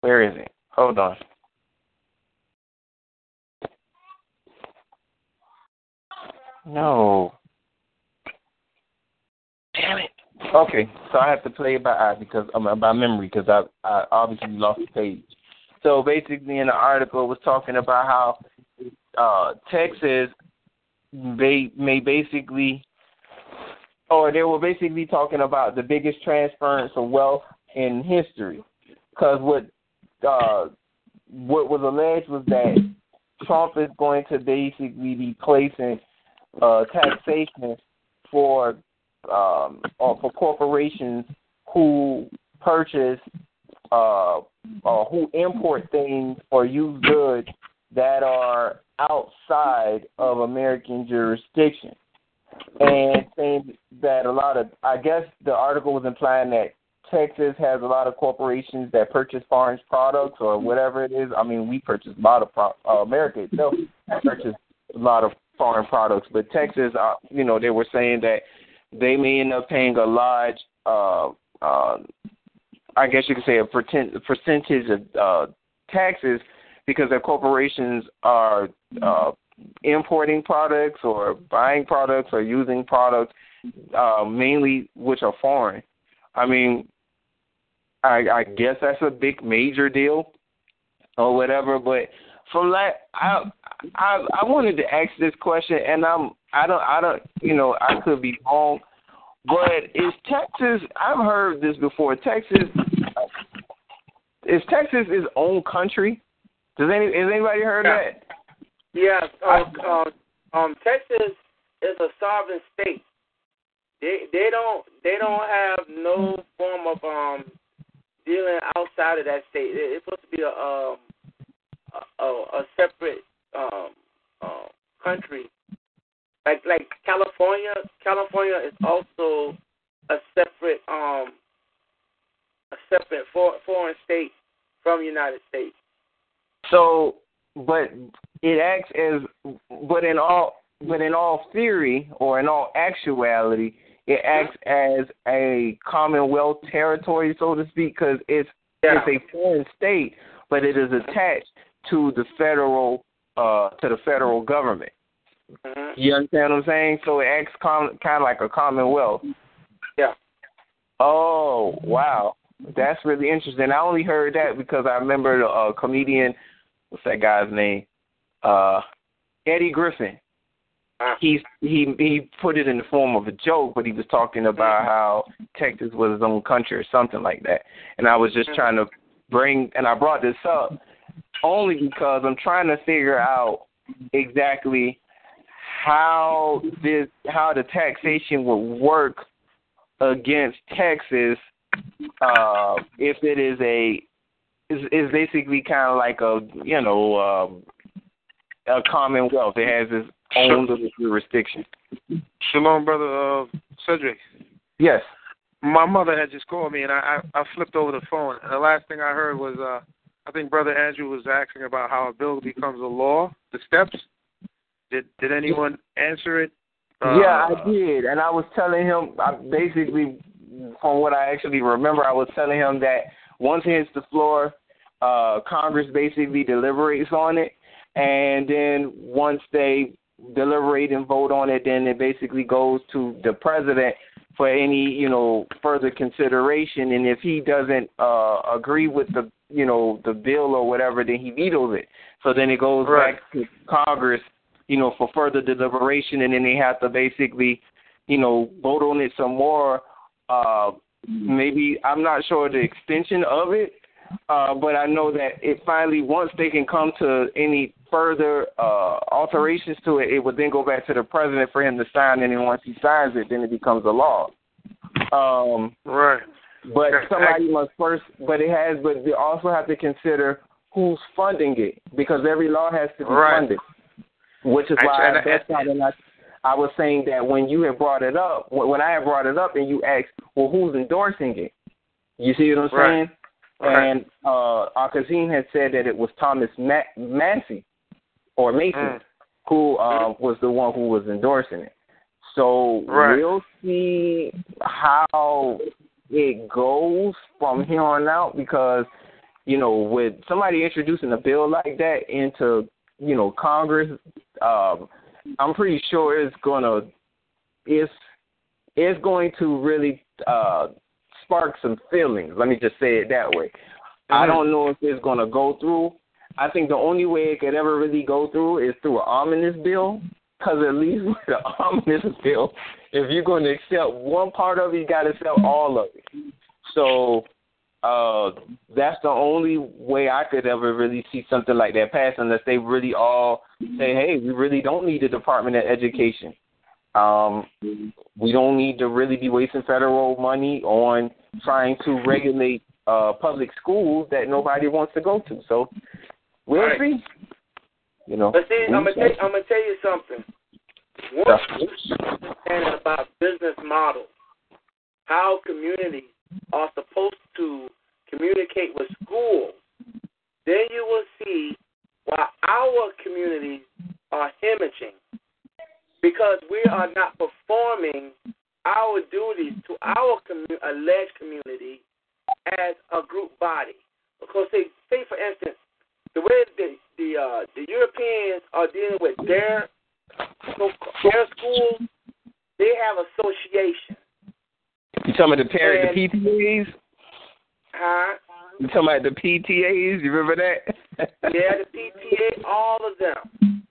where is it? Hold on. No. Damn it. Okay, so I have to play it by eye because um, by memory because I I obviously lost the page. So basically, in the article, it was talking about how uh, Texas they may basically, or they were basically talking about the biggest transference of wealth in history, because what uh, what was alleged was that Trump is going to basically be placing Uh, taxation for um, or for corporations who purchase uh, or who import things or use goods that are outside of American jurisdiction, and saying that a lot of, I guess the article was implying that Texas has a lot of corporations that purchase foreign products or whatever it is. I mean, we purchase a lot of pro- uh, America itself purchase a lot of foreign products, but Texas, uh, you know, they were saying that they may end up paying a large, uh, uh, I guess you could say, a percent, percentage of uh, taxes because their corporations are uh, importing products or buying products or using products, uh, mainly which are foreign. I mean, I, I guess that's a big major deal or whatever, but from that, I I I wanted to ask this question, and I'm I don't I don't you know I could be wrong, but is Texas? I've heard this before. Texas is Texas its own country? Does any has anybody heard yeah. that? Yeah, um, um, um, Texas is a sovereign state. They they don't they don't have no form of um dealing outside of that state. It, it's supposed to be a um a, a, a separate um uh, country. Like like California, California is also a separate um a separate for, foreign state from the United States. So, but it acts as, but in all, but in all theory or in all actuality, it acts as a Commonwealth territory, so to speak, because it's yeah. it's a foreign state, but it is attached to the federal uh, to the federal government. Mm-hmm. You understand what I'm saying? So it acts com- kind of like a Commonwealth. Yeah. Oh, wow. That's really interesting. I only heard that because I remember the uh, comedian, what's that guy's name? Uh, Eddie Griffin. Uh, He's, he he put it in the form of a joke, but he was talking about how Texas was his own country or something like that. And I was just trying to bring, and I brought this up only because I'm trying to figure out exactly how this, how the taxation would work against Texas, uh, if it is a, is, is basically kind of like a, you know, um, a Commonwealth. It has its own little jurisdiction. Shalom, brother uh, Cedric. Yes. My mother had just called me, and I, I, I flipped over the phone. And the last thing I heard was, uh, I think Brother Andrew was asking about how a bill becomes a law, the steps. Did Did anyone answer it? Uh, yeah, I did, and I was telling him, I basically, from what I actually remember, I was telling him that once it hits the floor, uh, Congress basically deliberates on it, and then once they deliberate and vote on it, then it basically goes to the president for any, you know, further consideration, and if he doesn't uh, agree with the, you know, the bill or whatever, then he vetoes it. So then it goes right. back to Congress, you know, for further deliberation, and then they have to basically, you know, vote on it some more. Uh, maybe, I'm not sure the extension of it, uh, but I know that it finally, once they can come to any further uh, alterations to it, it would then go back to the president for him to sign, and then once he signs it, then it becomes a law. Um, right. But somebody must first, but it has, but we also have to consider who's funding it, because every law has to be right. funded. Which is why I, that's why I, I was saying that when you had brought it up, when I had brought it up and you asked, well, who's endorsing it? You see what I'm right. saying? Right. And uh, Al-Kazim had said that it was Thomas Ma- Massie or Mason mm. who uh, was the one who was endorsing it. So right. we'll see how it goes from here on out because, you know, with somebody introducing a bill like that into, you know, Congress, um, I'm pretty sure it's gonna it's it's going to really uh, spark some feelings. Let me just say it that way. Mm-hmm. I don't know if it's gonna go through. I think the only way it could ever really go through is through an omnibus bill. Because at least with an omnibus bill, if you're going to accept one part of it, you got to accept all of it. So. Uh, that's the only way I could ever really see something like that pass unless they really all say, hey, we really don't need the Department of Education. Um, we don't need to really be wasting federal money on trying to regulate uh, public schools that nobody wants to go to. So we'll right. see. You know, but see, I'm going to tell, tell you something. What yeah. about business models, how communities are supposed to communicate with schools, then you will see why our communities are hemorrhaging because we are not performing our duties to our commu- alleged community as a group body. Because, say, say for instance, the way the the, uh, the Europeans are dealing with their their schools, they have associations. You talking about the parent, and, the P T As? Huh? You talking about the P T As? You remember that? Yeah, the P T A, all of them.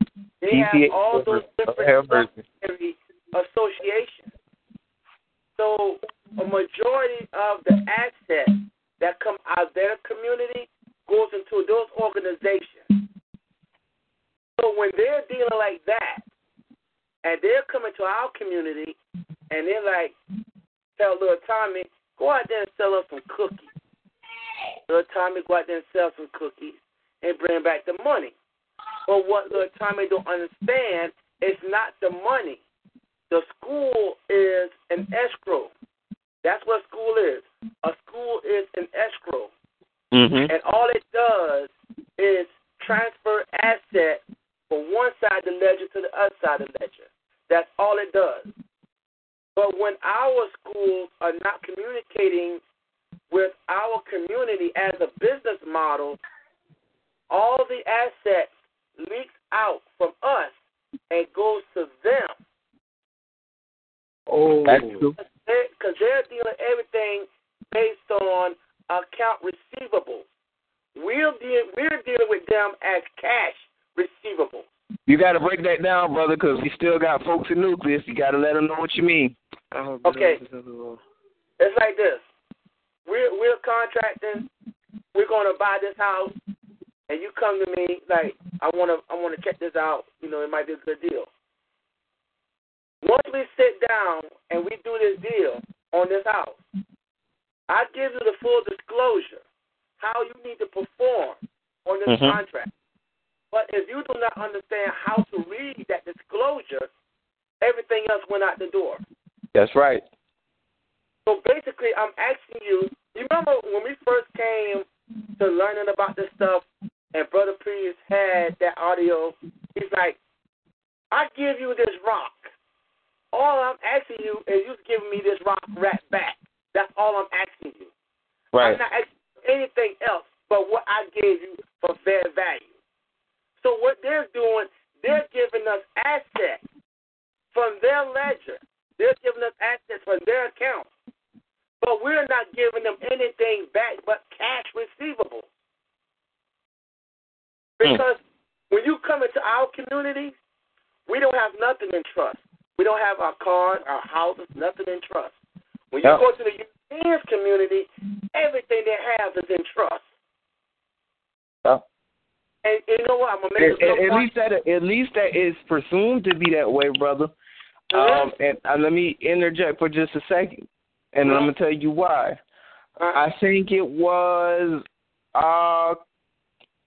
They P T A have all those different associations. So a majority of the assets that come out of their community goes into those organizations. So when they're dealing like that, and they're coming to our community, and they're like, tell little Tommy, go out there and sell us some cookies. Little Tommy go out there and sell some cookies and bring back the money. But what little Tommy don't understand is not the money. The school is an escrow. That's what school is. A school is an escrow. Mm-hmm. And all it does is transfer assets from one side of the ledger to the other side of the ledger. That's all it does. But when our schools are not communicating with our community as a business model, all the assets leaks out from us and goes to them. Oh, that's true. Because they're dealing everything based on account receivables. We're deal, we're dealing with them as cash receivables. You got to break that down, brother, because we still got folks in nucleus. You got to let them know what you mean. Oh, okay, it's like this: we're we're contracting. We're going to buy this house, and you come to me like, I want to I want to check this out. You know, it might be a good deal. Once we sit down and we do this deal on this house, I give you the full disclosure how you need to perform on this mm-hmm. contract. But if you do not understand how to read that disclosure, everything else went out the door. That's right. So basically, I'm asking you, you remember when we first came to learning about this stuff and Brother Priest had that audio, he's like, I give you this rock. All I'm asking you is you give me this rock right back. That's all I'm asking you. Right. I'm not asking you anything else but what I gave you for fair value. So what they're doing, they're giving us assets from their ledger. They're giving us assets from their account. But we're not giving them anything back but cash receivable. Because mm. when you come into our community, we don't have nothing in trust. We don't have our cars, our houses, nothing in trust. When you no. go to the European community, everything they have is in trust. No. And, and you know what? I'm gonna make at, at, at least that at least that is presumed to be that way, brother. Um, and uh, let me interject for just a second, and mm-hmm. I'm gonna tell you why. Uh-huh. I think it was, uh,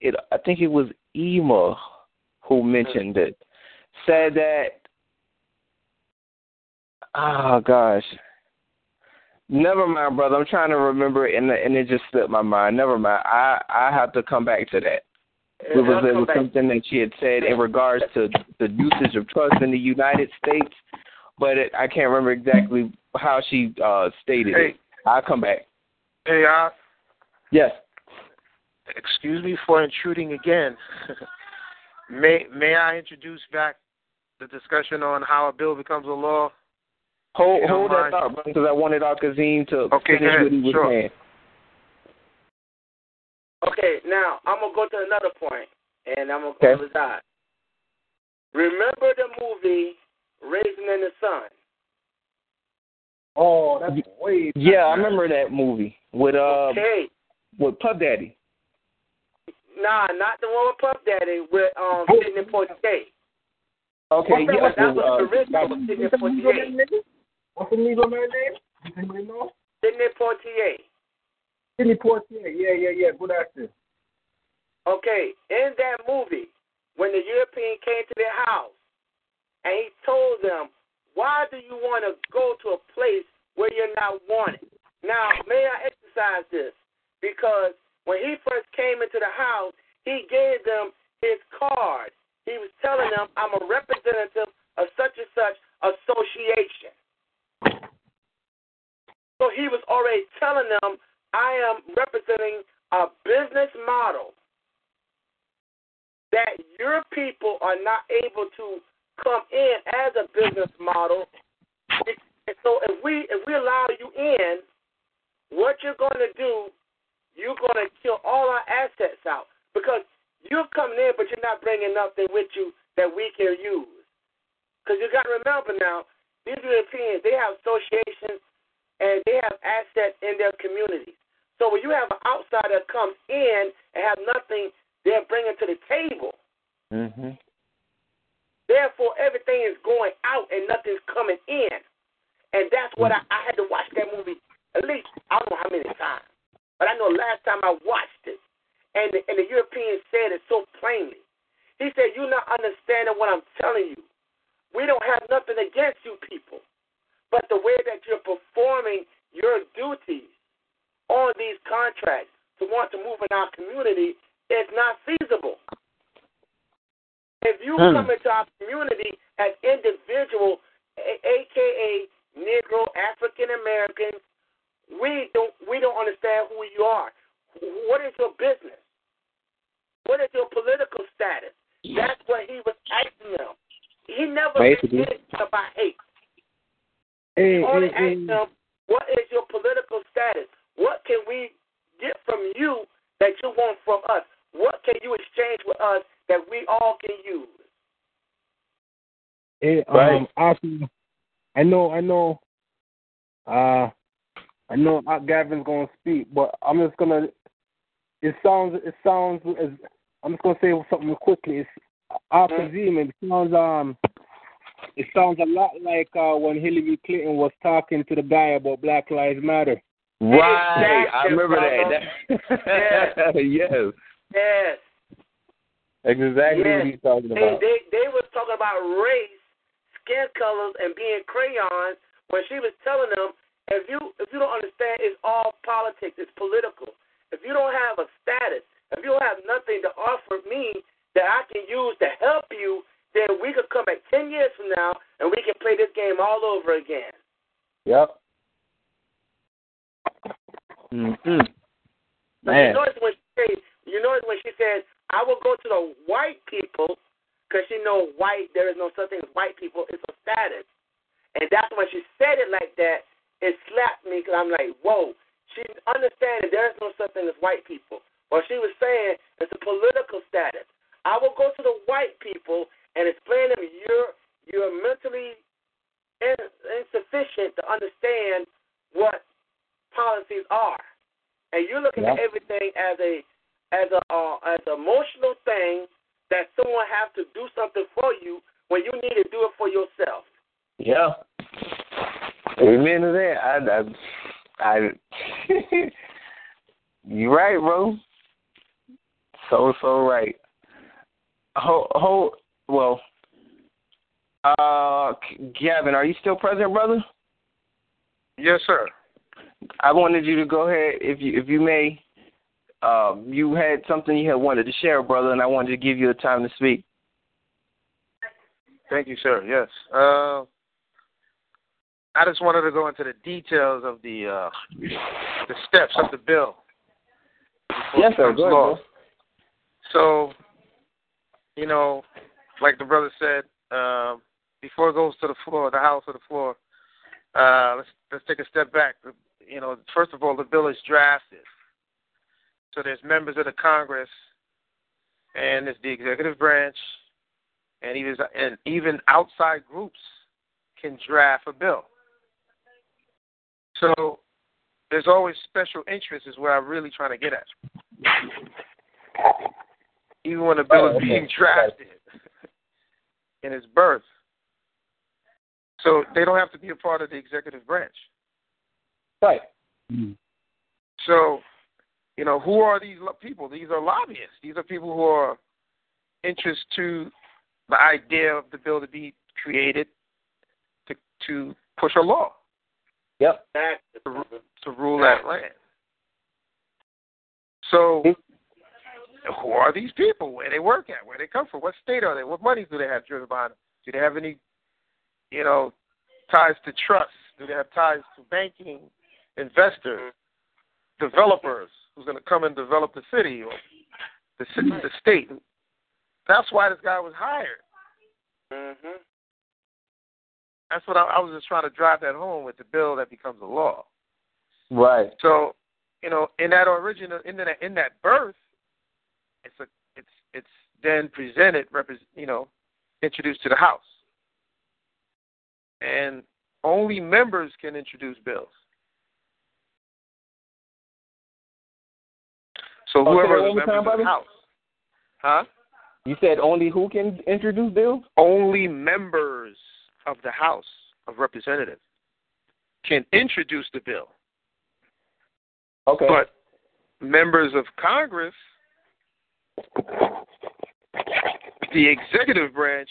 it. I think it was Ema who mentioned mm-hmm. it. Said that. Oh, gosh. Never mind, brother. I'm trying to remember, and and it just slipped my mind. Never mind. I, I have to come back to that. It was, it was something that she had said in regards to the usage of trust in the United States, but it, I can't remember exactly how she uh, stated hey. it. I'll come back. Hey, I... Yes. Excuse me for intruding again. may, may I introduce back the discussion on how a bill becomes a law? Hold, hold that thought, brother, because I wanted our Kazim to okay, finish what he was sure. saying. Okay, now I'm going to go to another point, and I'm going to close okay. out. Remember the movie Raisin in the Sun? Oh, that's way better. Yeah, I remember that movie with uh, okay. with Puff Daddy. Nah, not the one with Puff Daddy, with um, oh. Sidney Poitier. Okay, okay, yeah. That was uh, the original with Sidney Poitier. What's the legal man's name? Does anybody know? Sidney Poitier. Sidney Poitier, yeah, yeah, yeah, good actor. Okay, in that movie, when the European came to their house, and he told them, why do you want to go to a place where you're not wanted? Now, may I emphasize this? Because when he first came into the house, he gave them his card. He was telling them, I'm a representative of such and such association. So he was already telling them, I am representing a business model that your people are not able to come in as a business model. And so if we if we allow you in, what you're going to do, you're going to kill all our assets out. Because you're coming in, but you're not bringing nothing with you that we can use. Because you got to remember now, these Europeans, they have associations and they have assets in their communities. So when you have an outsider come in and have nothing, they're bringing to the table. Mm-hmm. Therefore, everything is going out and nothing's coming in. And that's what I, I had to watch that movie at least, I don't know how many times. But I know last time I watched it, and the, and the European said it so plainly. He said, you're not understanding what I'm telling you. We don't have nothing against you people. But the way that you're performing your duties on these contracts to want to move in our community is not feasible. If you hmm. come into our community as individual, a- a.k.a. Negro, African Americans, we don't we don't understand who you are. What is your business? What is your political status? That's what he was asking them. He never did about hate. He only asked them, what is your political status? What can we get from you that you want from us? What can you exchange with us that we all can use? It, right. Um, I know, I know, uh, I know Gavin's gonna speak, but I'm just gonna. It sounds, it sounds. I'm just gonna say something quickly. It's, I presume it sounds, um, it sounds a lot like uh, when Hillary Clinton was talking to the guy about Black Lives Matter. Right, exactly. I remember that. that. Yes. yes. Yes. Exactly yes. what he's talking about. They, they, they was talking about race, skin colors, and being crayons when she was telling them, if you if you don't understand, it's all politics, it's political. If you don't have a status, if you don't have nothing to offer me that I can use to help you, then we could come back ten years from now and we can play this game all over again. Yep. Mm-hmm. So you notice when she says, you notice when she says, I will go to the white people, because she knows white, there is no such thing as white people, it's a status. And that's when she said it like that, it slapped me, because I'm like, whoa. She understands there is no such thing as white people. Well, she was saying it's a political status. I will go to the white people and explain to them you're, you're mentally in, insufficient to understand what policies are, and you're looking yeah. at everything as a as a uh, as an emotional thing that someone has to do something for you when you need to do it for yourself. Yeah, amen to that. I, I, I you're right, bro. So so right. Ho ho. Well, uh, Gavin, are you still present, brother? Yes, sir. I wanted you to go ahead, if you if you may. Uh, you had something you had wanted to share, brother, and I wanted to give you a time to speak. Thank you, sir. Yes. Uh, I just wanted to go into the details of the uh, the steps of the bill. Yes, sir. Go ahead, bro. So, you know, like the brother said, uh, before it goes to the floor, the House or the floor, uh, let's let's take a step back. You know, first of all, the bill is drafted. So there's members of the Congress, and there's the executive branch, and even and even outside groups can draft a bill. So there's always special interests is where I'm really trying to get at. Even when a bill oh, is okay. being drafted in its birth. So they don't have to be a part of the executive branch. Right. So, you know, who are these people? These are lobbyists. These are people who are interest to the idea of the bill to be created to to push a law. Yep. To, to rule that land. So, who are these people? Where they work at? Where they come from? What state are they? What money do they have driven by them? Do they have any, you know, ties to trusts? Do they have ties to banking? Investors, developers, who's going to come and develop the city or the, city, the state. That's why this guy was hired. Mm-hmm. That's what I, I was just trying to drive that home with the bill that becomes a law. Right. So, you know, in that original, in that in that birth, it's a, it's it's then presented, represent, you know, introduced to the House, and only members can introduce bills. So oh, whoever so the members of the house. Huh? You said only who can introduce bills? Only members of the House of Representatives can introduce the bill. Okay. But members of Congress, the executive branch,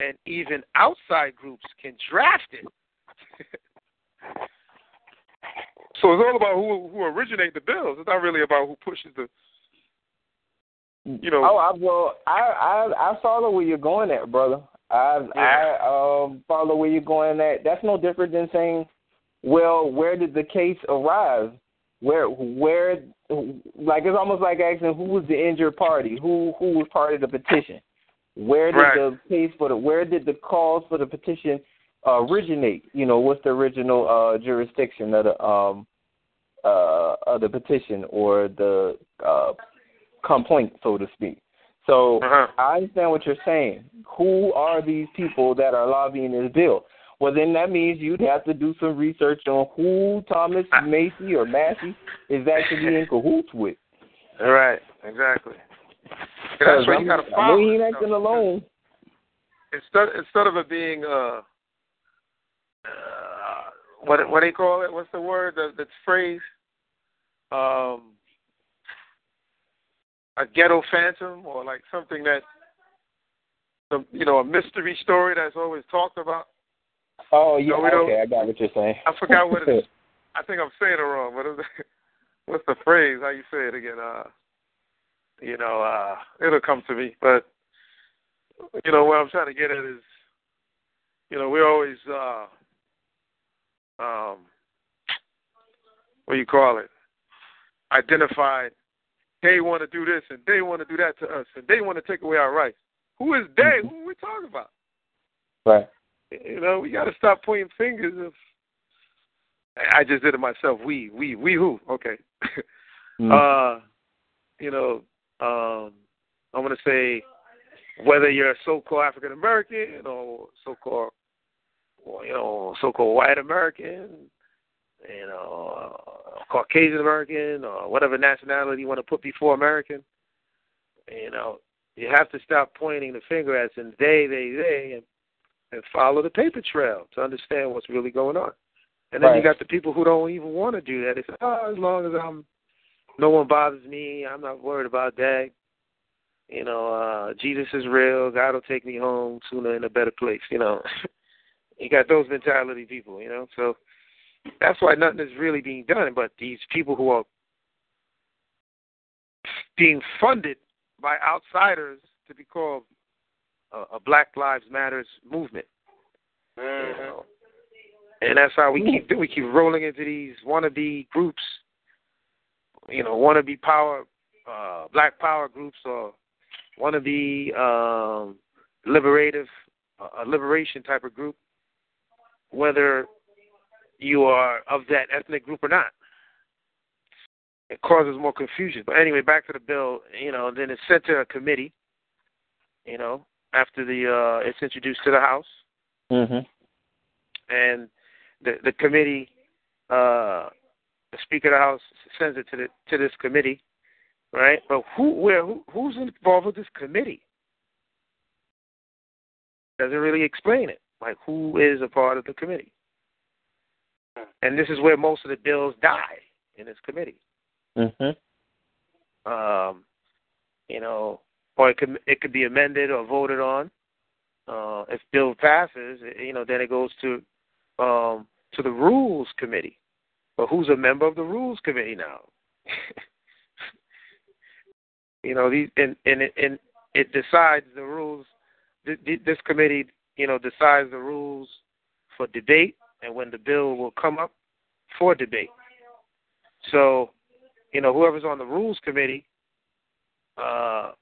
and even outside groups can draft it. So it's all about who who originate the bills. It's not really about who pushes the, you know. Oh, I, well, I, I I follow where you're going at, brother. I yeah. I um, follow where you're going at. That's no different than saying, well, where did the case arise? Where where like it's almost like asking who was the injured party, who who was part of the petition, where did right. the case for the where did the cause for the petition Uh, originate, you know, what's the original uh, jurisdiction of the um, uh, of the petition or the uh, complaint, so to speak. So uh-huh. I understand what you're saying. Who are these people that are lobbying this bill? Well, then that means you'd have to do some research on who Thomas Massie or Massie is actually in cahoots with. All right, exactly. That's where you got to follow. He ain't acting alone. Instead, instead of it being uh Uh, what what they call it? What's the word? The, the phrase? Um, a ghetto phantom, or like something that, some, you know, a mystery story that's always talked about. Oh yeah, you know, okay, I got what you're saying. I forgot what it is. I think I'm saying it wrong. What is it? What's the phrase? How you say it again? Uh, you know, uh, it'll come to me. But you know, what I'm trying to get at is, you know, we're always, uh, um, what do you call it, identified, they want to do this and they want to do that to us and they want to take away our rights. Who is they? Mm-hmm. Who are we talking about? Right. You know, we got to stop pointing fingers. Of, I just did it myself. We, we, we who? Okay. Mm-hmm. uh, you know, um, I'm going to say, whether you're a so-called African American or so-called, you know, so-called white American, you know, Caucasian American, or whatever nationality you want to put before American, you know, you have to stop pointing the finger at and they, they, they, and, and follow the paper trail to understand what's really going on. And then right. you got the people who don't even want to do that. They say, oh, as long as I'm, no one bothers me, I'm not worried about that. You know, uh, Jesus is real. God will take me home sooner in a better place. You know, you got those mentality people, you know. So that's why nothing is really being done. But these people who are being funded by outsiders to be called uh, a Black Lives Matters movement. Mm-hmm. You know? And that's how we keep we keep rolling into these wannabe groups, you know, wannabe power, uh, black power groups or one of the um, liberative, uh, liberation type of group, whether you are of that ethnic group or not. It causes more confusion. But anyway, back to the bill, you know, then it's sent to a committee, you know, after the uh, it's introduced to the House. Mm-hmm. And the, the committee, uh, the Speaker of the House sends it to, the, to this committee. Right, but who, where, who, who's involved with this committee? Doesn't really explain it. Like, who is a part of the committee? And this is where most of the bills die, in this committee. Mm-hmm. Um, you know, or it could it could be amended or voted on. Uh, if bill passes, you know, then it goes to um, to the Rules Committee. But who's a member of the Rules Committee now? You know, these and, and, it, and it decides the rules. This committee, you know, decides the rules for debate and when the bill will come up for debate. So, you know, whoever's on the Rules Committee uh,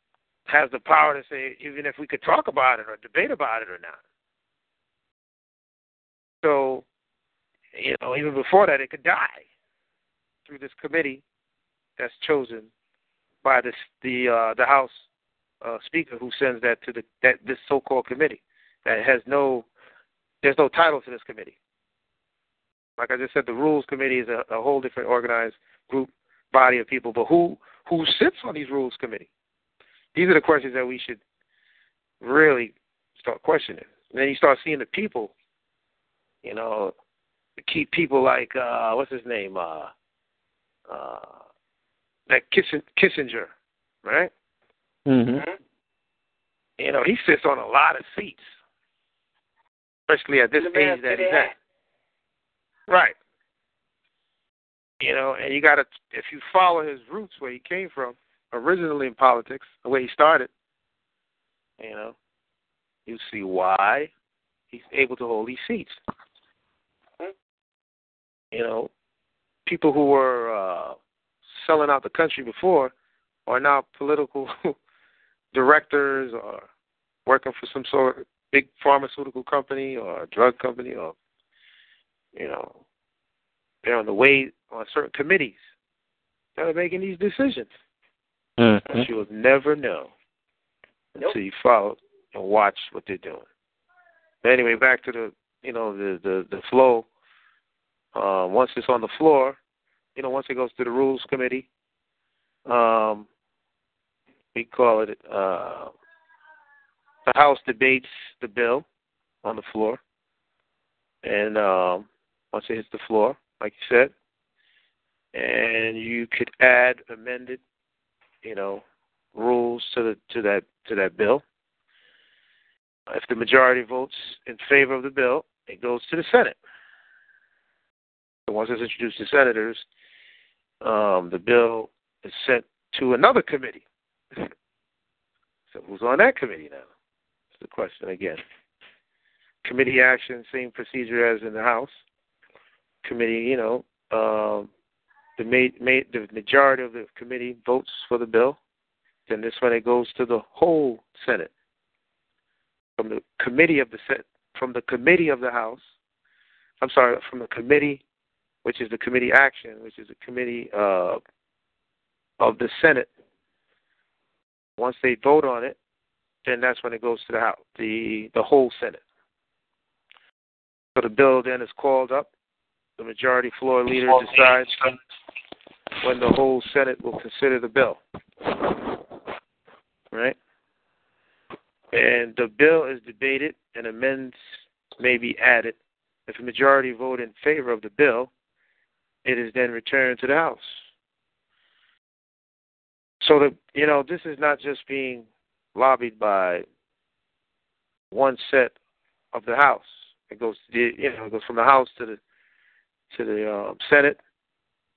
has the power to say even if we could talk about it or debate about it or not. So, you know, even before that, it could die through this committee that's chosen by the the, uh, the House uh, Speaker, who sends that to the that this so-called committee that has no there's no title to this committee. Like I just said, the Rules Committee is a, a whole different organized group body of people. But who who sits on these rules committee? These are the questions that we should really start questioning. And then you start seeing the people, you know, keep people like, uh, what's his name? Uh, uh, that Kissinger, Kissinger, right? Mm-hmm. You know, he sits on a lot of seats, especially at this age that he's at. Right. You know, and you got to, if you follow his roots where he came from, originally in politics, the way he started, you know, you see why he's able to hold these seats. You know, people who were uh, selling out the country before are now political directors or working for some sort of big pharmaceutical company or drug company, or, you know, they're on the way on certain committees that are making these decisions. Mm-hmm. But you'll never know until nope. you follow and watch what they're doing. But anyway, back to the, you know, the, the, the flow. Uh, once it's on the floor, you know, once it goes to the rules committee, um, we call it uh, the House debates the bill on the floor. And um, once it hits the floor, like you said, and you could add amended, you know, rules to the to that to that bill. If the majority votes in favor of the bill, it goes to the Senate. So once it's introduced to senators, um, the bill is sent to another committee. So who's on that committee now? That's the question again. Committee action, same procedure as in the House. Committee, you know, um, the, ma- ma- the majority of the committee votes for the bill. Then this one, it goes to the whole Senate. From the committee of the set, from the committee of the House, I'm sorry, from the committee, which is the committee action, which is the committee uh, of the Senate. Once they vote on it, then that's when it goes to the House, the the whole Senate. So the bill then is called up. The majority floor leader decides when the whole Senate will consider the bill. Right? And the bill is debated and amendments may be added. If a majority vote in favor of the bill, it is then returned to the House. So, the, you know, this is not just being lobbied by one set of the House. It goes, to the, you know, it goes from the House to the to the uh, Senate,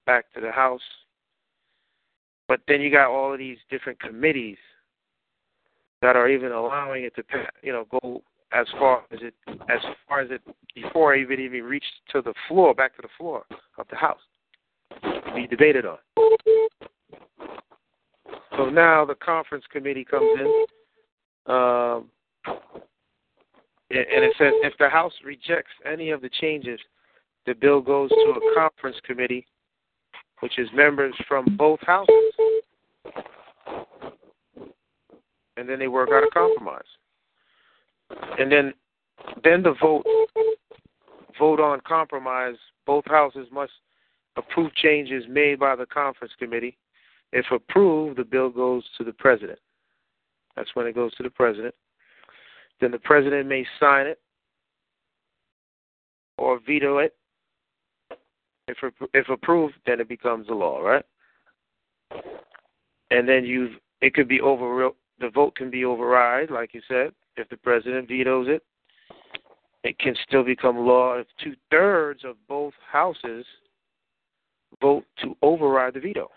back to the House. But then you got all of these different committees that are even allowing it to, you know, go as far as it, as far as it before it even even reached to the floor, back to the floor of the House to be debated on. So now the conference committee comes in, um, and it says if the House rejects any of the changes, the bill goes to a conference committee, which is members from both houses. And then they work out a compromise. And then then the vote vote on compromise. Both houses must approve changes made by the conference committee. If approved, the bill goes to the president. That's when it goes to the president. Then the president may sign it or veto it. If, if approved, then it becomes a law, right? And then you, it could be over. The vote can be override, like you said. If the president vetoes it, it can still become law if two thirds of both houses vote to override the veto.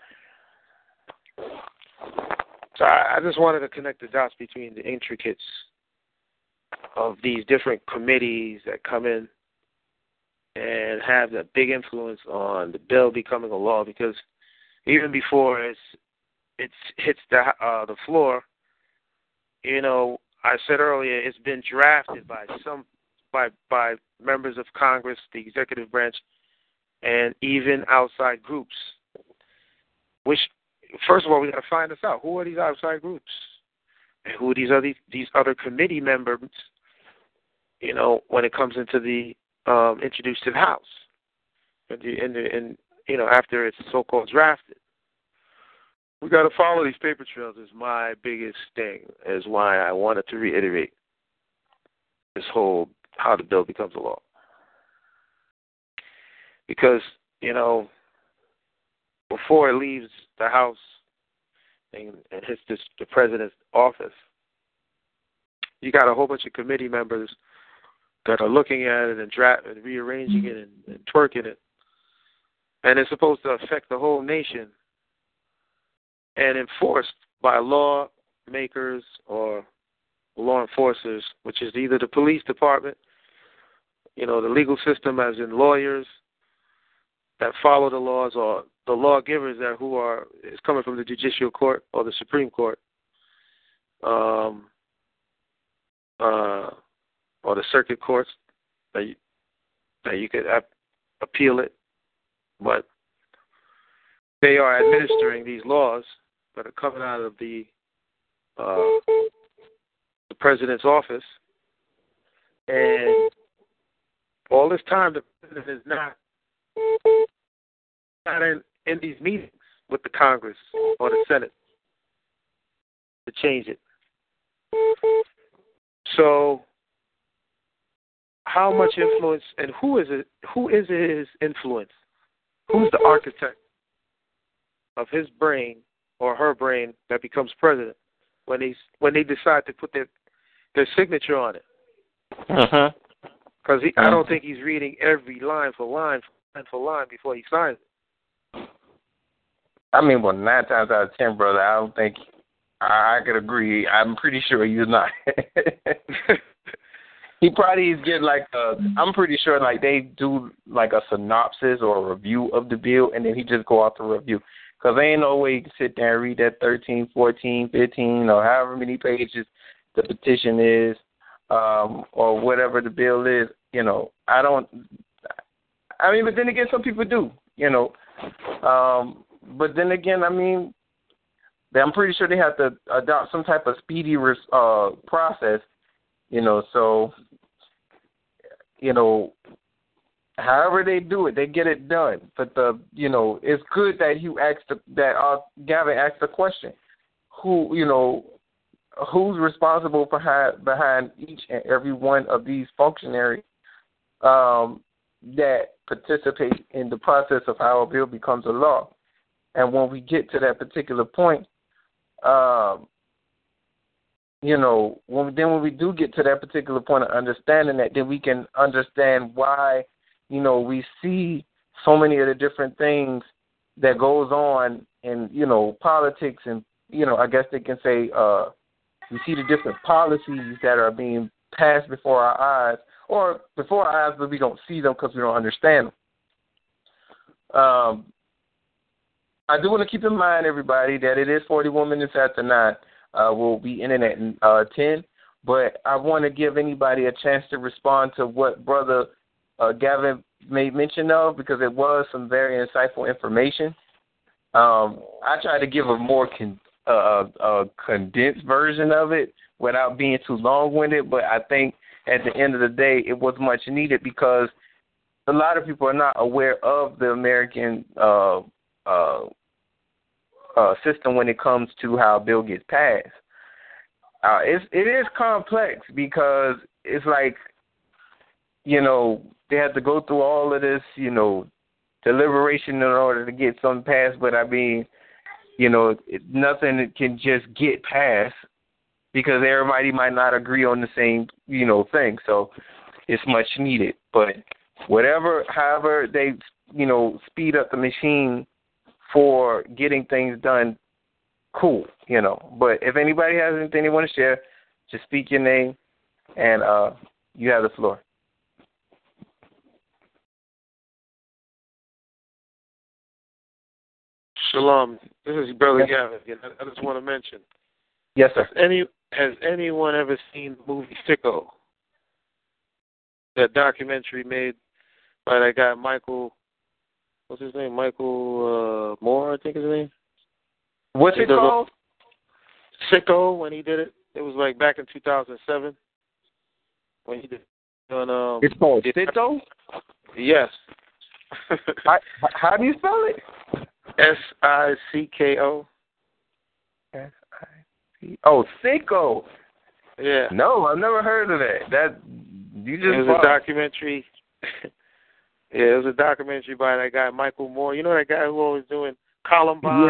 So I, I just wanted to connect the dots between the intricacies of these different committees that come in and have that big influence on the bill becoming a law, because even before it's it hits the uh, the floor, you know, I said earlier it's been drafted by some by by members of Congress, the executive branch, and even outside groups. Which, first of all, we got to find this out: who are these outside groups, and who are these other these other committee members? You know, when it comes into the Um, introduced to the House, and, the, and, the, and you know after it's so-called drafted, we got to follow these paper trails is my biggest thing, is why I wanted to reiterate this whole how the bill becomes a law. Because, you know, before it leaves the House and hits this, the president's office, you got a whole bunch of committee members that are looking at it and, dra- and rearranging it and, and twerking it. And it's supposed to affect the whole nation and enforced by law makers or law enforcers, which is either the police department, you know, the legal system as in lawyers that follow the laws, or the lawgivers that who are is coming from the judicial court or the Supreme Court, um, uh, or the circuit courts that you, that you could ap- appeal it, but they are administering these laws that are coming out of the uh, the president's office, and all this time the president is not not in, in these meetings with the Congress or the Senate to change it. So, how much influence and who is it? Who is his influence? Who's the architect of his brain or her brain that becomes president when they when they decide to put their their signature on it? Uh-huh. Because I don't think he's reading every line for line line for line before he signs it. I mean, well, nine times out of ten, brother, I don't think I, I could agree. I'm pretty sure he's not. He probably is getting like a, I'm pretty sure like they do like a synopsis or a review of the bill, and then he just go out to review. Because there ain't no way you can sit there and read that thirteen, fourteen, fifteen, or however many pages the petition is, um, or whatever the bill is. You know, I don't, I mean, but then again, some people do, you know. Um, but then again, I mean, I'm pretty sure they have to adopt some type of speedy uh, process, you know, so... You know, however they do it, they get it done. But the, you know, it's good that you asked the, that uh, Gavin asked the question: who, you know, who's responsible behind behind each and every one of these functionaries um, that participate in the process of how a bill becomes a law? And when we get to that particular point, um, you know, when, then when we do get to that particular point of understanding that, then we can understand why, you know, we see so many of the different things that goes on in, you know, politics and, you know, I guess they can say uh, we see the different policies that are being passed before our eyes, or before our eyes, but we don't see them because we don't understand them. Um, I do want to keep in mind, everybody, that it is forty-one minutes after nine. Uh, we'll be in at uh, ten, but I want to give anybody a chance to respond to what Brother uh, Gavin made mention of, because it was some very insightful information. Um, I tried to give a more con- uh, a condensed version of it without being too long-winded, but I think at the end of the day it was much needed, because a lot of people are not aware of the American uh, uh Uh, system when it comes to how a bill gets passed. Uh, it's, it is complex, because it's like, you know, they have to go through all of this, you know, deliberation in order to get something passed. But I mean, you know, it, nothing can just get passed, because everybody might not agree on the same, you know, thing. So it's much needed. But whatever, however they, you know, speed up the machine for getting things done, cool, you know. But if anybody has anything they want to share, just speak your name, and uh, you have the floor. Shalom. This is Brother yes. Gavin again. I just want to mention. Yes, sir. Has, any, has anyone ever seen the movie Sicko? That documentary made by that guy Michael... What's his name? Michael uh, Moore, I think his name. What's it called? Sicko, when he did it. It was like back in two thousand seven when he did it on, um, it's called Sicko? Yes. I, how do you spell it? S I C K O. Oh, Sicko. Yeah. No, I've never heard of that. That you just it was watched. a documentary. Yeah, it was a documentary by that guy Michael Moore. You know that guy who always doing Columbine. Yeah,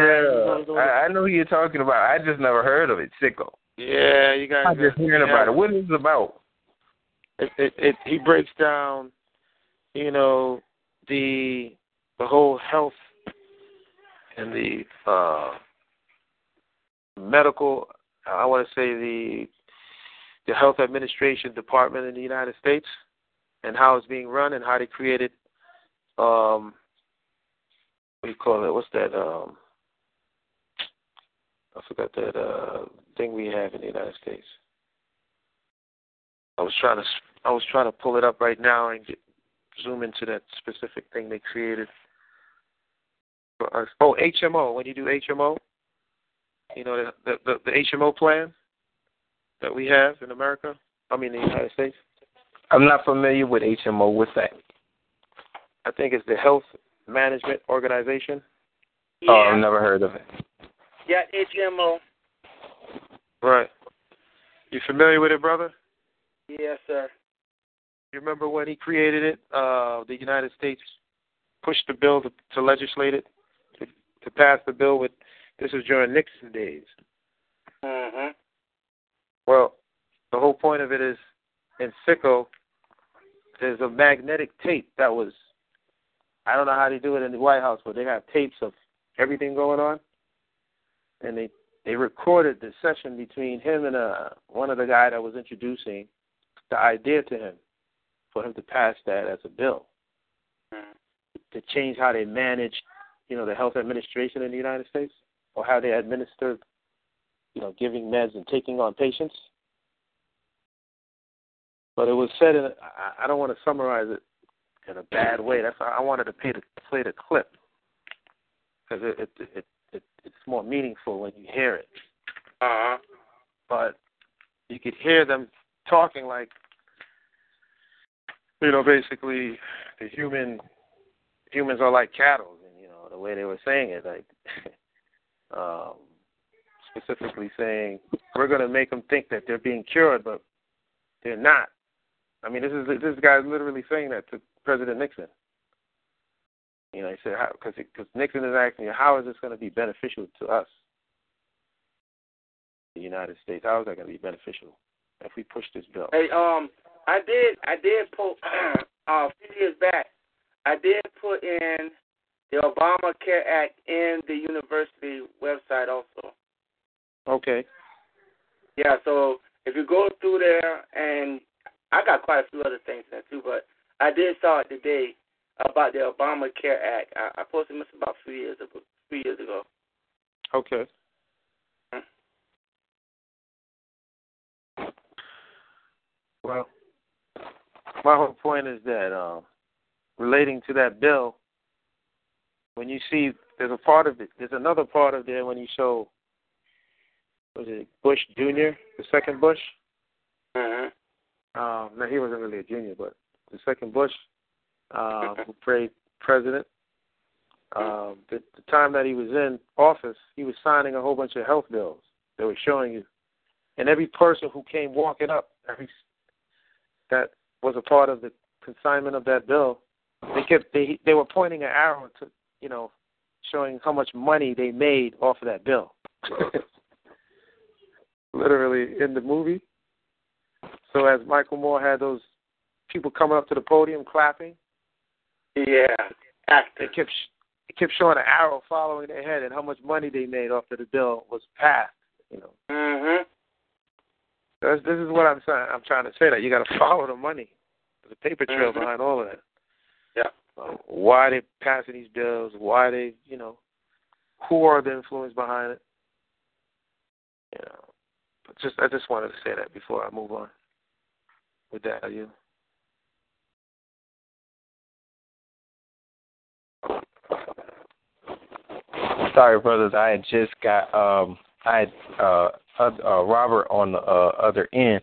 you know, I, I know who you're talking about. I just never heard of it. Sicko. Yeah, you guys. I'm just hearing yeah. about it. What is it about? It, it, it, he breaks down, you know, the the whole health and the uh, medical. I want to say the the health administration department in the United States and how it's being run and how they created. Um, What do you call it? What's that? Um, I forgot that uh, thing we have in the United States. I was trying to I was trying to pull it up right now and get, zoom into that specific thing they created for us. Oh, H M O. When you do H M O, you know the the, the H M O plan that we have in America. I mean, the United States. I'm not familiar with H M O. What's that? I think it's the health. Management organization. Yeah. Oh, I've never heard of it. Yeah, H M O. Right. You familiar with it, brother? Yes, sir. You remember when he created it? Uh, the United States pushed the bill to, to legislate it, to, to pass the bill. With this was during Nixon days. Mm-hmm. Well, the whole point of it is, in Sicko, there's a magnetic tape that was. I don't know how they do it in the White House, but they have tapes of everything going on. And they, they recorded the session between him and uh, one of the guys that was introducing the idea to him for him to pass that as a bill to change how they manage, you know, the health administration in the United States or how they administer, you know, giving meds and taking on patients. But it was said, in, I, I don't want to summarize it, in a bad way. That's why I wanted to pay the, play the clip because it it, it it it's more meaningful when you hear it. Uh-huh. But you could hear them talking like, you know, basically the human humans are like cattle, and you know the way they were saying it, like um, specifically saying we're going to make them think that they're being cured, but they're not. I mean, this is this guy's literally saying that to President Nixon. You know, he said, because Nixon is asking you, how is this going to be beneficial to us, the United States? How is that going to be beneficial if we push this bill? Hey, um, I did, I did put uh, a few years back, I did put in the Obamacare Act in the university website also. Okay. Yeah, so if you go through there, and I got quite a few other things there too, but I did saw it today about the Obamacare Act. I, I posted this about three years ago. Three years ago. Okay. Hmm. Well, my whole point is that um, relating to that bill, when you see there's a part of it, there's another part of there when you show was it Bush Junior, the second Bush. Uh huh. Um, no, he wasn't really a junior, but. The second Bush, uh, who prayed president, um, the, the time that he was in office, he was signing a whole bunch of health bills they were showing you. And every person who came walking up, every that was a part of the consignment of that bill, they kept they they were pointing an arrow to, you know, showing how much money they made off of that bill. Literally in the movie. So as Michael Moore had those people coming up to the podium clapping. Yeah. Active. It kept, it kept showing an arrow following their head and how much money they made after the bill was passed. You know. Mhm. This is what I'm saying. I'm trying to say that you got to follow the money. There's a paper trail mm-hmm. behind all of that. Yeah. Um, why they passing these bills? Why they? You know, who are the influence behind it? You know. But just I just wanted to say that before I move on. With that, are you? Sorry, brothers. I had just got um, I had, uh, uh, Robert on the uh, other end.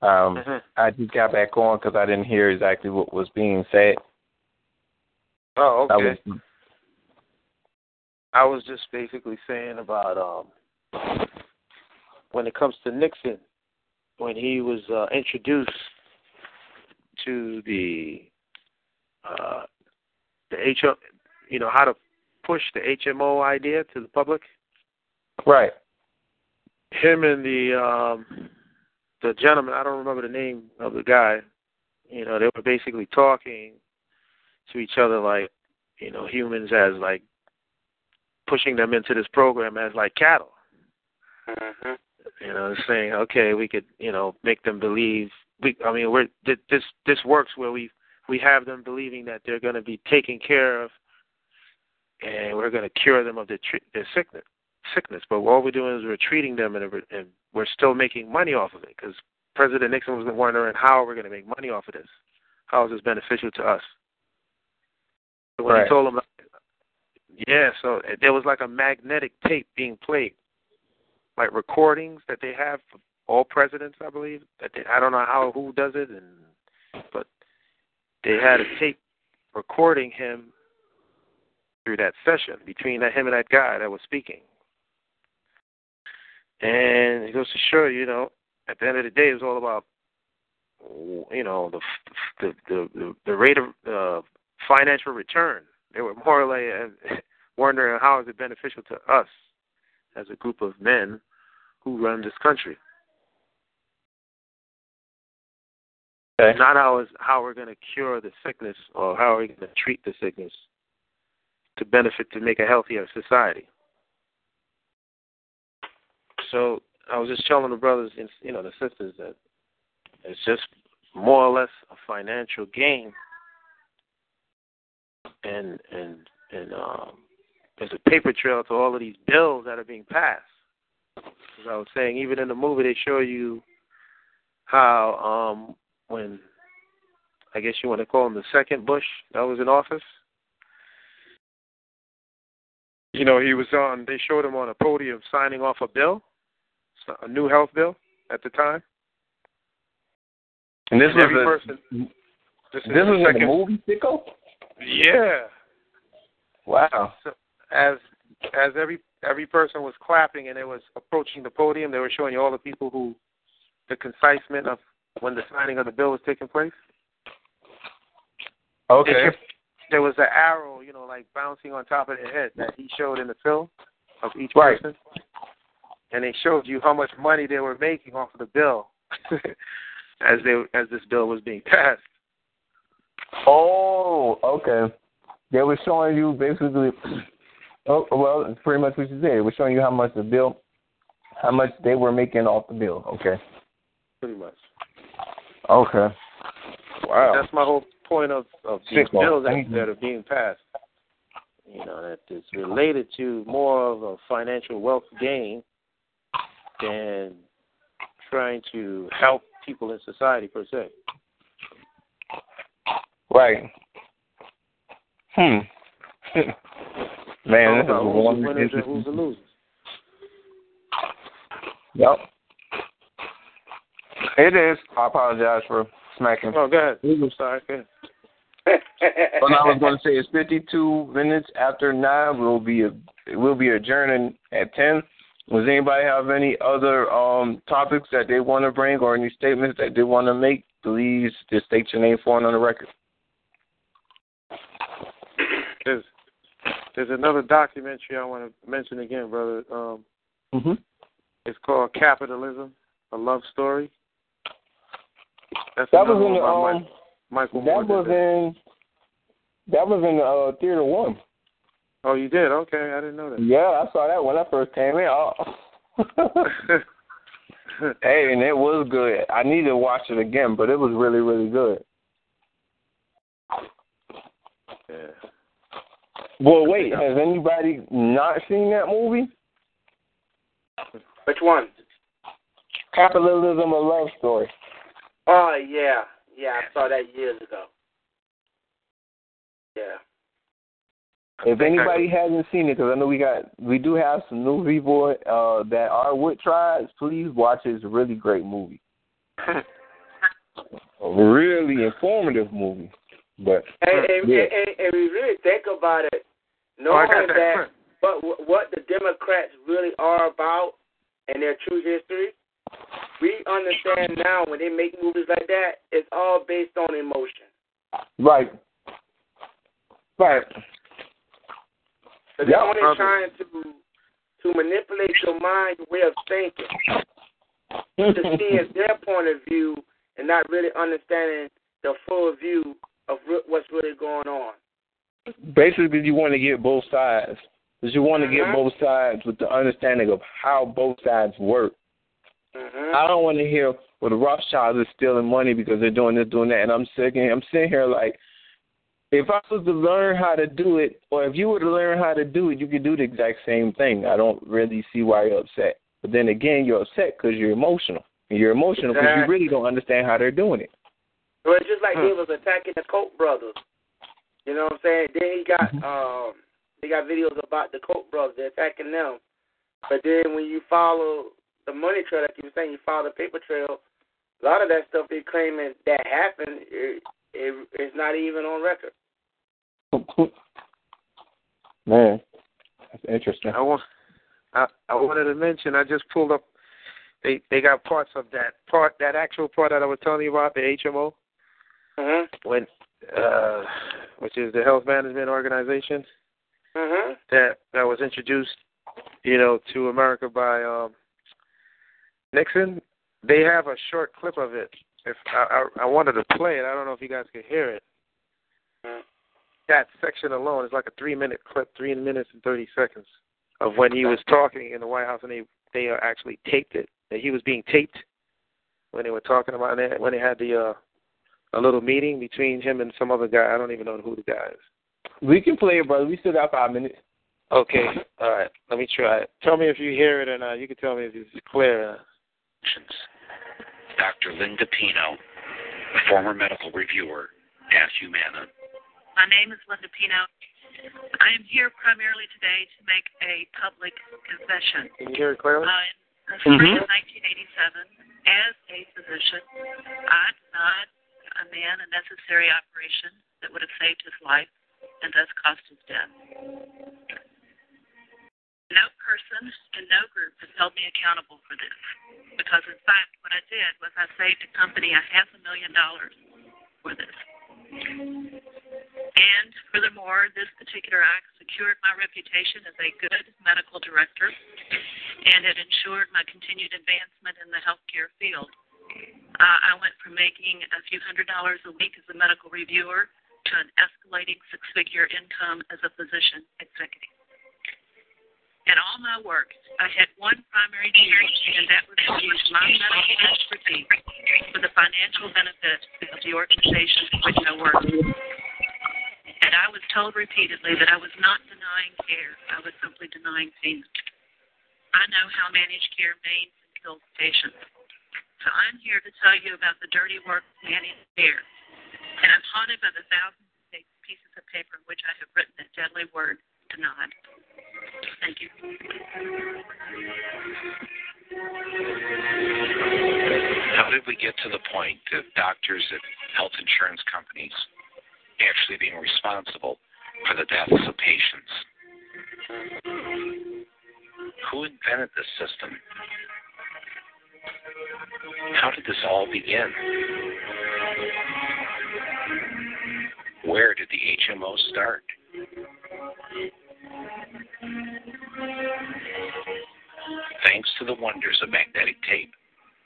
Um, mm-hmm. I just got back on because I didn't hear exactly what was being said. Oh, okay. I was, I was just basically saying about um, when it comes to Nixon, when he was uh, introduced to the uh, the H M O, you know, how to push the H M O idea to the public. Right. Him and the um, the gentleman, I don't remember the name of the guy, you know, they were basically talking to each other like, you know, humans as like pushing them into this program as like cattle. Mm-hmm. You know, saying, okay, we could, you know, make them believe. We, I mean, we're this this works where we we have them believing that they're going to be taken care of, and we're going to cure them of their their sickness. Sickness, but all we're doing is we're treating them, and, and we're still making money off of it because President Nixon was wondering how we're going to make money off of this. How is this beneficial to us? So when right. he told them, yeah, so there was like a magnetic tape being played, like recordings that they have for all presidents, I believe. That they, I don't know how who does it, and but they had a tape recording him through that session between that, him and that guy that was speaking. And it goes to show, you know, at the end of the day, it was all about, you know, the the the, the rate of uh, financial return. They were more like wondering how is it beneficial to us as a group of men who run this country. Okay. Not how is how we're going to cure the sickness or how we're going to treat the sickness to benefit to make a healthier society. So I was just telling the brothers and, you know, the sisters that it's just more or less a financial gain, and and and um, there's a paper trail to all of these bills that are being passed. As I was saying, even in the movie, they show you how um, when I guess you want to call him the second Bush that was in office. You know, he was on. They showed him on a podium signing off a bill. A new health bill at the time, and this and was every a, person. This, this was like a movie, Sicko. Yeah. Wow. So as as every every person was clapping and they was approaching the podium, they were showing you all the people who, the concisement of when the signing of the bill was taking place. Okay. Just, there was an arrow, you know, like bouncing on top of the head that he showed in the film of each right. person. And they showed you how much money they were making off of the bill as they as this bill was being passed. Oh, okay. They were showing you basically, oh, well, it's pretty much what you said. They were showing you how much the bill, how much they were making off the bill. Okay. Pretty much. Okay. Wow. That's my whole point of, of these bills that, that are being passed. You know, that it's related to more of a financial wealth gain and trying to help people in society, per se. Right. Hmm. Man, this is a wonderful... Who's the winners and who's the losers? Yep. It is. I apologize for smacking. Oh, go ahead. I'm sorry. Go ahead. Well, I was going to say it's fifty-two minutes after nine. We'll be, we'll be adjourning at ten. Does anybody have any other um, topics that they want to bring or any statements that they want to make? Please just state your name for and on the record. There's, there's another documentary I want to mention again, brother. Um, mm-hmm. It's called Capitalism, A Love Story. That's that was in the, um, Michael Moore. That was in, that was in uh, Theater One. Oh, you did? Okay, I didn't know that. Yeah, I saw that when I first came in. Oh. Hey, and it was good. I need to watch it again, but it was really, really good. Yeah. Well, wait, has anybody not seen that movie? Which one? Capitalism, A Love Story. Oh, yeah. Yeah, I saw that years ago. Yeah. If anybody hasn't seen it, because I know we got, we do have some new people uh, that are with tribes, please watch it. It's a really great movie. A really informative movie. But and, and, yeah. and, and we really think about it, knowing oh, that, that but w- what the Democrats really are about and their true history, we understand now when they make movies like that, it's all based on emotion. Right. Right. So they're only trying to to manipulate your mind, your way of thinking, to see it their point of view and not really understanding the full view of re- what's really going on. Basically, you want to get both sides. Because you want to uh-huh. get both sides with the understanding of how both sides work. Uh-huh. I don't want to hear, well, the Rothschilds are stealing money because they're doing this, doing that, and I'm sitting, I'm sitting here like, if I was to learn how to do it, or if you were to learn how to do it, you could do the exact same thing. I don't really see why you're upset. But then again, you're upset because you're emotional. And you're emotional because exactly. you really don't understand how they're doing it. Well, it's just like hmm. he was attacking the Koch brothers. You know what I'm saying? Then he got mm-hmm. um, they got videos about the Koch brothers. They're attacking them. But then when you follow the money trail, like you were saying, you follow the paper trail, a lot of that stuff they're claiming that happened it, it, it's not even on record. Man, that's interesting. I, want, I I wanted to mention, I just pulled up, they they got parts of that part, that actual part that I was telling you about, the H M O, uh-huh. when, uh, which is the Health Management Organization, uh-huh. that, that was introduced, you know, to America by um, Nixon. They have a short clip of it. If I, I, I wanted to play it. I don't know if you guys could hear it. Uh-huh. That section alone is like a three-minute clip, three minutes and thirty seconds of when he was talking in the White House, and they they actually taped it. That he was being taped when they were talking about it. When they had the uh, a little meeting between him and some other guy. I don't even know who the guy is. We can play it, brother. We still got five minutes. Okay. All right. Let me try it. Tell me if you hear it or not. You can tell me if it's clear. Doctor Linda Pino, former medical reviewer at Humana. My name is Linda Pino. I am here primarily today to make a public confession. Can you hear it clearly? Uh, in the spring of nineteen eighty-seven, as a physician, I denied a man a necessary operation that would have saved his life and thus caused his death. No person and no group has held me accountable for this, because in fact what I did was I saved a company a half a million dollars for this. And furthermore, this particular act secured my reputation as a good medical director and it ensured my continued advancement in the healthcare field. Uh, I went from making a few hundred dollars a week as a medical reviewer to an escalating six-figure income as a physician executive. In all my work, I had one primary goal, and that was to use my medical expertise for the financial benefit of the organization for which I worked. And I was told repeatedly that I was not denying care, I was simply denying payment. I know how managed care maims and kills patients. So I'm here to tell you about the dirty work of managed care. And I'm haunted by the thousands of pieces of paper in which I have written that deadly word, denied. Thank you. How did we get to the point of doctors at health insurance companies actually being responsible for the deaths of patients? Who invented this system? How did this all begin? Where did the H M O start? Thanks to the wonders of magnetic tape,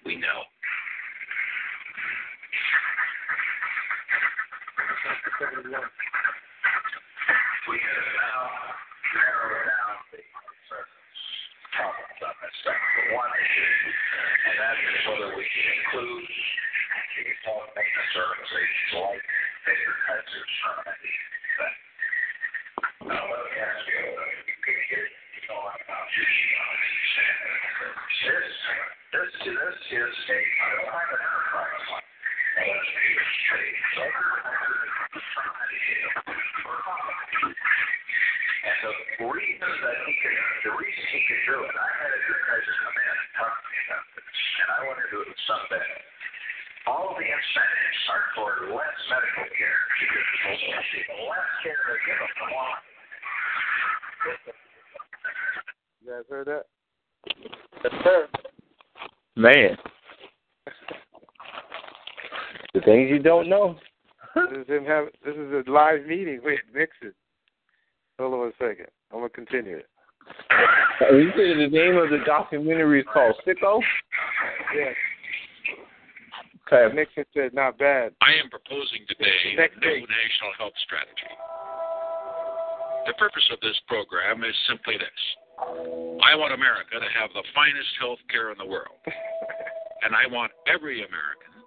we know. And that is whether we can include the services like paper cuts or something. No, well, that's good. You could hear it. You know, I'm not just, you know, I'm just saying that. This is, this is a private enterprise. And it's a state. So, and the reason that he could, the reason he could do it, I had a good guy just come in and talk to me about this, and I wanted to do it someday. All the incentives are for less medical care. Less care they give us a lot. You guys heard that? Yes, sir. Man. The things you don't know. This is him having, this is a live meeting with Nixon. Hold on a second. I'm going to continue it. You said the name of the documentary is called Sicko? Yes. Okay. Nixon said, not bad. I am proposing today Next a new week. national health strategy. The purpose of this program is simply this. I want America to have the finest health care in the world. And I want every American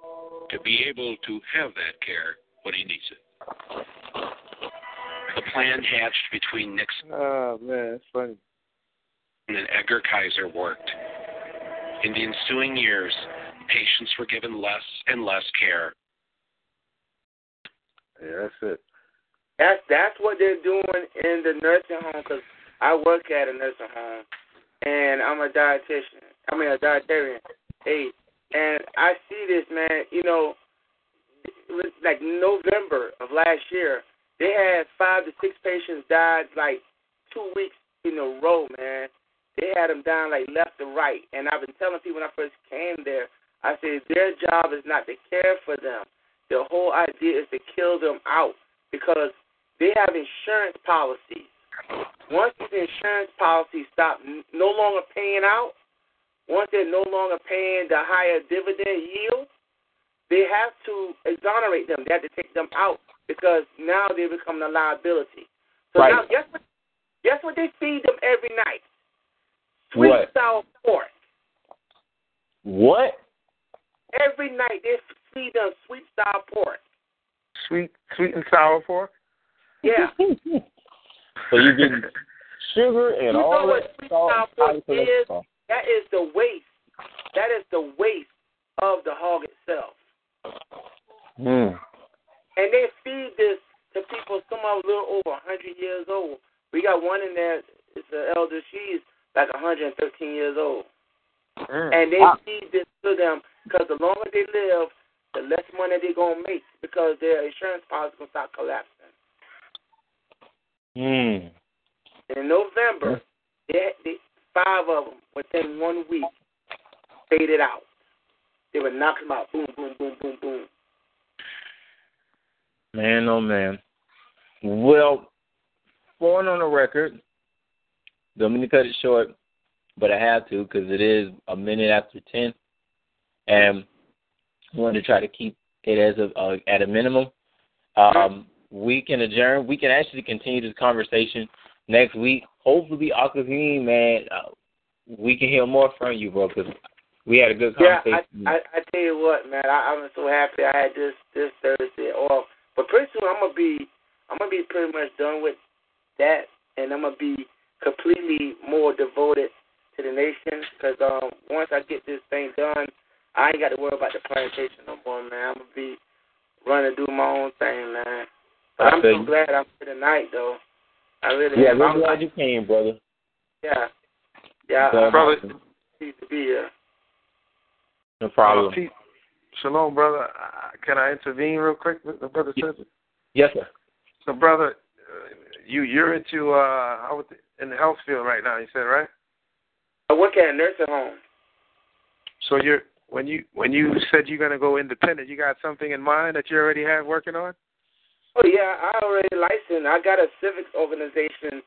to be able to have that care when he needs it. The plan hatched between Nixon oh, man, that's funny. and Edgar Kaiser worked. In the ensuing years, patients were given less and less care. Yeah, that's it. That's, that's what they're doing in the nursing home, because I work at a nursing home, and I'm a dietitian. I mean, a dietarian. Hey, and I see this, man. You know, it was like November of last year, they had five to six patients died like two weeks in a row, man. They had them dying like left to right. And I've been telling people when I first came there, I said their job is not to care for them. The whole idea is to kill them out because they have insurance policies. Once these insurance policies stop no longer paying out, once they're no longer paying the higher dividend yield, they have to exonerate them. They have to take them out because now they become a liability. So right. now, guess what? Guess what they feed them every night? Sweet what? Sour pork. What? Every night they feed them sweet sour pork. Sweet, sweet and sour pork. Yeah. So you get sugar and you all know what that salt sour pork is? That is the waste. That is the waste of the hog itself. Mm. And they feed this to people. Some are a little over one hundred years old. We got one in there. It's an elder. She's like one hundred thirteen years old. Mm. And they wow. feed this to them because the longer they live, the less money they're going to make because their insurance policy is going to start collapsing. Mm. In November, they, they five of them within one week faded out. They would knock them out. Boom, boom, boom, boom, boom. Man, oh man. Well, going on the record, I'm going to cut it short, but I have to because it is a minute after ten, and I wanted to try to keep it as a, uh, at a minimum. Um, we can adjourn. We can actually continue this conversation next week. Hopefully, Aquavine, man, uh, we can hear more from you, bro, because we had a good conversation. Yeah, I, I, I tell you what, man, I, I'm so happy I had this, this Thursday off. But pretty soon I'm gonna be I'm gonna be pretty much done with that, and I'm gonna be completely more devoted to the nation because um, once I get this thing done, I ain't got to worry about the plantation no more, man. I'm gonna be running do my own thing, man. But I I'm so glad I'm here tonight, though. I really yeah, we're glad you came, brother. Yeah, yeah, I'm pleased to be here. No problem. Shalom, brother. Can I intervene real quick, brother? Yes, sir. So, brother, you you're into uh in the health field right now. You said right? I work at a nursing home. So you're when you when you said you're gonna go independent, you got something in mind that you already have working on? Oh yeah, I already licensed. I got a civics organization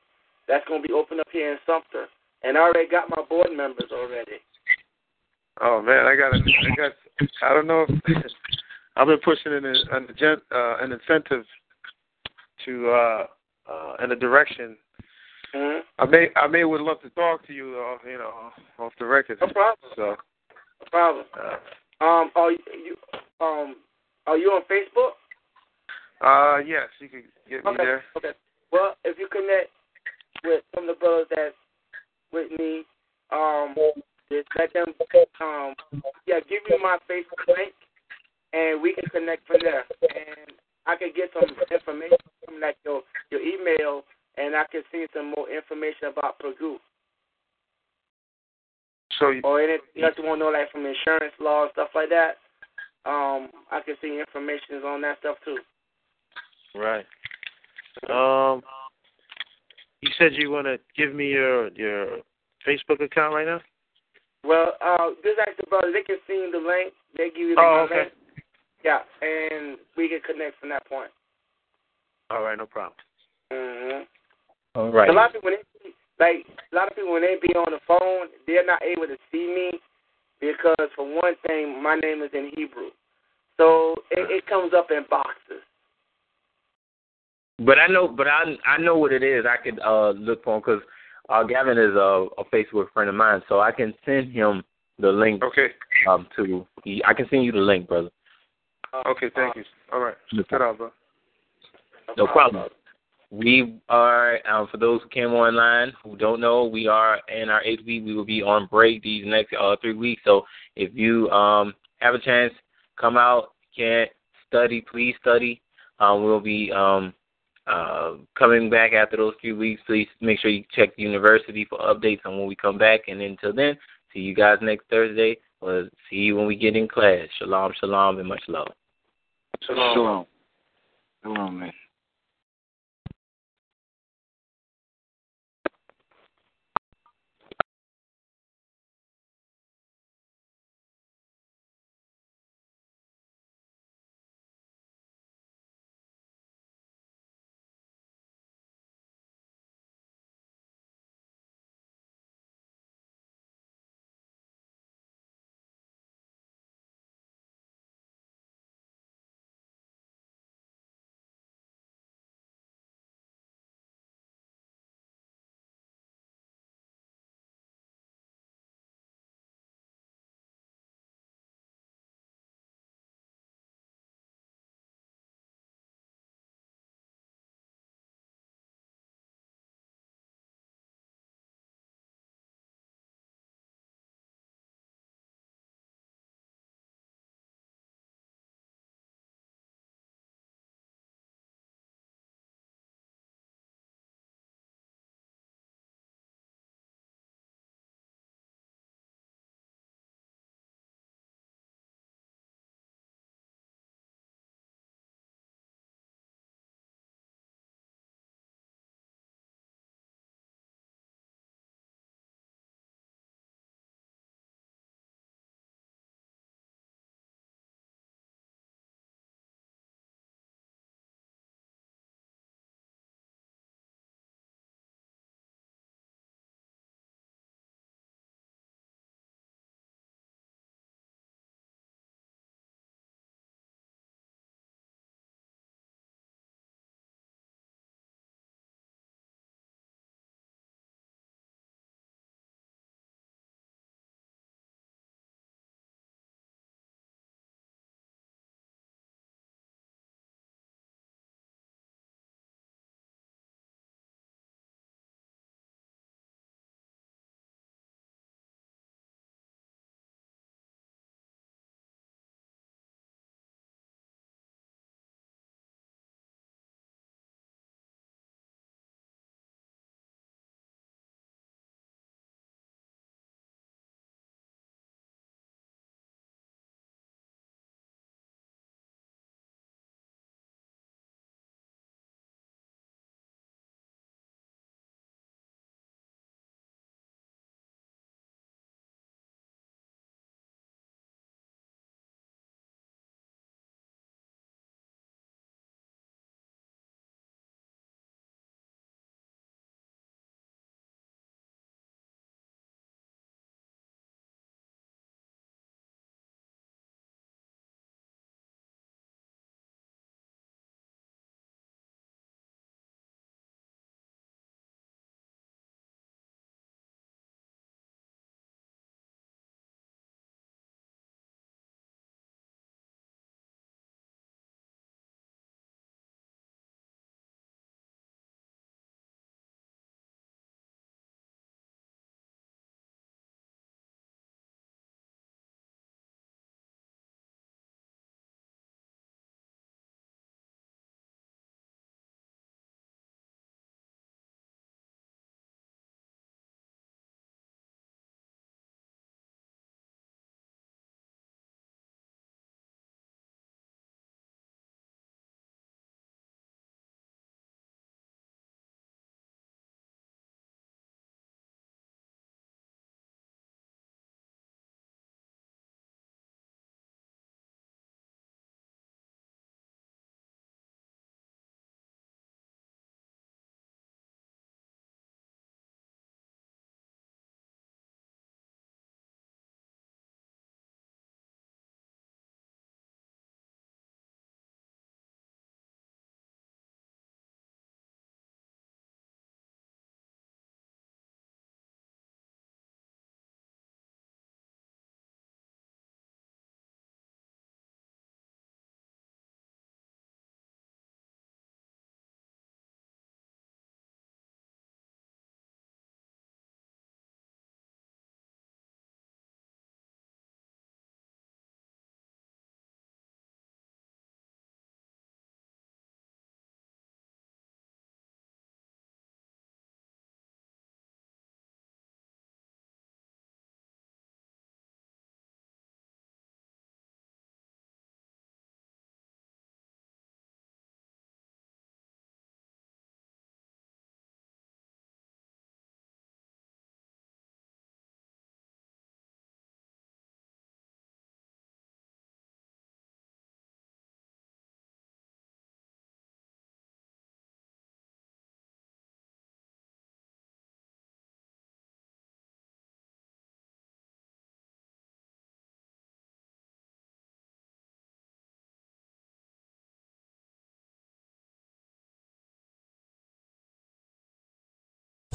that's gonna be open up here in Sumter, and I already got my board members already. Oh man, I got a, I got. I don't know if I've been pushing an an, uh, an incentive to uh, uh, in a direction. Mm-hmm. I may I may would love to talk to you, off, you know, off the record. No problem. So, no problem. Uh, um, are you um are you on Facebook? Uh, yes, you can get me okay. there. Okay. Well, if you connect with some of the brothers that's with me, um. Just let them, um, yeah, give me my Facebook link, and we can connect from there. And I can get some information from like your, your email, and I can see some more information about Pigou. So you, or anything you have to want to know, like from insurance law and stuff like that. Um, I can see information on that stuff too. Right. Um, you said you want to give me your your Facebook account right now. Well, uh, just ask the brother. They can send you the link. They give you the oh, okay. link. Yeah, and we can connect from that point. All right, no problem. Mm-hmm. All right. A lot of people, when they, like a lot of people, when they be on the phone, they're not able to see me because, for one thing, my name is in Hebrew, so it, it comes up in boxes. But I know, but I I know what it is. I could uh, look for him because uh, Gavin is a, a Facebook friend of mine, so I can send him the link. Okay. Um, to I can send you the link, brother. Okay, thank you. All right. No problem. No problem. We are, um, for those who came online who don't know, we are in our eighth week. We will be on break these next uh, three weeks. So if you um, have a chance, come out, can't study, please study. Um, we'll be um, uh, coming back after those three weeks. Please make sure you check the university for updates on when we come back. And until then, see you guys next Thursday. Or see you when we get in class. Shalom, shalom, and much love. Shalom. Shalom. Shalom, man.